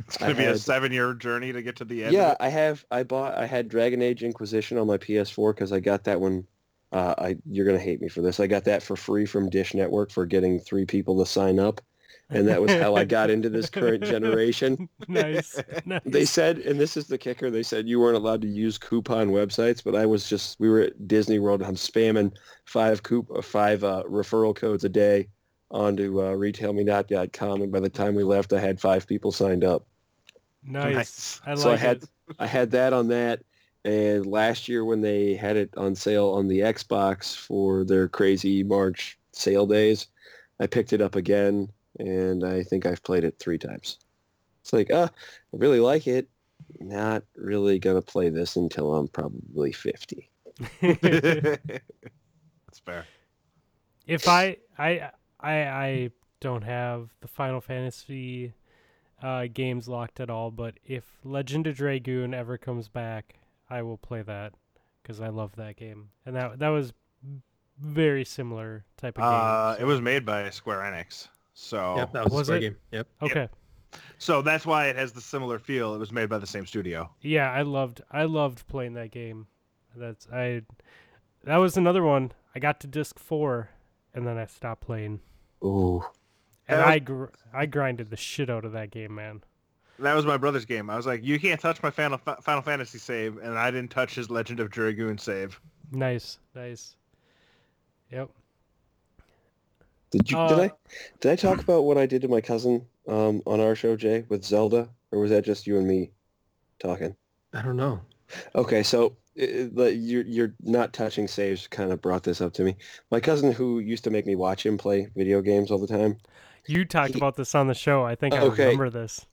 It's gonna I be had, a seven-year journey to get to the end. Yeah, I have. I bought. I had Dragon Age Inquisition on my P S four because I got that one. Uh, I, you're going to hate me for this. I got that for free from Dish Network for getting three people to sign up. And that was how I got into this current generation. Nice, nice. They said, and this is the kicker, they said you weren't allowed to use coupon websites, but I was just, we were at Disney World, and I'm spamming five coup- five uh, referral codes a day onto uh, retail me not dot com. And by the time we left, I had five people signed up. Nice. I like so I had, it. I had that on that. And last year when they had it on sale on the Xbox for their crazy March sale days, I picked it up again, and I think I've played it three times. It's like, ah, I really like it. Not really going to play this until I'm probably fifty. That's fair. If I, I, I, I don't have the Final Fantasy uh, games locked at all, but if Legend of Dragoon ever comes back... I will play that because I love that game, and that that was very similar type of game. Uh, so. It was made by Square Enix, so yep, that was, was a Square it? Game. Yep. Okay. Yep. So that's why it has the similar feel. It was made by the same studio. Yeah, I loved I loved playing that game. That's I. That was another one. I got to disc four, and then I stopped playing. Ooh. And that I gr- I grinded the shit out of that game, man. That was my brother's game. I was like, you can't touch my Final Final Fantasy save, and I didn't touch his Legend of Dragoon save. Nice, nice. Yep. Did you? Uh, did I? Did I talk about what I did to my cousin um, on our show, Jay, with Zelda, or was that just you and me talking? I don't know. Okay, so it, the, you're you're not touching saves kind of brought this up to me. My cousin, who used to make me watch him play video games all the time. You talked he, about this on the show. I think I okay. remember this.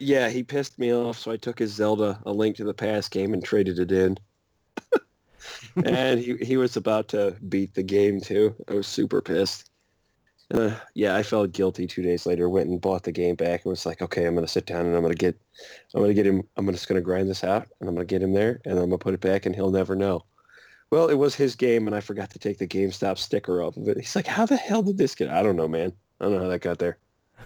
Yeah, he pissed me off, so I took his Zelda, A Link to the Past game, and traded it in. And he, he was about to beat the game, too. I was super pissed. Uh, yeah, I felt guilty two days later, went and bought the game back, and was like, okay, I'm going to sit down, and I'm going to get I'm gonna get him, I'm just going to grind this out, and I'm going to get him there, and I'm going to put it back, and he'll never know. Well, it was his game, and I forgot to take the GameStop sticker off of it. He's like, how the hell did this get? I don't know, man. I don't know how that got there.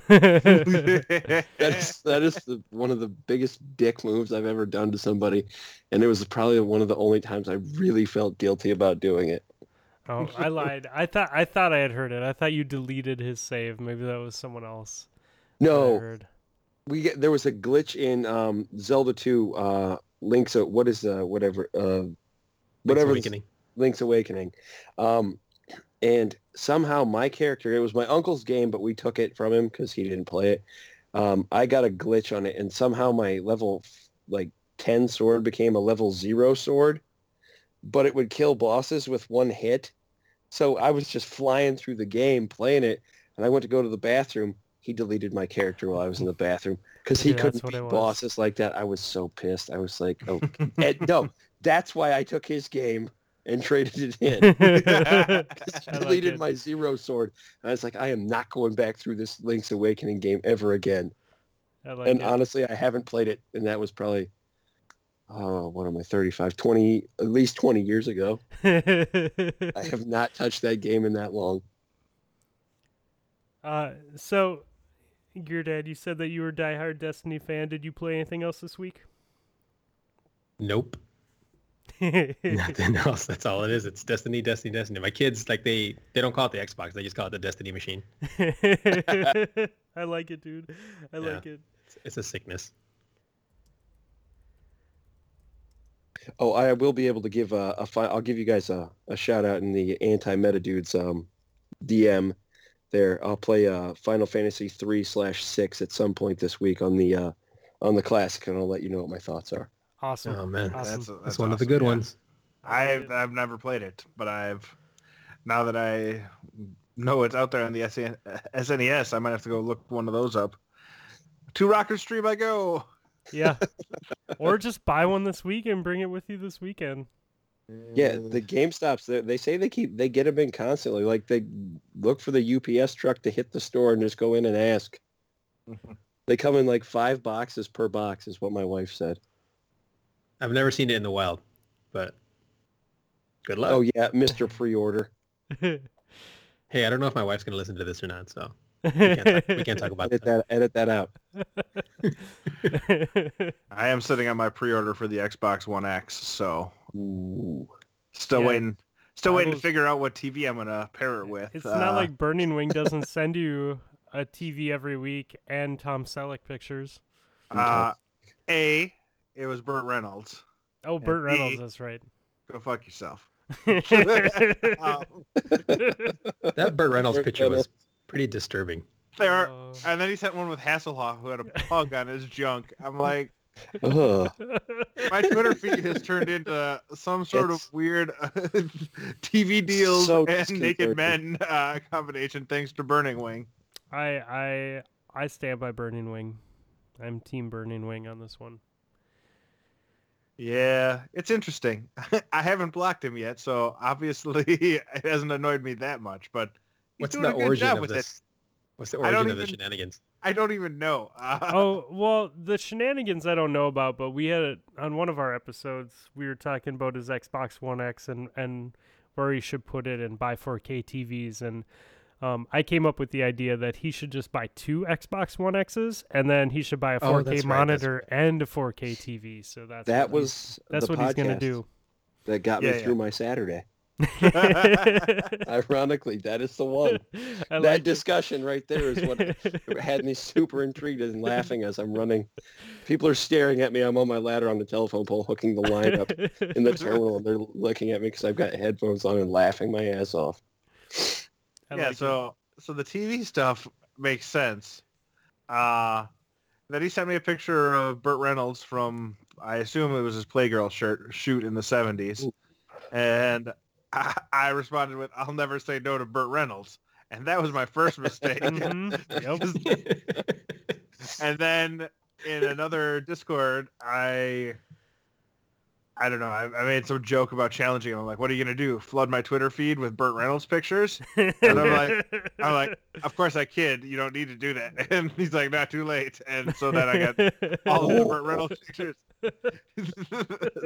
that is, that is the, one of the biggest dick moves I've ever done to somebody, and it was probably one of the only times I really felt guilty about doing it. Oh, I lied. I thought I thought I had heard it. I thought you deleted his save. Maybe that was someone else. No, we get, there was a glitch in um, Zelda two. Uh, Link's uh, what is uh, whatever uh, whatever Awakening. Link's Awakening. Um, and somehow my character, it was my uncle's game, but we took it from him because he didn't play it. Um, I got a glitch on it, and somehow my level like ten sword became a level zero sword, but it would kill bosses with one hit. So I was just flying through the game, playing it, and I went to go to the bathroom. He deleted my character while I was in the bathroom because he yeah, couldn't beat bosses like that. I was so pissed. I was like, oh, and, no, that's why I took his game and traded it in. He deleted like my zero sword. And I was like, I am not going back through this Link's Awakening game ever again. I like and it. honestly, I haven't played it. And that was probably, oh, what am I, thirty-five, twenty, at least twenty years ago. I have not touched that game in that long. Uh, so... Your dad, you said that you were a diehard Destiny fan. Did you play anything else this week? Nope. Nothing else. That's all it is. It's Destiny, Destiny, Destiny. My kids, like, they, they don't call it the Xbox. They just call it the Destiny machine. I like it, dude. I yeah. like it. It's, it's a sickness. Oh, I will be able to give a, a fi- I'll give you guys a, a shout out in the anti-meta dudes um, D M. There, I'll play uh, Final Fantasy three slash six at some point this week on the uh, on the classic, and I'll let you know what my thoughts are. Awesome! Oh man, awesome. that's, a, that's, that's one awesome. of the good yeah. ones. I've I've never played it, but I've now that I know it's out there on the S N E S, I might have to go look one of those up. To Rocker Stream, I go. Yeah, or just buy one this week and bring it with you this weekend. Yeah, the GameStops, they say they keep they get them in constantly. Like, they look for the U P S truck to hit the store and just go in and ask. Mm-hmm. They come in like five boxes per box is what my wife said. I've never seen it in the wild, but good luck. Oh, yeah, Mister Pre-Order. Hey, I don't know if my wife's going to listen to this or not, so we can't talk, we can't talk about edit that. Edit that out. I am sitting on my pre-order for the Xbox One X, so... Ooh. Still yeah. waiting Still I waiting was... to figure out what T V I'm going to pair it with. It's uh... not like Burning Wing doesn't send you a T V every week and Tom Selleck pictures. Uh, a, it was Burt Reynolds. Oh, Burt Reynolds, B, that's right. Go fuck yourself. um, that Burt Reynolds picture was pretty disturbing. There, are, uh... And then he sent one with Hasselhoff who had a pug on his junk. I'm like... Ugh. My Twitter feed has turned into some sort it's, of weird uh, T V deals so and naked men uh, combination thanks to Burning Wing. I I I stand by Burning Wing. I'm team Burning Wing on this one. Yeah, it's interesting. I haven't blocked him yet, so obviously it hasn't annoyed me that much. But what's the origin of this? It. What's the origin of the even, shenanigans? I don't even know. Uh, oh, well, the shenanigans I don't know about, but we had it on one of our episodes. We were talking about his Xbox One X and, and where he should put it and buy four K T Vs. And um, I came up with the idea that he should just buy two Xbox One X's and then he should buy a four K oh, that's monitor right, that's right. and a four K T V. So that's that what, was he, that's what he's going to do. That got me yeah, through yeah. my Saturday. Ironically, that is the one. I that like discussion it. right there is what had me super intrigued and laughing as I'm running. People are staring at me. I'm on my ladder on the telephone pole hooking the line up in the terminal, and they're looking at me because I've got headphones on and laughing my ass off. I yeah, like so it. so the T V stuff makes sense. Uh, then he sent me a picture of Burt Reynolds from, I assume it was his Playgirl shirt shoot in the seventies, Ooh. and. I, I responded with, I'll never say no to Burt Reynolds. And that was my first mistake. mm-hmm. And then in another Discord, I I don't know. I, I made some joke about challenging him. I'm like, what are you going to do? Flood my Twitter feed with Burt Reynolds pictures? And I'm like, I'm like, of course I kid. You don't need to do that. And he's like, not too late. And so then I got all the Burt Reynolds pictures.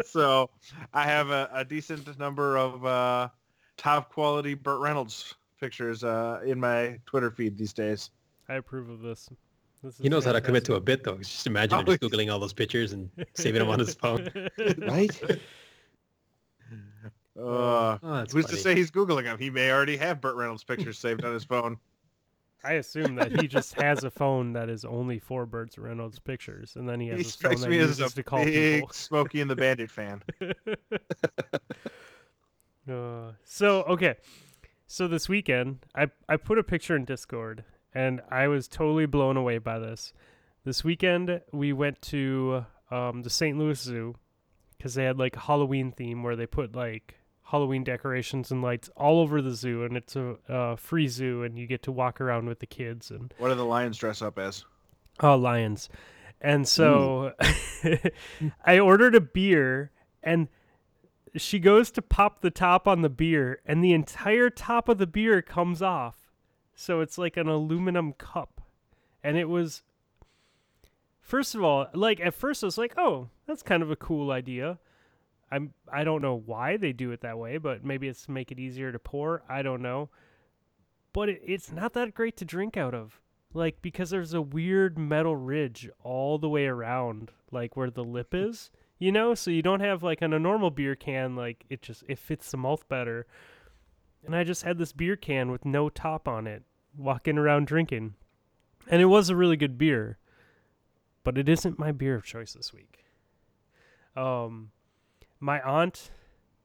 So I have a, a decent number of uh, top quality Burt Reynolds pictures uh, in my Twitter feed these days. I approve of this. this he knows fantastic. how to commit to a bit, though. Just imagine oh, just Googling all those pictures and saving them on his phone. Right? Uh, oh, who's funny. to say he's Googling them? He may already have Burt Reynolds pictures saved on his phone. I assume that he just has a phone that is only for Burt Reynolds pictures, and then he has he a phone that he uses to call people. He strikes me as a big Smokey and the Bandit fan. So, okay. So this weekend, I, I put a picture in Discord, and I was totally blown away by this. This weekend, we went to um, the Saint Louis Zoo, because they had, like, a Halloween theme where they put, like, Halloween decorations and lights all over the zoo, and it's a uh, free zoo, and you get to walk around with the kids. And what do the lions dress up as? Oh, lions. And so I ordered a beer, and she goes to pop the top on the beer, and the entire top of the beer comes off. So it's like an aluminum cup. And it was, first of all, like at first I was like, oh, that's kind of a cool idea. I'm, I don't know why they do it that way, but maybe it's to make it easier to pour. I don't know. But it, it's not that great to drink out of. Like, because there's a weird metal ridge all the way around, like where the lip is, you know? So you don't have, like, on a normal beer can, like, it just, it fits the mouth better. And I just had this beer can with no top on it, walking around drinking. And it was a really good beer, but it isn't my beer of choice this week. Um, my aunt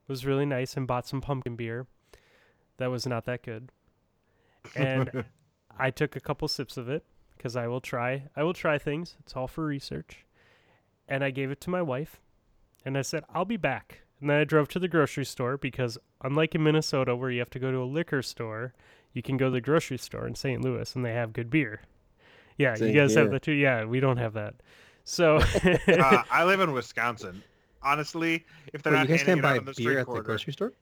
was really nice and bought some pumpkin beer. That was not that good. And I took a couple sips of it because I will try. I will try things. It's all for research. And I gave it to my wife, and I said, I'll be back. And then I drove to the grocery store because unlike in Minnesota where you have to go to a liquor store, you can go to the grocery store in Saint Louis and they have good beer. Yeah, Same you guys here. have that too. Yeah, we don't have that. So uh, I live in Wisconsin. Honestly, if they're well, not handing it out in the street corner, you guys can't buy beer at the grocery store?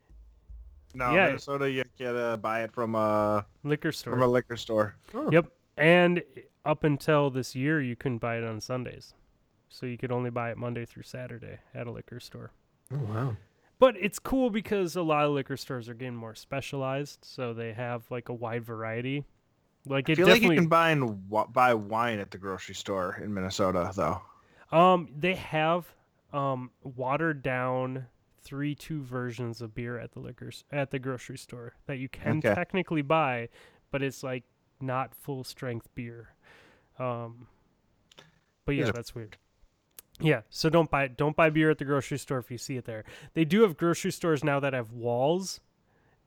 No, yeah. Minnesota, you get uh, buy it from a liquor store. From a liquor store. Oh. Yep, and up until this year, you couldn't buy it on Sundays, so you could only buy it Monday through Saturday at a liquor store. Oh wow! But it's cool because a lot of liquor stores are getting more specialized, so they have like a wide variety. Like it I feel definitely... like you can buy and w- buy wine at the grocery store in Minnesota, though. Um, they have um watered down three two versions of beer at the liquors at the grocery store that you can okay. technically buy, but it's like not full strength beer. Um, but yeah, that's weird. Yeah, so don't buy don't buy beer at the grocery store if you see it there. They do have grocery stores now that have walls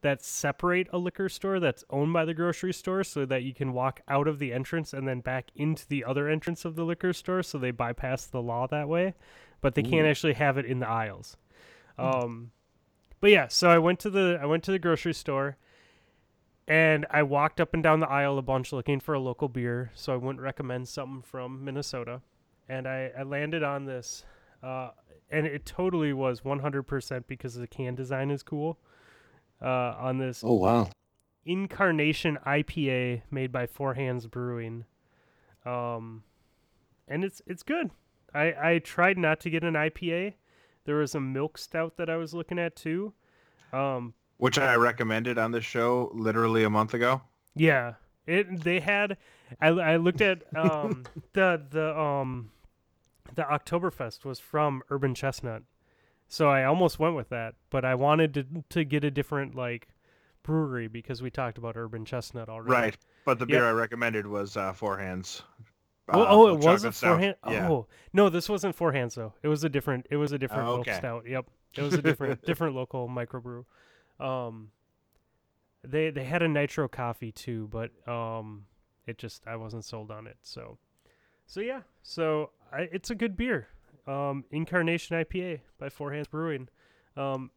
that separate a liquor store that's owned by the grocery store, so that you can walk out of the entrance and then back into the other entrance of the liquor store. So they bypass the law that way, but they Ooh. can't actually have it in the aisles. Um, but yeah, so I went to the, I went to the grocery store and I walked up and down the aisle a bunch looking for a local beer. So I wouldn't recommend something from Minnesota. And I, I landed on this, uh, and it totally was one hundred percent because the can design is cool, uh, on this. Oh, wow. Incarnation I P A made by Four Hands Brewing. Um, and it's, it's good. I, I tried not to get an I P A. There was a milk stout that I was looking at, too. Um, Which I recommended on this show literally a month ago. Yeah. it. They had... I, I looked at... Um, the the um, the Oktoberfest was from Urban Chestnut. So I almost went with that. But I wanted to, to get a different like brewery because we talked about Urban Chestnut already. Right. But the beer yeah. I recommended was uh, Four Hands. Oh, uh, oh it wasn't Four Hands. Yeah. Oh, no, this wasn't Four Hands though. It was a different. It was a different oh, okay. milk stout. Yep, it was a different, different local microbrew. Um, they they had a nitro coffee too, but um, it just I wasn't sold on it. So, so yeah, so I, it's a good beer. Um, Incarnation I P A by Four Hands Brewing. Um,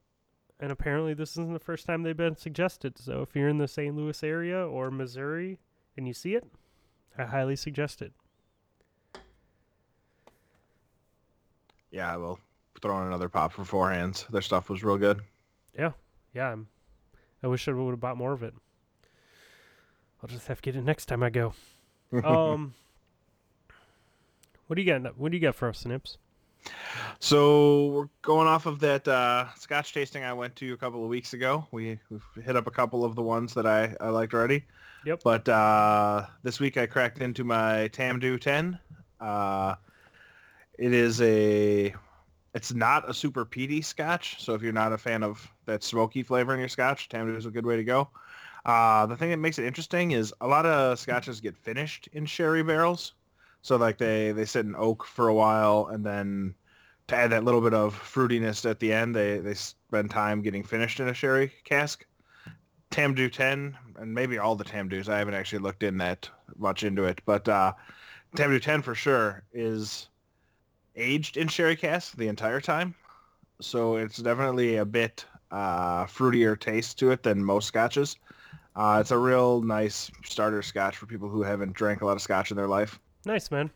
and apparently this isn't the first time they've been suggested. So if you're in the Saint Louis area or Missouri and you see it, I highly suggest it. Yeah, I will throw in another pop for Four Hands. Their stuff was real good. Yeah, yeah. I'm, I wish I would have bought more of it. I'll just have to get it next time I go. um, what do you got? What do you got for us, Snips? So we're going off of that uh, Scotch tasting I went to a couple of weeks ago. We we've hit up a couple of the ones that I, I liked already. Yep. But uh, this week I cracked into my Tamdu ten. Uh, It is a, it's not a super peaty scotch. So if you're not a fan of that smoky flavor in your scotch, Tamdu is a good way to go. Uh, the thing that makes it interesting is a lot of scotches get finished in sherry barrels. So like they, they sit in oak for a while, and then to add that little bit of fruitiness at the end, they, they spend time getting finished in a sherry cask. Tamdu ten, and maybe all the Tamdus. I haven't actually looked in that much into it, but uh, Tamdu ten for sure is aged in sherry cask the entire time, so it's definitely a bit uh, fruitier taste to it than most scotches. Uh, it's a real nice starter scotch for people who haven't drank a lot of scotch in their life. Nice, man.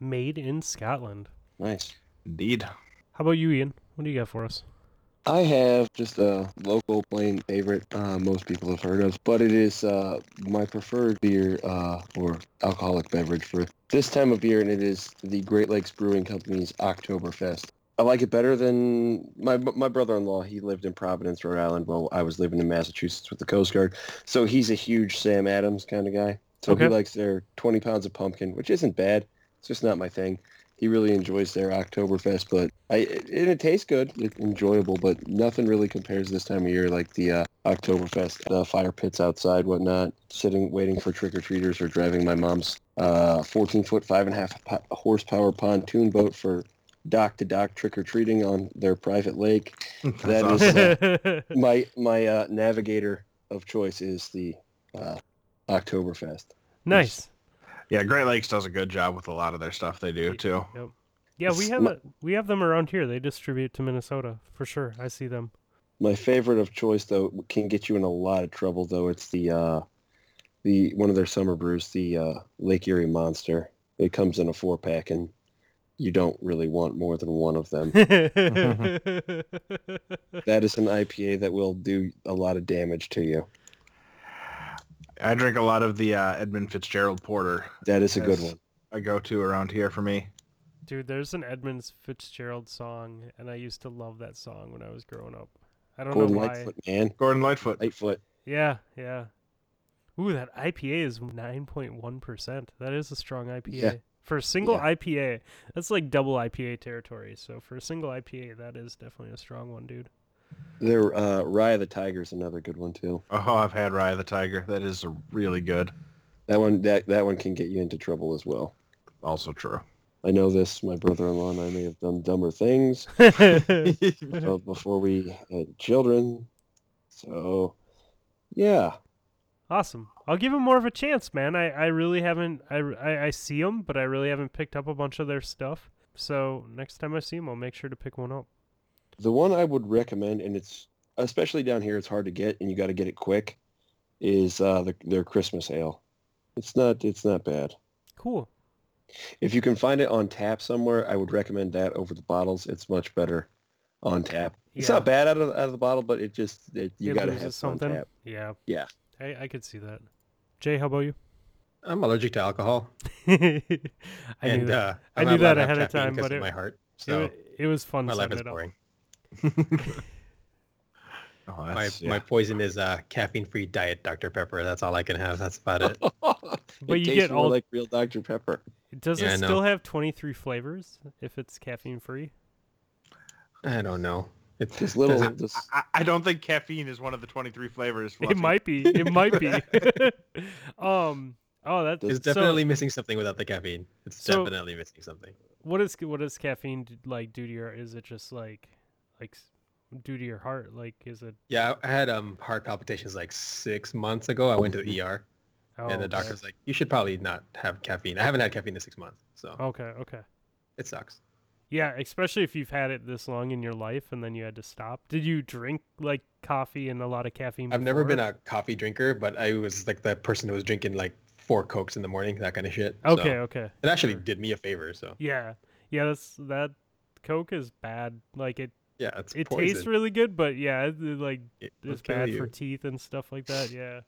Made in Scotland. Nice. Indeed. How about you, Ian? What do you got for us? I have just a local plain favorite uh, most people have heard of, but it is uh, my preferred beer uh, or alcoholic beverage for this time of year, and it is the Great Lakes Brewing Company's Oktoberfest. I like it better than my my brother-in-law. He lived in Providence, Rhode Island, while I was living in Massachusetts with the Coast Guard. So he's a huge Sam Adams kind of guy. So okay. He likes their twenty pounds of pumpkin, which isn't bad. It's just not my thing. He really enjoys their Oktoberfest, but I it, it tastes good. It's enjoyable, but nothing really compares this time of year like the uh, Oktoberfest, the fire pits outside, whatnot, sitting, waiting for trick-or-treaters or driving my mom's uh, fourteen-foot, five and a half horsepower pontoon boat for dock-to-dock trick-or-treating on their private lake. That's that awesome. is uh, my my uh, navigator of choice is the uh, Oktoberfest. Nice. Which, yeah, Great Lakes does a good job with a lot of their stuff they do, too. Yep. Yeah, we have a, we have them around here. They distribute to Minnesota, for sure. I see them. My favorite of choice, though, can get you in a lot of trouble, though. It's the uh, the one of their summer brews, the uh, Lake Erie Monster. It comes in a four-pack, and you don't really want more than one of them. That is an I P A that will do a lot of damage to you. I drink a lot of the uh, Edmund Fitzgerald Porter. That is a good one. A go-to around here for me. Dude, there's an Edmund Fitzgerald song, and I used to love that song when I was growing up. I don't Gordon know why. Gordon Lightfoot, man. Gordon Lightfoot. Lightfoot. Yeah, yeah. Ooh, that I P A is nine point one percent. That is a strong I P A. Yeah. For a single yeah. I P A, that's like double I P A territory. So for a single I P A, that is definitely a strong one, dude. Their uh, Rye of the Tiger is another good one too. Oh, I've had Rye of the Tiger. That is a really good. That one, that that one can get you into trouble as well. Also true. I know this. My brother-in-law and I may have done dumber things uh, before we had children. So, yeah. Awesome. I'll give them more of a chance, man. I, I really haven't. I, I I see them, but I really haven't picked up a bunch of their stuff. So next time I see them, I'll make sure to pick one up. The one I would recommend, and it's especially down here, it's hard to get, and you got to get it quick, is uh, the, their Christmas ale. It's not, it's not bad. Cool. If you can find it on tap somewhere, I would recommend that over the bottles. It's much better on tap. Yeah. It's not bad out of out of the bottle, but it just it, you got to have something. On tap. Yeah. Yeah. I, I could see that. Jay, how about you? I'm allergic to alcohol. I and, knew that, uh, I knew that ahead of time, but it, my heart, so it, it was fun. My life is boring. oh, my yeah. my poison is uh, caffeine-free diet Doctor Pepper. That's all I can have. That's about it. But it you get all like real Doctor Pepper. Does yeah, it still have twenty-three flavors if it's caffeine-free? I don't know. It's just little. I, just... I, I don't think caffeine is one of the twenty-three flavors. Fluffy. It might be. It might be. um. Oh, that is definitely so, missing something without the caffeine. It's so, definitely missing something. What is what does caffeine like do to your? Is it just like? Like, due to your heart, like, is it? Yeah, I had um heart palpitations like six months ago. I went to the E R, oh, and the doctor's okay. like, "You should probably not have caffeine." I haven't had caffeine in six months, so okay, okay, it sucks. Yeah, especially if you've had it this long in your life and then you had to stop. Did you drink like coffee and a lot of caffeine? Before? I've never been a coffee drinker, but I was like the person who was drinking like four Cokes in the morning, that kind of shit. Okay, so okay, it actually sure. did me a favor. So yeah, yeah, that's that Coke is bad. Like it. Yeah, it's it poison. Tastes really good, but yeah, it, like it it's bad you. for teeth and stuff like that. Yeah,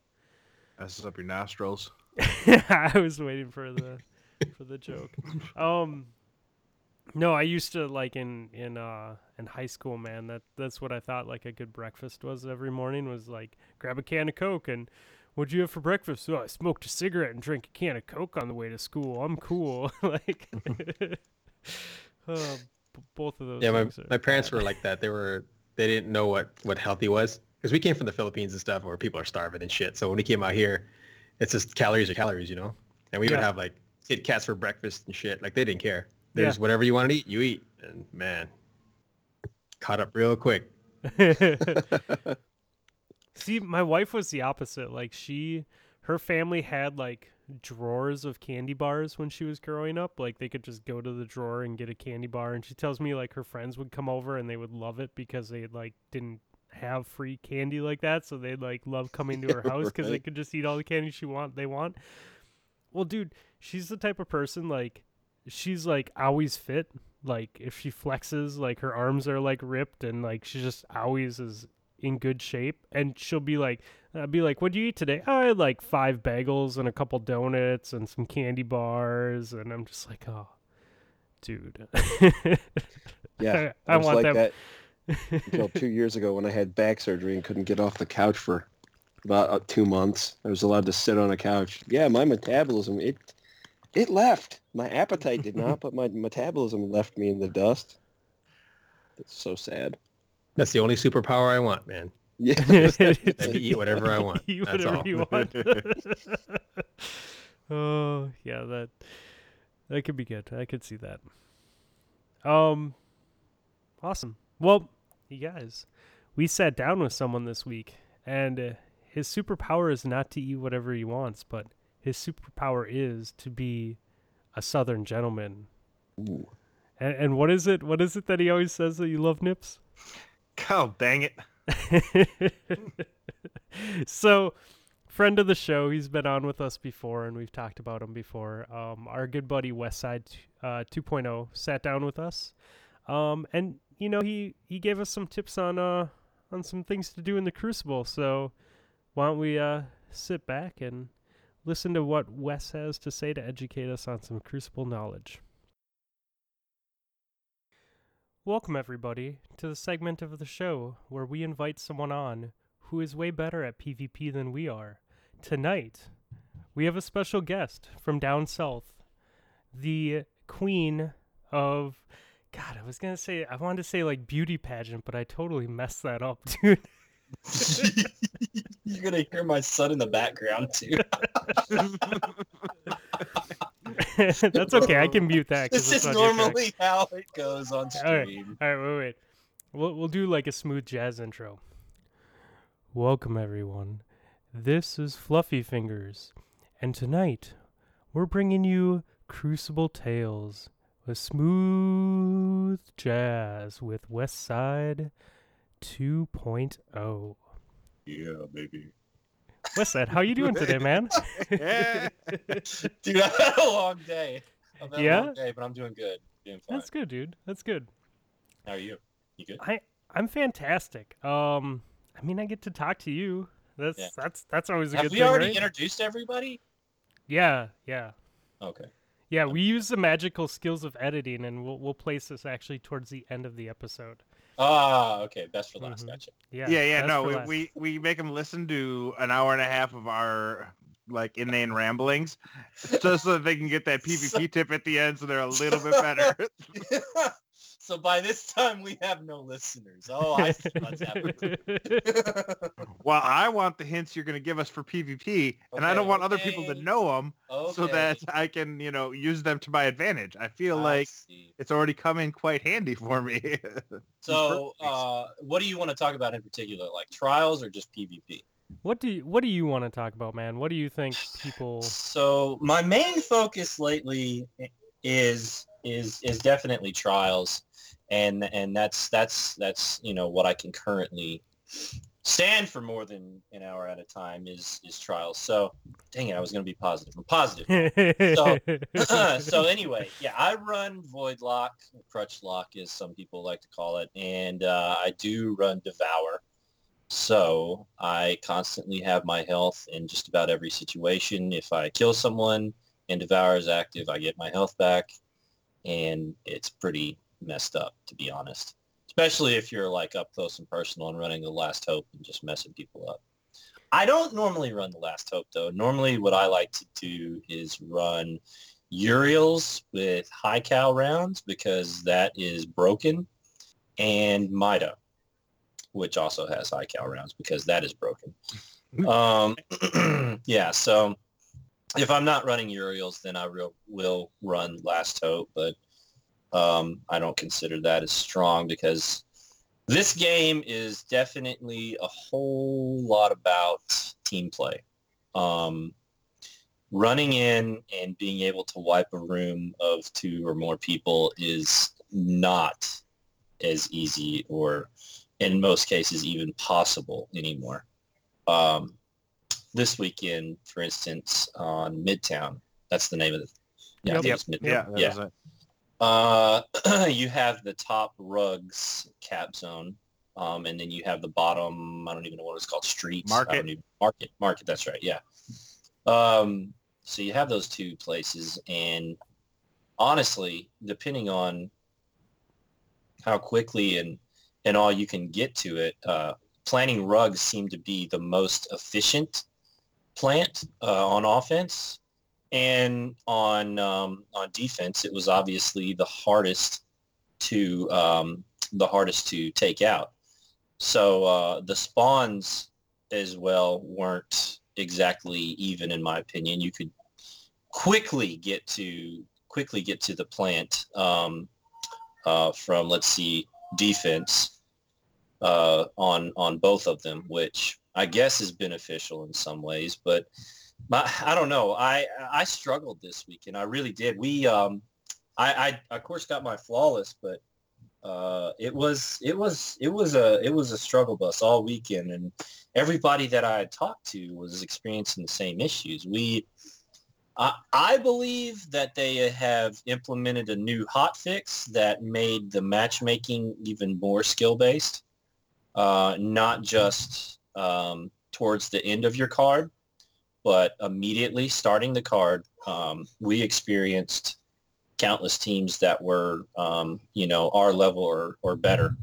messes up your nostrils. I was waiting for the for the joke. Um, no, I used to like in in uh in high school, man. That that's what I thought like a good breakfast was every morning. Was like grab a can of Coke and what'd you have for breakfast? Oh, I smoked a cigarette and drank a can of Coke on the way to school. I'm cool. like. um, Both of those. Yeah, my, my parents bad. were like that. They were they didn't know what, what healthy was because we came from the Philippines and stuff where people are starving and shit. So when we came out here, it's just calories are calories, you know. And we yeah. would have like Kit Kats for breakfast and shit. Like they didn't care. There's yeah. whatever you want to eat, you eat. And man, caught up real quick. See, my wife was the opposite. Like, she, her family had, like, drawers of candy bars when she was growing up. Like, they could just go to the drawer and get a candy bar. And she tells me, like, her friends would come over and they would love it because they, like, didn't have free candy like that. So they'd, like, love coming to her house because right. they could just eat all the candy she want they want. Well, dude, she's the type of person, like, she's, like, always fit. Like, if she flexes, like, her arms are, like, ripped and, like, she just always is in good shape. And she'll be like, I'll be like, what do you eat today? Oh, I had like five bagels and a couple donuts and some candy bars. And I'm just like, oh, dude. Yeah. I, I was want like that, that until two years ago when I had back surgery and couldn't get off the couch for about two months. I was allowed to sit on a couch. Yeah. My metabolism, it, it left. My appetite did not, but my metabolism left me in the dust. It's so sad. That's the only superpower I want, man. Yeah. Eat whatever I want. Eat whatever That's all. you want. Oh, yeah, that that could be good. I could see that. Um, awesome. Well, you guys, we sat down with someone this week, and uh, his superpower is not to eat whatever he wants, but his superpower is to be a Southern gentleman. Ooh. And, and what is it? What is it that he always says that you love, Nips? Oh, dang it. So, friend of the show, he's been on with us before and we've talked about him before. Um, our good buddy Westside uh, two point oh sat down with us. Um, and, you know, he, he gave us some tips on uh on some things to do in the Crucible. So why don't we uh, sit back and listen to what Wes has to say to educate us on some Crucible knowledge. Welcome, everybody, to the segment of the show where we invite someone on who is way better at PvP than we are. Tonight, we have a special guest from down south, the queen of... God, I was going to say... I wanted to say, like, beauty pageant, but I totally messed that up, dude. You're going to hear my son in the background, too. That's okay. I can mute that. This is normally how it goes on stream. All right. All right, wait, wait. We'll we'll do like a smooth jazz intro. Welcome, everyone. This is Fluffy Fingers, and tonight we're bringing you Crucible Tales with smooth jazz with Westside two point oh. Yeah, baby. Westside, how you doing today, man? Yeah. Dude, I had a long day. I've had yeah? a long day, but I'm doing good. Doing fine. That's good, dude. That's good. How are you? You good? I, I'm fantastic. Um, I mean, I get to talk to you. That's yeah. that's that's always a Have good thing, Have we already right? introduced everybody? Yeah, yeah. Okay. Yeah, we use the magical skills of editing, and we'll we'll place this actually towards the end of the episode. Ah, oh, okay. Best for last. Mm-hmm. Gotcha. Yeah, yeah. yeah no, we, we we make them listen to an hour and a half of our like inane ramblings, just so that they can get that PvP so, tip at the end, so they're a little bit better. So by this time, we have no listeners. Oh, I see what's happening. Well, I want the hints you're going to give us for PvP, okay, and I don't want okay. other people to know them, okay. so that I can, you know, use them to my advantage. I feel I like see. It's already come in quite handy for me. So, uh, what do you want to talk about in particular, like trials or just PvP? What do you, what do you want to talk about, man? What do you think people? So, my main focus lately is is is definitely trials. And and that's that's that's you know what I can currently stand for more than an hour at a time is is trials. So, dang it, I was going to be positive. I'm positive. so, so anyway, yeah, I run Voidlock, Crutchlock, as some people like to call it, and uh, I do run Devour. So I constantly have my health in just about every situation. If I kill someone and Devour is active, I get my health back, and it's pretty messed up, to be honest, especially if you're like up close and personal and running the Last Hope and just messing people up. I don't normally run the Last Hope, though. Normally what I like to do is run Uriels with high cal rounds, because that is broken, and Mida, which also has high cal rounds, because that is broken. um yeah so if I'm not running Uriels, then I will will run Last Hope, but Um, I don't consider that as strong, because This game is definitely a whole lot about team play. Um, running in and being able to wipe a room of two or more people is not as easy or in most cases even possible anymore. Um, this weekend, for instance, on Midtown, that's the name of it. Yeah, yep. Yep. Midtown. Yeah, that yeah. Was it. Uh, you have the top rugs cap zone, um, and then you have the bottom, I don't even know what it's called, streets. Market. I don't even, market, market, that's right, yeah. Um, so you have those two places, and honestly, depending on how quickly and, and all you can get to it, uh, planting rugs seem to be the most efficient plant uh, on offense. And on um, on defense, it was obviously the hardest to um, the hardest to take out. So uh, the spawns as well weren't exactly even, in my opinion. You could quickly get to quickly get to the plant um, uh, from let's see defense uh, on on both of them, which I guess is beneficial in some ways, but. My, I don't know. I, I struggled this week, and I really did. We, um, I, I of course got my flawless, but uh, it was it was it was a it was a struggle bus all weekend, and everybody that I had talked to was experiencing the same issues. We, I, I believe that they have implemented a new hotfix that made the matchmaking even more skill based, uh, not just um, towards the end of your card. But immediately starting the card, um, we experienced countless teams that were, um, you know, our level or, or better.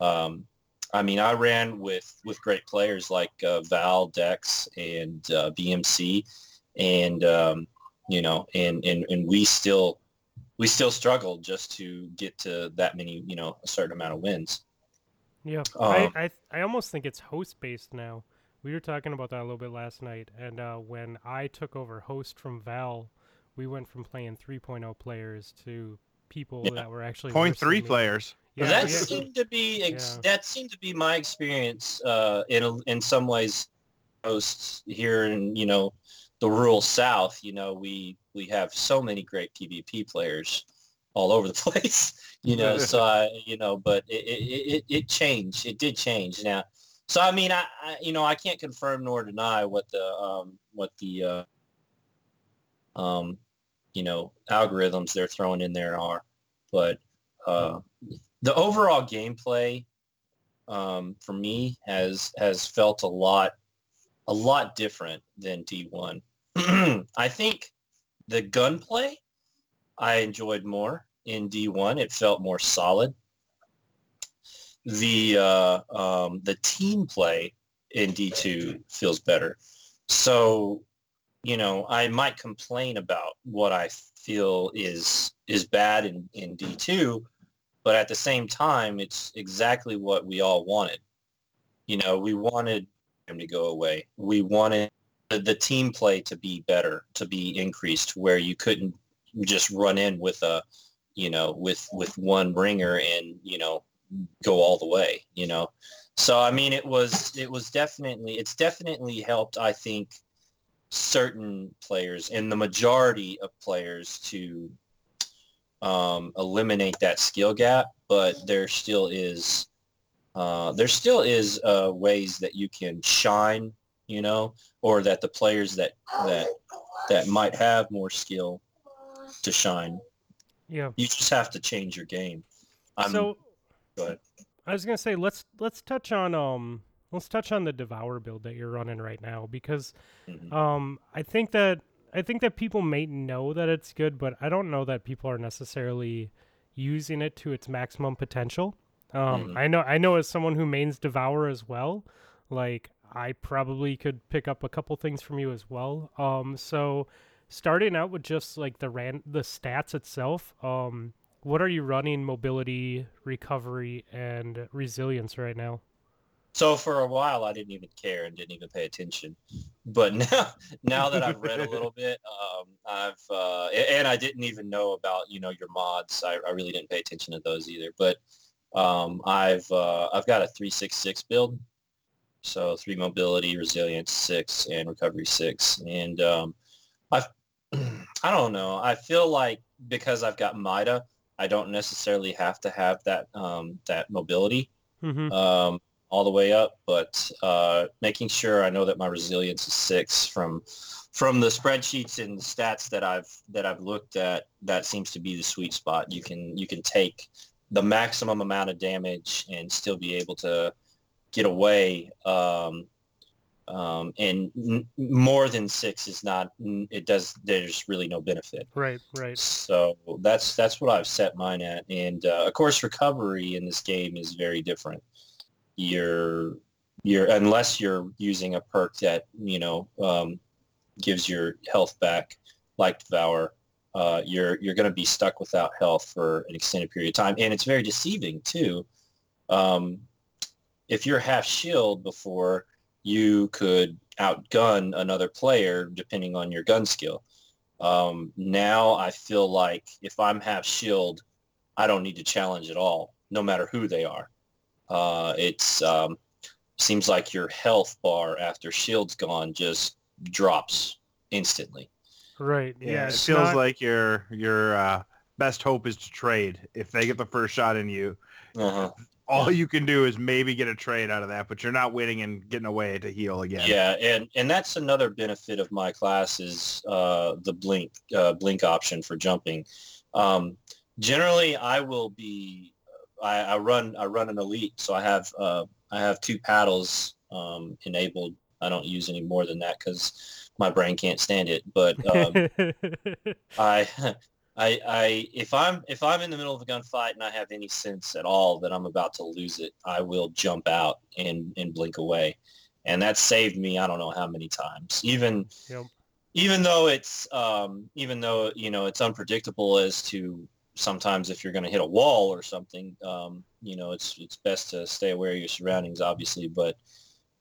Um, I mean, I ran with, with great players like uh, Val, Dex, and uh, B M C, and um, you know, and, and, and we still we still struggled just to get to that many, you know, a certain amount of wins. Yeah, um, I, I I almost think it's host based now. We were talking about that a little bit last night, and uh, when I took over host from Val, we went from playing three point oh players to people yeah. that were actually point three players. Yeah, that yeah. seemed to be ex- yeah. that seemed to be my experience uh, in in some ways. Hosts here in you know the rural South, you know we we have so many great PvP players all over the place. You know, so I, you know, but it it, it it changed. It did change now. So I mean, I, I you know I can't confirm nor deny what the um, what the uh, um, you know algorithms they're throwing in there are, but uh, the overall gameplay um, for me has has felt a lot a lot different than D one. I think the gunplay I enjoyed more in D one. It felt more solid. The uh, um, the team play in D two feels better. So, you know, I might complain about what I feel is is bad in, in D two, but at the same time, it's exactly what we all wanted. You know, we wanted him to go away. We wanted the team play to be better, to be increased, where you couldn't just run in with a, you know, with with one ringer and, you know, go all the way, you know. So I mean, it was it was definitely it's definitely helped. I think certain players and the majority of players to um, eliminate that skill gap, but there still is uh, there still is uh, ways that you can shine, you know, or that the players that that that might have more skill to shine. Yeah, you just have to change your game. I'm, so. Go ahead. I was gonna say let's let's touch on um let's touch on the Devour build that you're running right now, because mm-hmm. um I think that I think that people may know that it's good, but I don't know that people are necessarily using it to its maximum potential. Um mm-hmm. I know I know as someone who mains Devour as well, like I probably could pick up a couple things from you as well. Um so starting out with just like the ran the stats itself, um what are you running mobility, recovery, and resilience right now? So for a while, I didn't even care and didn't even pay attention. But now, now that I've read a little bit, um, I've uh, and I didn't even know about you know your mods. I, I really didn't pay attention to those either. But Um, I've uh, I've got a three six six build, so three mobility, resilience six, and recovery six. And um, I've I don't know. I feel like because I've got Mida, I don't necessarily have to have that um, that mobility mm-hmm. um, all the way up, but uh, making sure I know that my resilience is six from from the spreadsheets and the stats that I've that I've looked at. That seems to be the sweet spot. You can you can take the maximum amount of damage and still be able to get away. Um, um and n- more than six is not it does there's really no benefit. Right right So that's that's what I've set mine at. And uh, of course recovery in this game is very different. You're you're unless you're using a perk that you know um gives your health back, like Devour, uh you're you're going to be stuck without health for an extended period of time. And it's very deceiving too. Um if you're half shield before, you could outgun another player depending on your gun skill. Um, now I feel like if I'm half shield, I don't need to challenge at all, no matter who they are. Uh, it's um, seems like your health bar after shield's gone just drops instantly. Right. Yeah. yeah it feels not... like your your uh, best hope is to trade. If they get the first shot in you. Uh-huh. All you can do is maybe get a trade out of that, but you're not waiting and getting away to heal again. Yeah, and, and that's another benefit of my class is uh, the blink uh, blink option for jumping. Um, generally, I will be I, I run I run an elite, so I have uh, I have two paddles um, enabled. I don't use any more than that because my brain can't stand it. But um, I. I, I, if I'm, if I'm in the middle of a gunfight and I have any sense at all that I'm about to lose it, I will jump out and, and blink away. And that saved me, I don't know how many times, even, yep. even though it's, um, even though, you know, it's unpredictable as to sometimes if you're going to hit a wall or something, um, you know, it's, it's best to stay aware of your surroundings, obviously, but,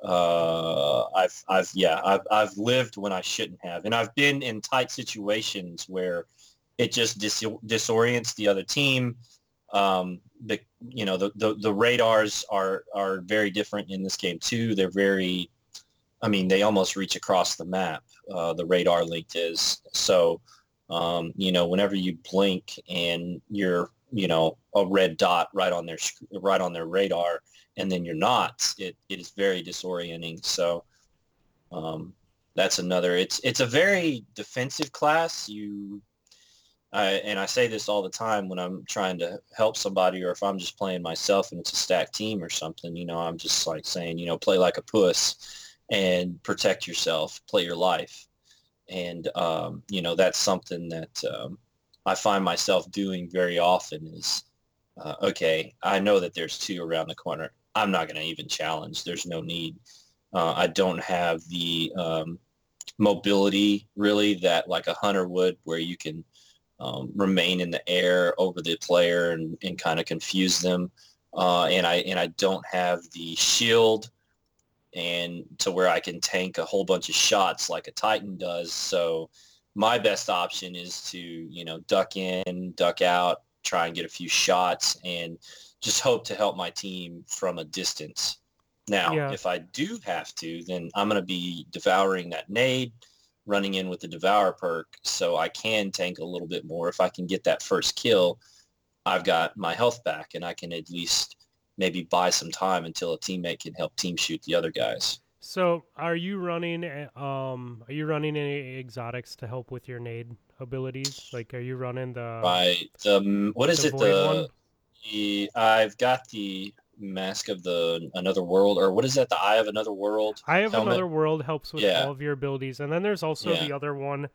uh, I've, I've, yeah, I've, I've lived when I shouldn't have, and I've been in tight situations where it just dis- disorients the other team. Um, the, you know, the, the, the radars are, are very different in this game too. They're very, I mean, they almost reach across the map. Uh, the radar link is so, um, you know, whenever you blink and you're, you know, a red dot right on their, right on their radar, and then you're not, it, it is very disorienting. So, um, that's another, it's, it's a very defensive class. You, I, and I say this all the time when I'm trying to help somebody, or if I'm just playing myself and it's a stacked team or something, you know, I'm just like saying, you know, play like a puss and protect yourself, play your life. And, um, you know, that's something that um, I find myself doing very often is, uh, okay, I know that there's two around the corner. I'm not going to even challenge. There's no need. Uh, I don't have the um, mobility really that like a hunter would, where you can Um, remain in the air over the player and, and kind of confuse them. Uh, and I and I don't have the shield and to where I can tank a whole bunch of shots like a Titan does. So my best option is to, you know, duck in, duck out, try and get a few shots and just hope to help my team from a distance. Now, yeah. If I do have to, then I'm going to be devouring that nade, running in with the Devour perk, so I can tank a little bit more. If I can get that first kill, I've got my health back, and I can at least maybe buy some time until a teammate can help team shoot the other guys. So, are you running? Um, are you running any exotics to help with your nade abilities? Like, are you running the right? Um, what is the it? The, the I've got the Mask of the Another World, or what is that? The Eye of Another World? Eye of helmet? Another World helps with yeah. all of your abilities. And then there's also yeah. the other one.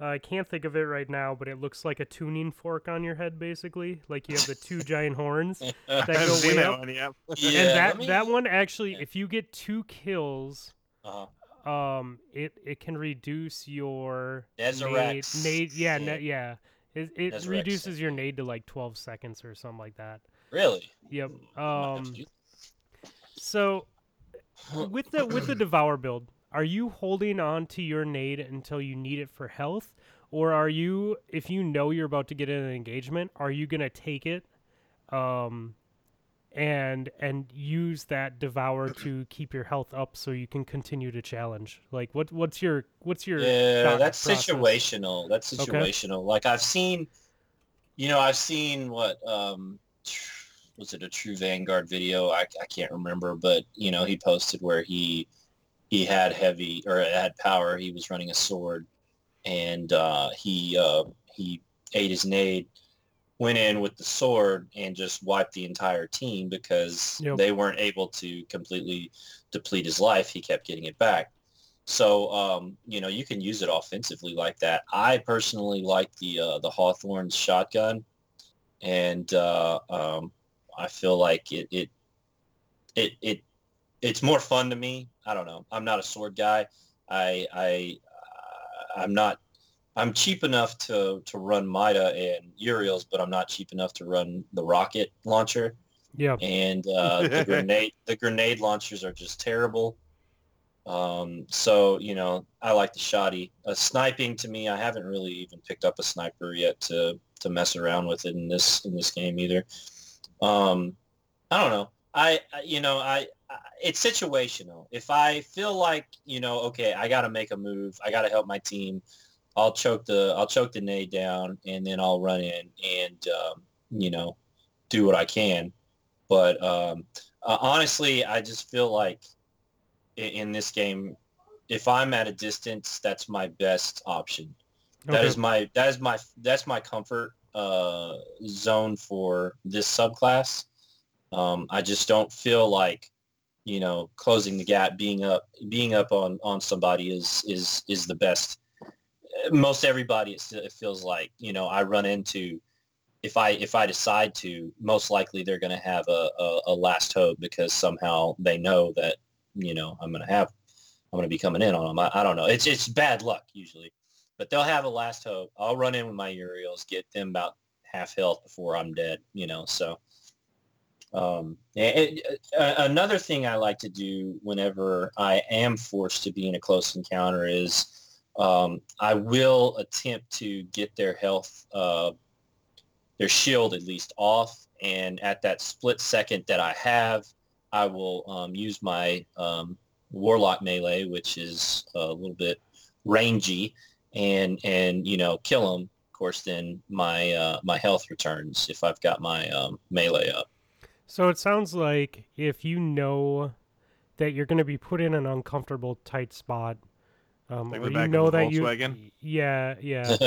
Uh, I can't think of it right now, but it looks like a tuning fork on your head, basically. Like you have the two giant horns that go way that up. One, yeah. Yeah, and that, me... that one actually, yeah. if you get two kills, uh-huh. um, it, it can reduce your... Deserex. Nade, nade, yeah, yeah. Na- yeah. It, it Deserex, reduces yeah. your nade to like twelve seconds or something like that. Really? Yep. Um, so, with the with the Devour build, are you holding on to your nade until you need it for health, or are you, if you know you're about to get in an engagement, are you gonna take it, um, and and use that devour to keep your health up so you can continue to challenge. Like what what's your what's your yeah that's process? situational that's situational okay. Like I've seen you know I've seen what um was it a True Vanguard video, I, I can't remember, but you know he posted where he he had heavy or had power, he was running a sword, and uh he uh he ate his nade, went in with the sword and just wiped the entire team because yep. they weren't able to completely deplete his life. He kept getting it back. So, um, you know, you can use it offensively like that. I personally like the uh, the Hawthorne shotgun, and uh, um, I feel like it it, it it it's more fun to me. I don't know. I'm not a sword guy. I I uh, I'm not. I'm cheap enough to, to run Mida and Uriel's, but I'm not cheap enough to run the rocket launcher. Yeah. And uh, the grenade the grenade launchers are just terrible. Um, so, you know, I like the shotty. Uh, sniping to me, I haven't really even picked up a sniper yet to, to mess around with it in this in this game either. Um, I don't know. I, I you know, I, I it's situational. If I feel like, you know, okay, I got to make a move. I got to help my team. I'll choke the I'll choke the nade down, and then I'll run in and um, you know do what I can. But um, uh, honestly, I just feel like in, in this game, if I'm at a distance, that's my best option. Okay. That is my that is my that's my comfort uh, zone for this subclass. Um, I just don't feel like you know closing the gap, being up being up on, on somebody is is is the best. Most everybody, it feels like, you know, I run into, if I if I decide to, most likely they're going to have a, a, a last hope because somehow they know that, you know, I'm going to have, I'm going to be coming in on them. I, I don't know. It's it's bad luck usually, but they'll have a last hope. I'll run in with my Uriels, get them about half health before I'm dead, you know, so. Um, it, uh, another thing I like to do whenever I am forced to be in a close encounter is, Um, I will attempt to get their health, uh, their shield at least off, and at that split second that I have, I will um, use my um, Warlock melee, which is a little bit rangy, and and you know kill them. Of course, then my uh, my health returns if I've got my um, melee up. So it sounds like if you know that you're going to be put in an uncomfortable tight spot. Um, like or you know that Volkswagen? you, yeah, yeah,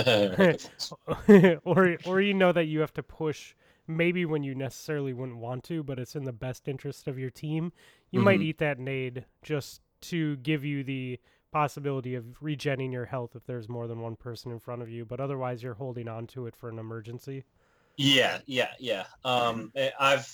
or or you know that you have to push maybe when you necessarily wouldn't want to, but it's in the best interest of your team. You mm-hmm. might eat that nade just to give you the possibility of regenning your health if there's more than one person in front of you, but otherwise you're holding on to it for an emergency. Yeah, yeah, yeah. Um, I've.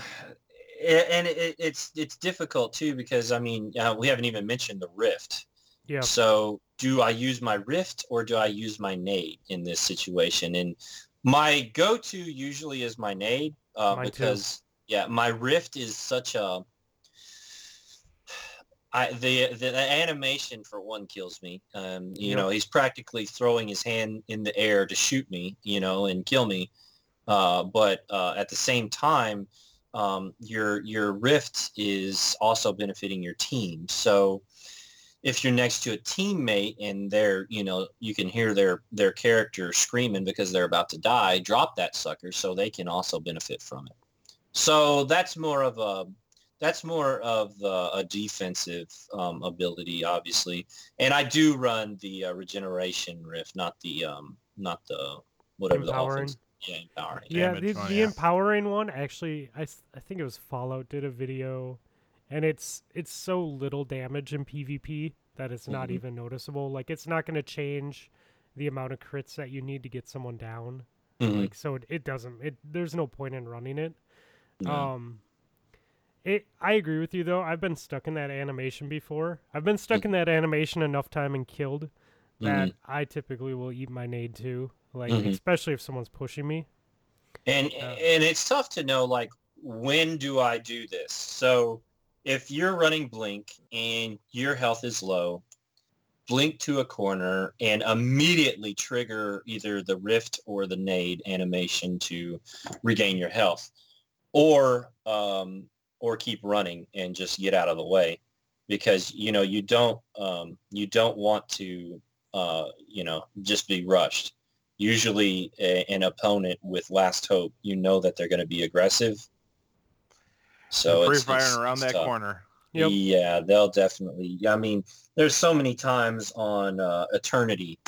And it, it's it's difficult too because I mean uh, we haven't even mentioned the rift. Yeah. So do I use my rift or do I use my nade in this situation? And my go-to usually is my nade uh, because, too. yeah, my rift is such a I, the, the the animation for one kills me. Um, you yep. know, he's practically throwing his hand in the air to shoot me, you know, and kill me. Uh, but uh, at the same time, um, your your rift is also benefiting your team. So. If you're next to a teammate and they're, you know, you can hear their, their character screaming because they're about to die, drop that sucker so they can also benefit from it. So that's more of a, that's more of a, a defensive um, ability, obviously. And I do run the uh, regeneration rift, not the, um, not the, whatever empowering. the offense. Yeah, empowering. Yeah, the, one, the yeah. empowering one, actually, I, I think it was Fallout did a video. And it's it's so little damage in PvP that it's not mm-hmm. even noticeable. Like, it's not going to change the amount of crits that you need to get someone down. Mm-hmm. Like, so it, it doesn't. It there's no point in running it. Yeah. Um, it. I agree with you though. I've been stuck in that animation before. I've been stuck in that animation enough time and killed that mm-hmm. I typically will eat my nade too. Like mm-hmm. especially if someone's pushing me. And uh, and it's tough to know like when do I do this so. If you're running Blink and your health is low, Blink to a corner and immediately trigger either the Rift or the Nade animation to regain your health. or um, or keep running and just get out of the way, because you know you don't um, you don't want to uh, you know just be rushed. Usually, a, an opponent with last hope, you know that they're going to be aggressive. So it's firing around that corner. Yep. Yeah, they'll definitely. I mean, there's so many times on uh, Eternity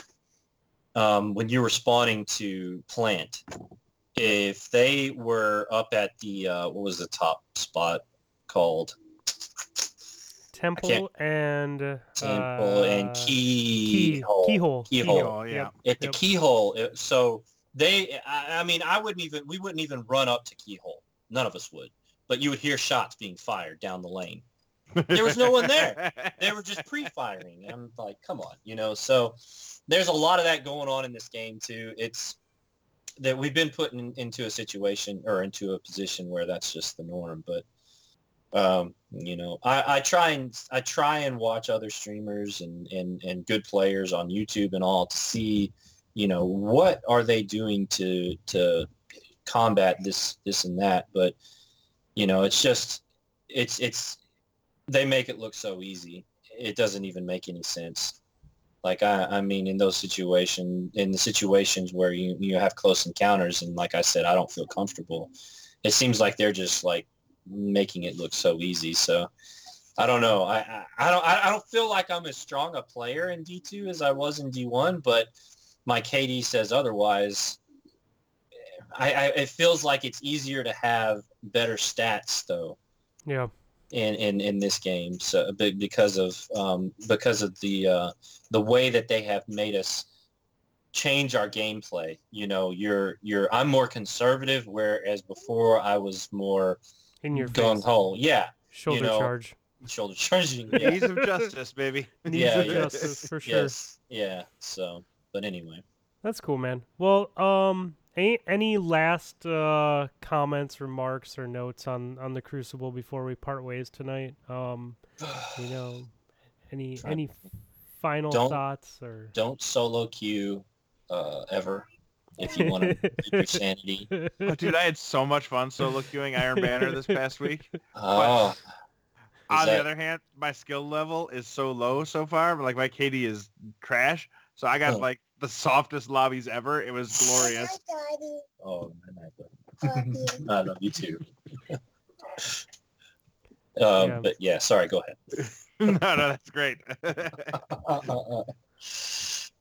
um, when you're responding to plant. If they were up at the uh, what was the top spot called? Temple and temple uh, and key, keyhole. Keyhole. Keyhole. Keyhole. Yeah. At the yep. keyhole. It, so they. I, I mean, I wouldn't even. We wouldn't even run up to keyhole. None of us would. But you would hear shots being fired down the lane. There was no one there. They were just pre-firing. I'm like, come on, you know. So there's a lot of that going on in this game too. It's that we've been put in, into a situation or into a position where that's just the norm. But um, you know, I, I try and I try and watch other streamers and, and, and good players on YouTube and all to see, you know, what are they doing to to combat this this and that. But you know, it's just it's it's. They make it look so easy. It doesn't even make any sense. Like, I, I mean, in those situations, in the situations where you, you have close encounters, and like I said, I don't feel comfortable. It seems like they're just, like, making it look so easy. So, I don't know. I, I, I don't I don't feel like I'm as strong a player in D two as I was in D one, but my K D says otherwise. I, I it feels like it's easier to have better stats, though. Yeah. In, in, in this game, so because of um, because of the uh, the way that they have made us change our gameplay, you know, you're you're I'm more conservative, whereas before I was more in your gung ho, yeah, shoulder you know, charge, shoulder charging, yeah. Needs of justice, baby, needs yeah, of yeah. justice for sure, yes, yeah. So, but anyway, that's cool, man. Well, um. Any, any last uh, comments, remarks, or notes on, on the Crucible before we part ways tonight? Um, you know, any any final don't, thoughts or don't solo queue uh, ever if you want to keep your sanity. Oh, dude, I had so much fun solo queuing Iron Banner this past week. Oh, but on that... the other hand, my skill level is so low so far. But like my K D is trash, so I got oh. like. the softest lobbies ever. It was glorious. Oh, man, I, I love you too. um, yeah. But yeah, sorry. Go ahead. no, no, that's great.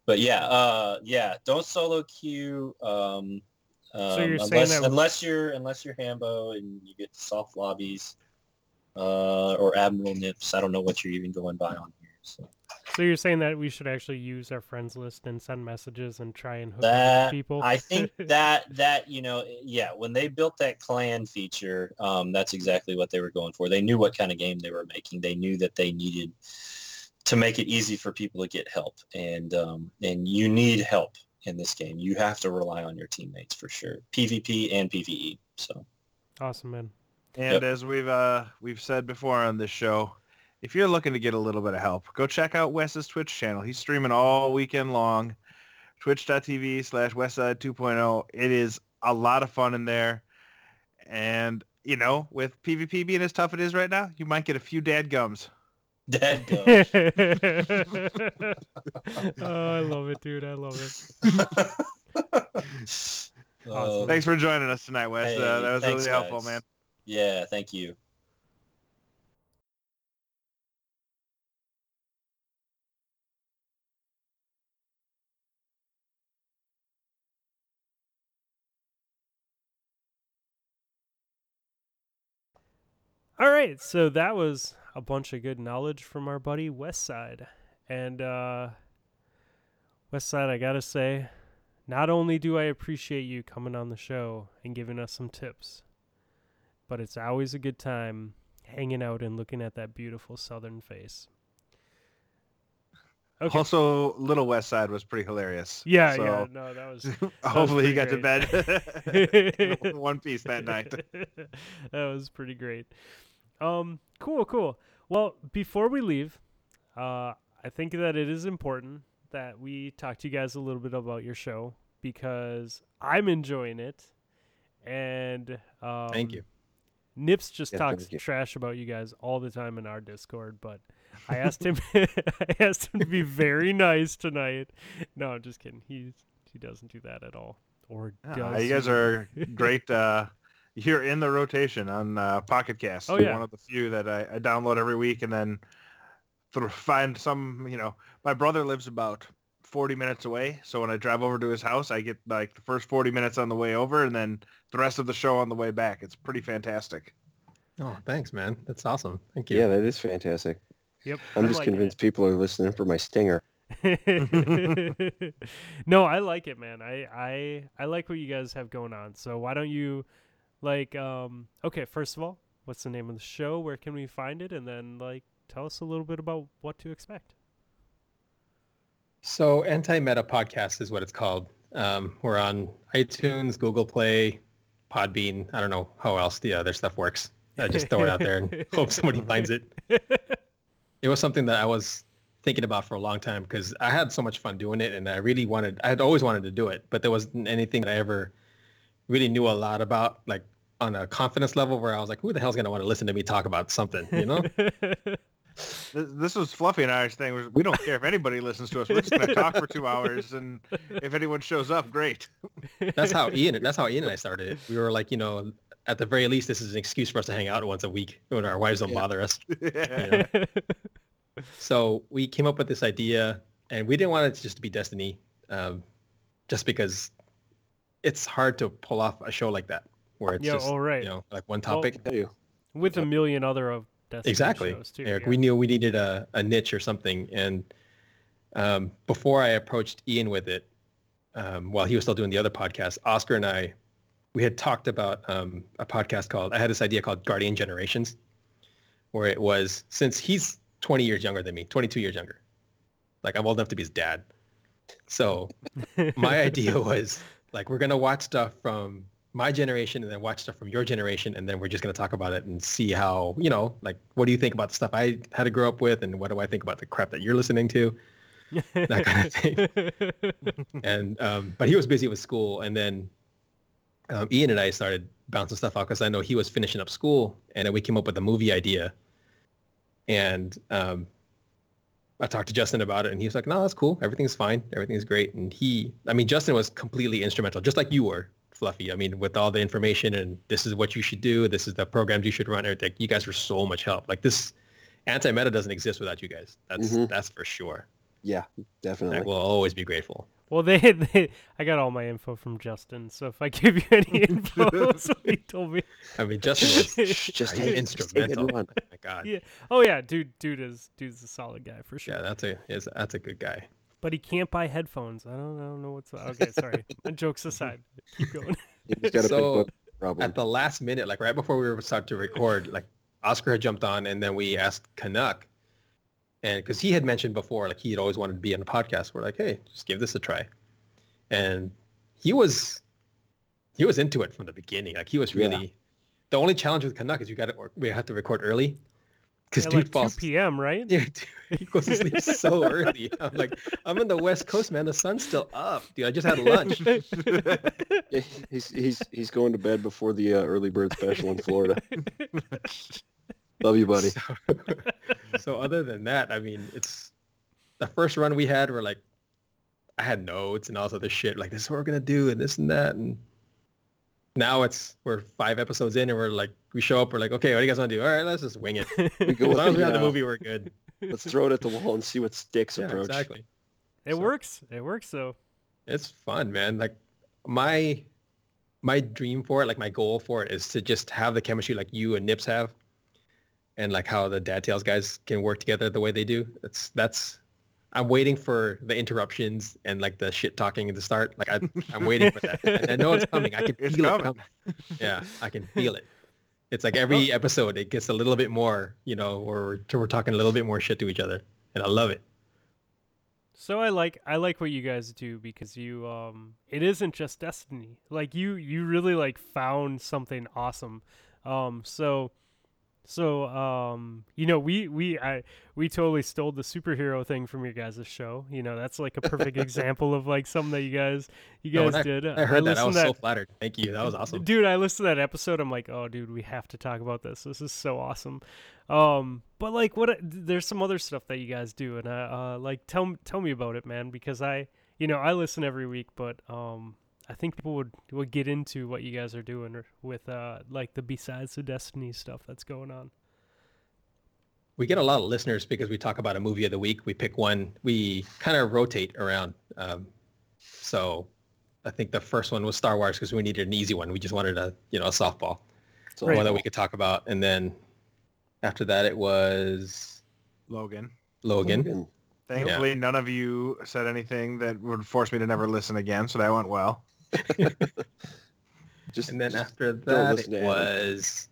But yeah, uh, yeah. Don't solo queue. Um, um, so you're unless, saying that unless you're unless you're Hambo and you get soft lobbies uh, or Admiral Nips. I don't know what you're even going by on here. So. So you're saying that we should actually use our friends list and send messages and try and hook that, up people? I think that, that, you know, yeah, when they built that clan feature, um, that's exactly what they were going for. They knew what kind of game they were making. They knew that they needed to make it easy for people to get help. And, um, and you need help in this game. You have to rely on your teammates for sure. PvP and PvE. So awesome, man. And yep. as we've, uh, we've said before on this show, if you're looking to get a little bit of help, go check out Wes's Twitch channel. He's streaming all weekend long, twitch dot t v slash Westside two point oh. It is a lot of fun in there. And, you know, with PvP being as tough it is right now, you might get a few dadgums. Dadgums. Oh, I love it, dude. I love it. Awesome. Thanks for joining us tonight, Wes. Hey, uh, that was thanks, really guys. helpful, man. Yeah, thank you. All right, so that was a bunch of good knowledge from our buddy Westside. And uh, Westside, I got to say, not only do I appreciate you coming on the show and giving us some tips, but it's always a good time hanging out and looking at that beautiful southern face. Okay. Also, Little Westside was pretty hilarious. Yeah, so yeah, no, that was. That hopefully, was he got great. to bed in one piece that night. That was pretty great. Um, cool, cool. Well, before we leave, uh, I think that it is important that we talk to you guys a little bit about your show because I'm enjoying it, and um, thank you. Nips just yes, talks trash about you guys all the time in our Discord, but I asked him I asked him to be very nice tonight. No, I'm just kidding. He's he doesn't do that at all. Or does uh, you guys are great. Uh, you're in the rotation on uh, Pocket Cast. Oh, yeah. One of the few that I, I download every week and then th- find some, you know, my brother lives about forty minutes away. So when I drive over to his house, I get like the first forty minutes on the way over and then the rest of the show on the way back. It's pretty fantastic. Oh, thanks, man. That's awesome. Thank you. Yeah, that is fantastic. Yep. I'm I just like convinced it. People are listening for my stinger. No, I like it, man. I, I I like what you guys have going on. So why don't you, like, um, okay, first of all, what's the name of the show? Where can we find it? And then, like, tell us a little bit about what to expect. So Anti-Meta Podcast is what it's called. Um, we're on iTunes, Google Play, Podbean. I don't know how else the other stuff works. I just throw it out there and hope somebody finds it. It was something that I was thinking about for a long time because I had so much fun doing it and I really wanted, I had always wanted to do it, but there wasn't anything that I ever really knew a lot about, like on a confidence level where I was like, who the hell's going to want to listen to me talk about something, you know? This was Fluffy and I's thing. We don't care if anybody listens to us. We're just going to talk for two hours and if anyone shows up, great. That's how Ian, that's how Ian and I started it. We were like, you know, at the very least, this is an excuse for us to hang out once a week when our wives don't yeah. bother us. Yeah. You know? So we came up with this idea, and we didn't want it to just be Destiny, um, just because it's hard to pull off a show like that, where it's yeah, just all right. you know, like one topic. Well, with a million other of Destiny exactly. shows, too. Exactly. Yeah. We knew we needed a, a niche or something, and um, before I approached Ian with it, um, while he was still doing the other podcast, Oscar and I, we had talked about um, a podcast called, I had this idea called Guardian Generations, where it was, since he's twenty years younger than me, twenty-two years younger. Like, I'm old enough to be his dad. So my idea was, like, we're going to watch stuff from my generation and then watch stuff from your generation, and then we're just going to talk about it and see how, you know, like, what do you think about the stuff I had to grow up with, and what do I think about the crap that you're listening to? That kind of thing. And um, but he was busy with school, and then um, Ian and I started bouncing stuff out because I know he was finishing up school, and then we came up with a movie idea. And um, I talked to Justin about it, and he was like, no, that's cool. Everything's fine. Everything's great. And he, I mean, Justin was completely instrumental, just like you were, Fluffy. I mean, with all the information and this is what you should do. This is the programs you should run. Everything. You guys were so much help. Like, this Anti-Meta doesn't exist without you guys. That's mm-hmm. that's for sure. Yeah, definitely. Like, we'll always be grateful. Well, they, they, I got all my info from Justin, so if I give you any info, that's what he told me. I mean, Justin was just instrumental. Oh, my God. Yeah. Oh, yeah, dude, dude is dude's a solid guy, for sure. Yeah, that's a is, that's a good guy. But he can't buy headphones. I don't, I don't know what's up. Okay, sorry. Jokes aside. Keep going. So, at the last minute, like right before we were starting to record, like Oscar had jumped on, and then we asked Canuck. And because he had mentioned before, like, he had always wanted to be on a podcast. We're like, hey, just give this a try. And he was he was into it from the beginning. Like, he was really yeah. the only challenge with Canuck is you got to we have to record early because yeah, dude like falls two p.m. right? Yeah, dude, he goes to sleep so early. I'm like, I'm on the West Coast, man. The sun's still up, dude. I just had lunch. yeah, he's he's he's going to bed before the uh, early bird special in Florida. Love you, buddy. So, so other than that, I mean, it's the first run we had. We're like, I had notes and all this other shit. Like, this is what we're going to do and this and that. And now it's, we're five episodes in and we're like, we show up. We're like, okay, what do you guys want to do? All right, let's just wing it. We go, as long as we have the movie, we're good. Let's throw it at the wall and see what sticks yeah, approach. Exactly. It so, works. It works though. It's fun, man. Like my, my dream for it, like my goal for it is to just have the chemistry like you and Nips have. And like how the Dad Tales guys can work together the way they do. That's that's. I'm waiting for the interruptions and like the shit talking to start. Like I, I'm waiting for that. And I know it's coming. I can it's feel coming. it coming. Yeah, I can feel it. It's like every episode, it gets a little bit more, you know, or we're talking a little bit more shit to each other, and I love it. So I like I like what you guys do because you um, it isn't just Destiny. Like you you really like found something awesome. Um, so. So, um, you know, we, we, I, we totally stole the superhero thing from your guys' show. You know, that's like a perfect example of like something that you guys, you guys no, I, did. I heard I that. I was that, so flattered. Thank you. That was awesome. Dude, I listened to that episode. I'm like, oh dude, we have to talk about this. This is so awesome. Um, but like what, there's some other stuff that you guys do. And, I, uh, like tell, tell me about it, man, because I, you know, I listen every week, but, um, I think people would, would get into what you guys are doing with uh, like the Besides the Destiny stuff that's going on. We get a lot of listeners because we talk about a movie of the week. We pick one. We kind of rotate around. Um, so I think the first one was Star Wars because we needed an easy one. We just wanted a, you know, a softball. So right. One that we could talk about. And then after that, it was Logan. Logan. Logan. Thankfully, yeah. None of you said anything that would force me to never listen again. So that went well. just and then just after that it was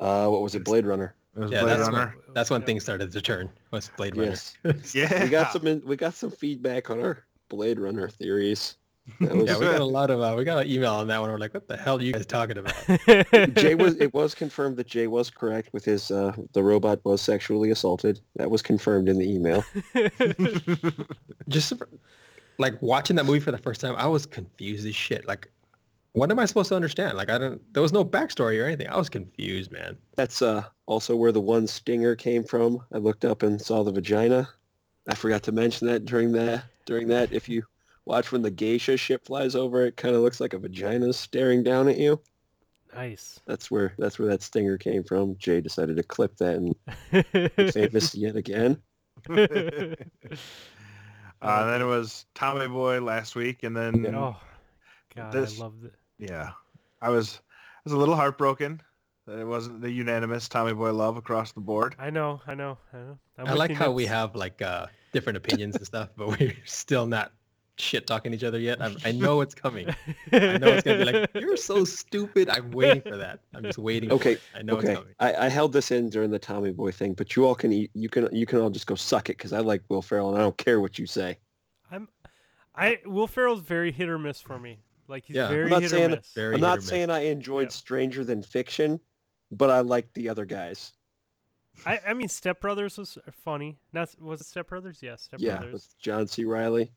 uh what was it Blade Runner it was yeah, Blade that's Runner when, that's when yeah. things started to turn was Blade Runner yes. yeah we got some we got some feedback on our Blade Runner theories that was, yeah we got a lot of uh, we got an email on that one. We're like, what the hell are you guys talking about? Jay was it was confirmed that Jay was correct with his uh the robot was sexually assaulted. That was confirmed in the email. just Like, watching that movie for the first time, I was confused as shit. Like, what am I supposed to understand? Like, I don't... There was no backstory or anything. I was confused, man. That's uh, also where the one stinger came from. I looked up and saw the vagina. I forgot to mention that during that. During that, if you watch when the geisha ship flies over, it kind of looks like a vagina staring down at you. Nice. That's where that's where that stinger came from. Jay decided to clip that and be famous yet again. Uh, then it was Tommy Boy last week, and then oh, God, this, I loved it. Yeah, I was, I was a little heartbroken that it wasn't the unanimous Tommy Boy love across the board. I know, I know, I know. I'm I like how up. we have like uh, different opinions and stuff, but we're still not shit talking each other yet. I'm, I know it's coming. I know it's gonna be like, you're so stupid. I'm waiting for that. I'm just waiting. Okay, for it. I know okay. it's coming. I, I held this in during the Tommy Boy thing, but you all can eat, you can you can all just go suck it because I like Will Ferrell and I don't care what you say. I'm, I Will Ferrell's very hit or miss for me. Like he's yeah. very I'm not hit saying, or miss. Very I'm not saying miss. I enjoyed yeah. Stranger Than Fiction, but I liked the other guys. I, I mean, Step Brothers was funny. Not was it Step Brothers? Yeah, Step yeah, Brothers. With John C. Reilly.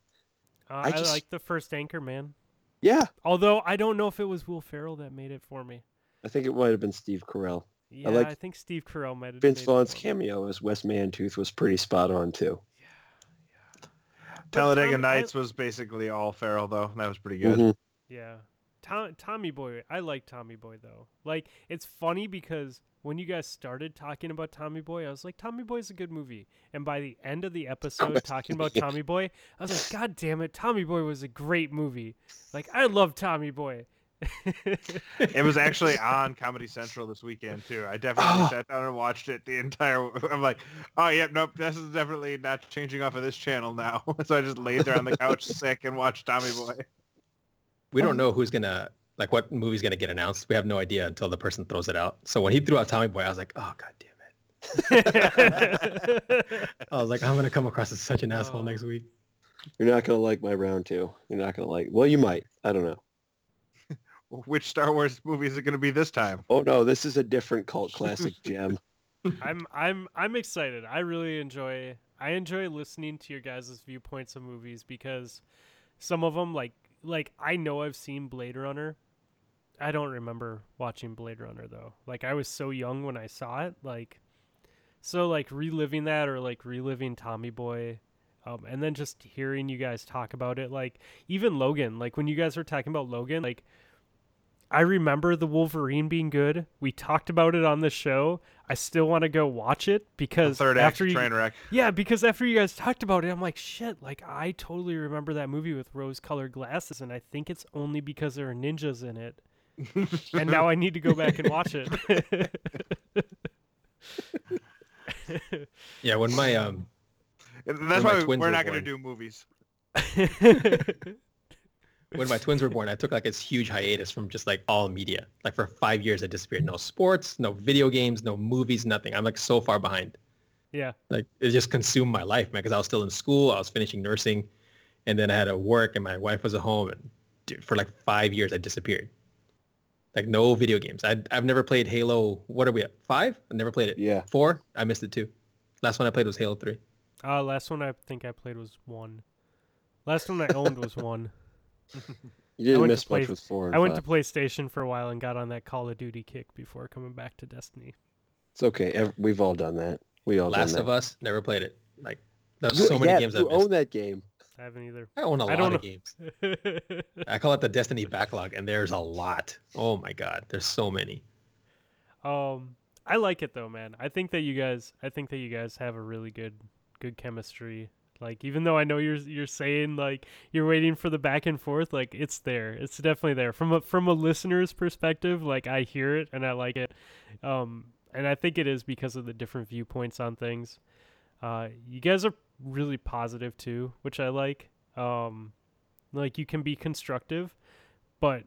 Uh, I, just, I like the first Anchorman. Yeah. Although I don't know if it was Will Ferrell that made it for me. I think it might have been Steve Carell. Yeah, I, like I think Steve Carell might have. Vince Vaughn's cameo as Wes Mantooth was pretty spot on too. Yeah. yeah. Talladega Tom, Nights I, was basically all Ferrell though. That was pretty good. Mm-hmm. Yeah. Tom, Tommy Boy. I like Tommy Boy though. Like it's funny because when you guys started talking about Tommy Boy, I was like, Tommy Boy's a good movie. And by the end of the episode talking about Tommy Boy, I was like, God damn it, Tommy Boy was a great movie. Like, I love Tommy Boy. It was actually on Comedy Central this weekend, too. I definitely oh. sat down and watched it the entire... I'm like, oh, yeah, nope, this is definitely not changing off of this channel now. So I just laid there on the couch sick and watched Tommy Boy. We don't know who's going to... Like, what movie's going to get announced? We have no idea until the person throws it out. So when he threw out Tommy Boy, I was like, oh, God damn it. I was like, I'm going to come across as such an oh. asshole next week. You're not going to like my round two. You're not going to like... Well, you might. I don't know. Which Star Wars movie is it going to be this time? Oh, no. This is a different cult classic gem. I'm I'm I'm excited. I really enjoy... I enjoy listening to your guys' viewpoints of movies because some of them, like, like I know I've seen Blade Runner. I don't remember watching Blade Runner though. Like I was so young when I saw it. Like, so like reliving that or like reliving Tommy Boy, um, and then just hearing you guys talk about it. Like even Logan. Like when you guys were talking about Logan, like I remember the Wolverine being good. We talked about it on the show. I still want to go watch it because the third after act, you, train wreck. Yeah, because after you guys talked about it, I'm like, shit, like I totally remember that movie with rose-colored glasses, and I think it's only because there are ninjas in it. And now I need to go back and watch it. Yeah, when my um, that's why we're not going to do movies. When my twins were born, I took like this huge hiatus from just like all media. Like for five years, I disappeared. No sports, no video games, no movies, nothing. I'm like so far behind. Yeah. Like it just consumed my life, man, because I was still in school. I was finishing nursing. And then I had to work and my wife was at home. And dude, for like five years, I disappeared. Like no video games. I, I've never played Halo. What are we at? Five? I never played it. Yeah. Four? I missed it too. Last one I played was Halo three. Uh, last one I think I played was one. Last one I owned was one. You didn't miss play, much with four and I five. Went to PlayStation for a while and got on that Call of Duty kick before coming back to Destiny. It's okay. We've all done that. We all Last done that. of Us, never played it. Like, there's so many yeah, games I've missed. You own that game. I haven't either. I own a I lot of know. games. I call it the Destiny backlog, and there's a lot. Oh my God, there's so many. Um, I like it though, man. I think that you guys, I think that you guys have a really good, good chemistry. Like, even though I know you're you're saying like you're waiting for the back and forth, like it's there. It's definitely there from a from a listener's perspective. Like, I hear it and I like it. Um, and I think it is because of the different viewpoints on things. Uh, you guys are really positive too, which I like. Um, like, you can be constructive, but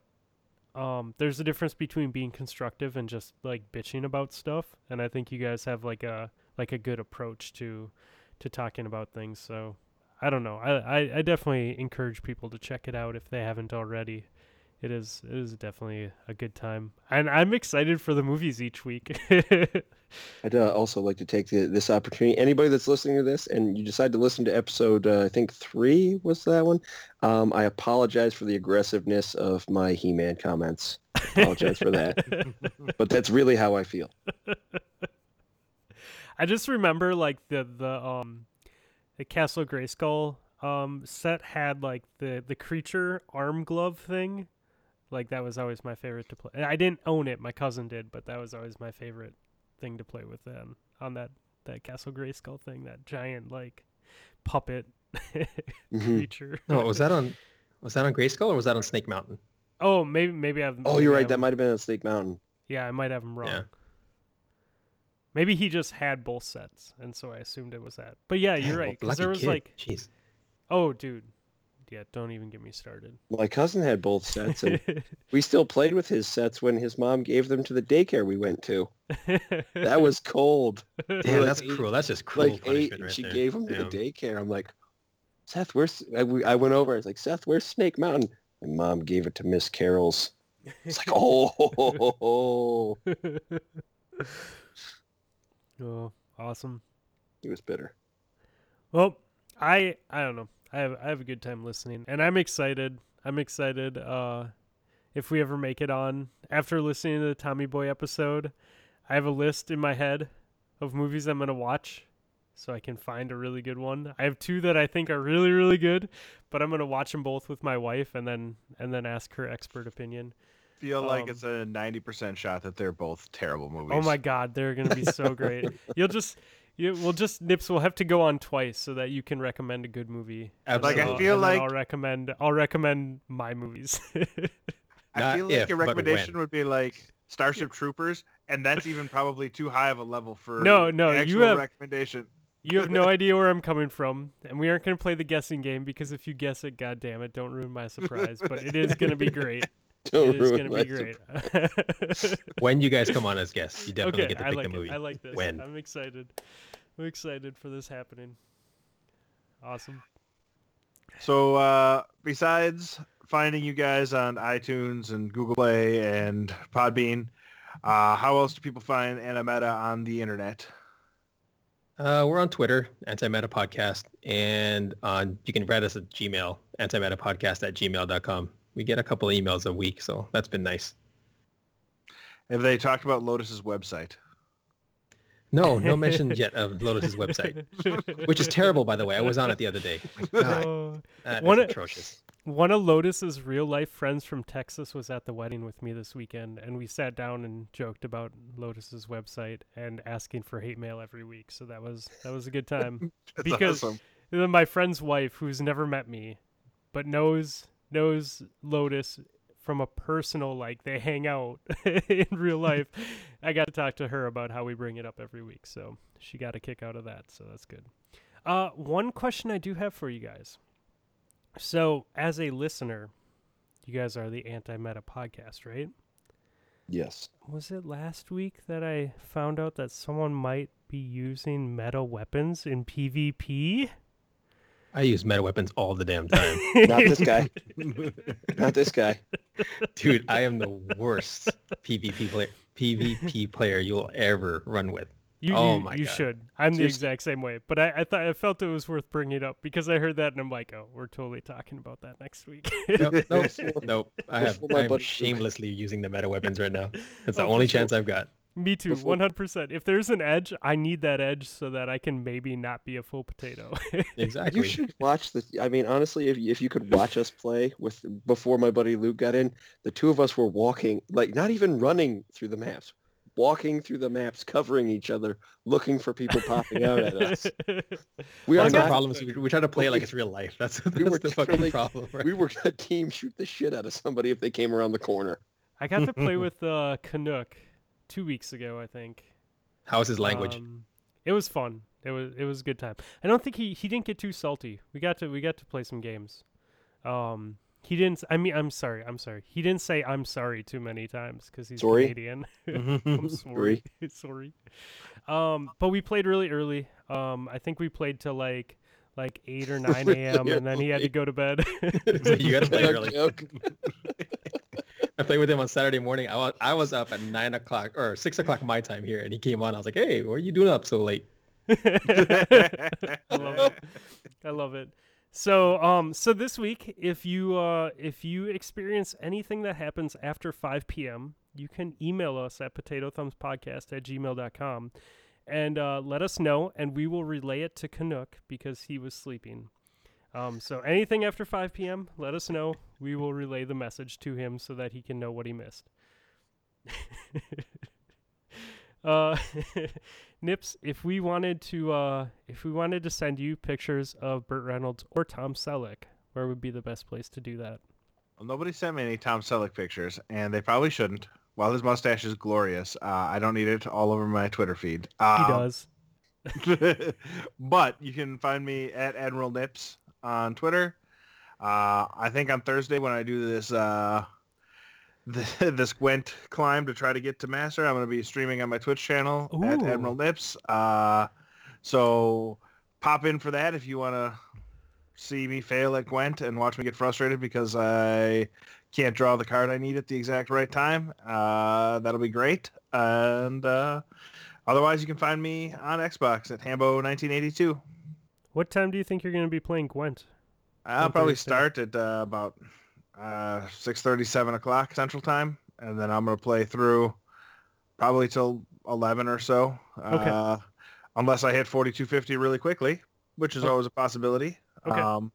um, there's a difference between being constructive and just like bitching about stuff. And I think you guys have like a like a good approach to to talking about things. So I don't know. I, I, I definitely encourage people to check it out if they haven't already. It is it is definitely a good time, and I'm excited for the movies each week. I'd uh, also like to take the, this opportunity. Anybody that's listening to this, and you decide to listen to episode, uh, I think three was that one. Um, I apologize for the aggressiveness of my He-Man comments. I apologize for that, but that's really how I feel. I just remember like the the um, the Castle Grayskull um set had like the the creature arm glove thing. Like, that was always my favorite to play. I didn't own it. My cousin did, but that was always my favorite thing to play with them on that, that Castle Grayskull thing, that giant, like, puppet mm-hmm. creature. No, was that on was that on Grayskull or was that on Snake Mountain? Oh, maybe maybe I've... Oh, maybe you're right. I've, that might have been on Snake Mountain. Yeah, I might have him wrong. Yeah. Maybe he just had both sets, and so I assumed it was that. But yeah, you're right. Because there was, kid. like... Jeez. Oh, dude. Yeah, don't even get me started. My cousin had both sets, and we still played with his sets when his mom gave them to the daycare we went to. That was cold. Damn, like, that's cruel. That's just cruel. Like eight, right she there. gave them Damn. to the daycare. I'm like, Seth, where's... I, I went over. I was like, Seth, where's Snake Mountain? My mom gave it to Miss Carroll's. It's like, oh. Oh, oh. Oh, awesome. He was bitter. Well, I I don't know. I have I have a good time listening, and I'm excited. I'm excited. Uh, if we ever make it on after listening to the Tommy Boy episode, I have a list in my head of movies I'm gonna watch, so I can find a really good one. I have two that I think are really really good, but I'm gonna watch them both with my wife, and then and then ask her expert opinion. Feel um, like it's a ninety percent shot that they're both terrible movies. Oh my God, they're gonna be so great. You'll just. Yeah, we'll just Nips. We'll have to go on twice so that you can recommend a good movie. Like, I feel like I'll recommend. I'll recommend my movies. I feel like your recommendation would be like Starship Troopers, and that's even probably too high of a level for no, no. An actual you have recommendation. You have no idea where I'm coming from, and we aren't going to play the guessing game because if you guess it, God damn it, don't ruin my surprise. But it is going to be great. Don't it is going to be great. When you guys come on as guests, you definitely okay, get to pick I like the movie. It. I like this. When? I'm excited. I'm excited for this happening. Awesome. So uh, besides finding you guys on iTunes and Google Play and Podbean, uh, how else do people find Antimeta on the internet? Uh, we're on Twitter, Antimeta Podcast, and on, you can write us at Gmail, antimetapodcast at gmail dot com. We get a couple of emails a week, so that's been nice. Have they talked about Lotus's website? No, no mention yet of Lotus's website, which is terrible, by the way. I was on it the other day. God, that one is of, atrocious. One of Lotus's real-life friends from Texas was at the wedding with me this weekend, and we sat down and joked about Lotus's website and asking for hate mail every week. So that was that was a good time. Because awesome. My friend's wife, who's never met me, but knows. knows Lotus from a personal, like they hang out in real life. I got to talk to her about how we bring it up every week. So she got a kick out of that. So that's good. Uh, one question I do have for you guys. So as a listener, you guys are the Antimeta Podcast, right? Yes. Was it last week that I found out that someone might be using meta weapons in PvP? I use meta weapons all the damn time. Not this guy. Not this guy. Dude, I am the worst PvP player PvP player you'll ever run with. You, oh you, my you God. should. I'm Seriously. the exact same way. But I, I thought I felt it was worth bringing it up because I heard that and I'm like, oh, we're totally talking about that next week. nope, nope, nope. I have I'm shamelessly using the meta weapons right now. That's the oh, only chance sure. I've got. Me too, one hundred percent. If there's an edge, I need that edge so that I can maybe not be a full potato. Exactly. You should watch the. I mean, honestly, if if you could watch us play with before my buddy Luke got in, the two of us were walking, like not even running through the maps, walking through the maps, covering each other, looking for people popping out at us. We are not problems. We, we try to play we, it like it's real life. That's, that's we were the fucking like, problem. Right? We were a team shoot the shit out of somebody if they came around the corner. I got to play with uh, Canuck two weeks ago, I think. How was his language? Um, it was fun. It was it was a good time. I don't think he, he didn't get too salty. We got to we got to play some games. Um, he didn't. I mean, I'm sorry. I'm sorry. He didn't say I'm sorry too many times because he's sorry. Canadian. I'm sorry. sorry. Um, but we played really early. Um, I think we played till like like eight or nine a m and then he had to go to bed. You got to play early. I played with him on Saturday morning. I was, I was up at nine o'clock or six o'clock my time here, and he came on. I was like, "Hey, what are you doing up so late?" I love it. I love it. So, um, so this week, if you uh, if you experience anything that happens after five p.m., you can email us at potato thumbs podcast at gmail dot com and uh, let us know, and we will relay it to Canuck because he was sleeping. Um, so anything after five p.m., let us know. We will relay the message to him so that he can know what he missed. uh, Nips, if we wanted to, uh, if we wanted to send you pictures of Burt Reynolds or Tom Selleck, where would be the best place to do that? Well, nobody sent me any Tom Selleck pictures, and they probably shouldn't. While his mustache is glorious, uh, I don't need it all over my Twitter feed. Uh, he does. But you can find me at Admiral Nips on Twitter. Uh, I think on Thursday when I do this uh, the, this Gwent climb to try to get to Master, I'm going to be streaming on my Twitch channel Ooh. at Admiral Nips. Uh, so pop in for that if you want to see me fail at Gwent and watch me get frustrated because I can't draw the card I need at the exact right time. Uh, that'll be great. And... Uh, Otherwise, you can find me on Xbox at Hambo nineteen eighty-two. What time do you think you're going to be playing Gwent? I'll probably start at uh, about uh, six thirty, seven o'clock Central Time, and then I'm going to play through probably till eleven or so, okay. uh, unless I hit forty-two fifty really quickly, which is okay. always a possibility. Okay. Um,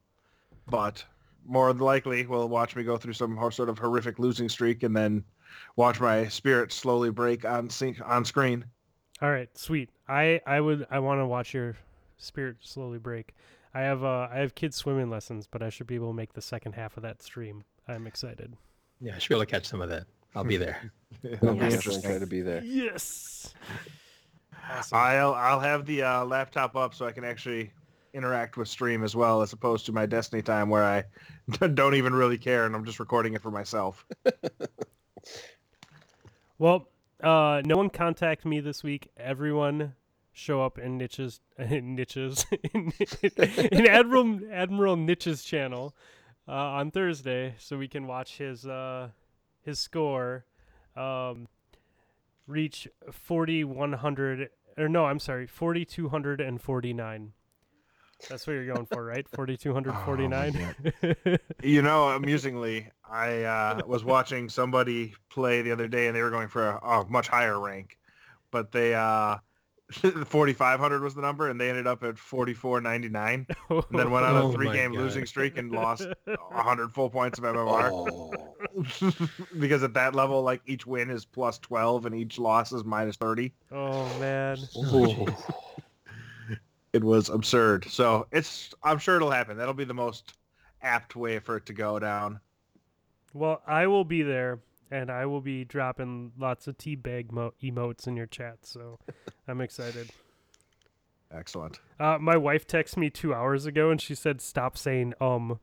but more than likely, we'll watch me go through some sort of horrific losing streak and then watch my spirit slowly break on on screen. All right, sweet. I, I would I want to watch your spirit slowly break. I have uh I have kids swimming lessons, but I should be able to make the second half of that stream. I'm excited. Yeah, I should be able to catch some of that. I'll be there. It'll yes. be interesting to be there. Yes. Awesome. I'll I'll have the uh, laptop up so I can actually interact with stream as well, as opposed to my Destiny time where I don't even really care and I'm just recording it for myself. Well. Uh, no one contact me this week. Everyone show up in Niches, in Niches, in, in Admiral Admiral Niches' channel uh, on Thursday, so we can watch his uh, his score um, reach forty one hundred or no, I'm sorry, forty two hundred and forty nine. That's what you're going for, right? forty-two forty-nine. Oh, you know, amusingly, I uh, was watching somebody play the other day, and they were going for a, a much higher rank. But they uh, forty-five hundred was the number, and they ended up at forty-four ninety-nine. Oh, and then went on a three-game oh losing streak and lost one hundred full points of M M R. Oh. Because at that level, like, each win is plus twelve, and each loss is minus thirty. Oh, man. Oh, it was absurd. So it's I'm sure it'll happen. That'll be the most apt way for it to go down. Well, I will be there, and I will be dropping lots of teabag mo- emotes in your chat, so I'm excited. Excellent. Uh, my wife texted me two hours ago, and she said, stop saying um.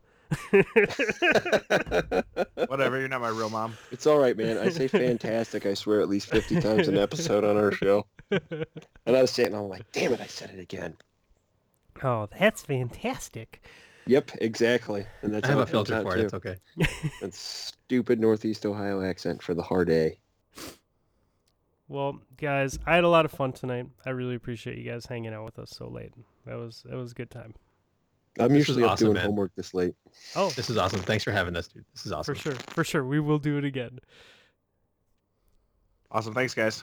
Whatever, you're not my real mom. It's all right, man. I say fantastic, I swear, at least fifty times an episode on our show. And I was saying, I'm like, damn it, I said it again. Oh, that's fantastic. Yep, exactly. And that's I have a filter for it. Too. It's okay. That stupid Northeast Ohio accent for the hard A. Well, guys, I had a lot of fun tonight. I really appreciate you guys hanging out with us so late. That was that was a good time. I'm this usually up awesome, doing man. homework this late. Oh, this is awesome. Thanks for having us, dude. This is awesome. For sure. For sure. We will do it again. Awesome. Thanks, guys.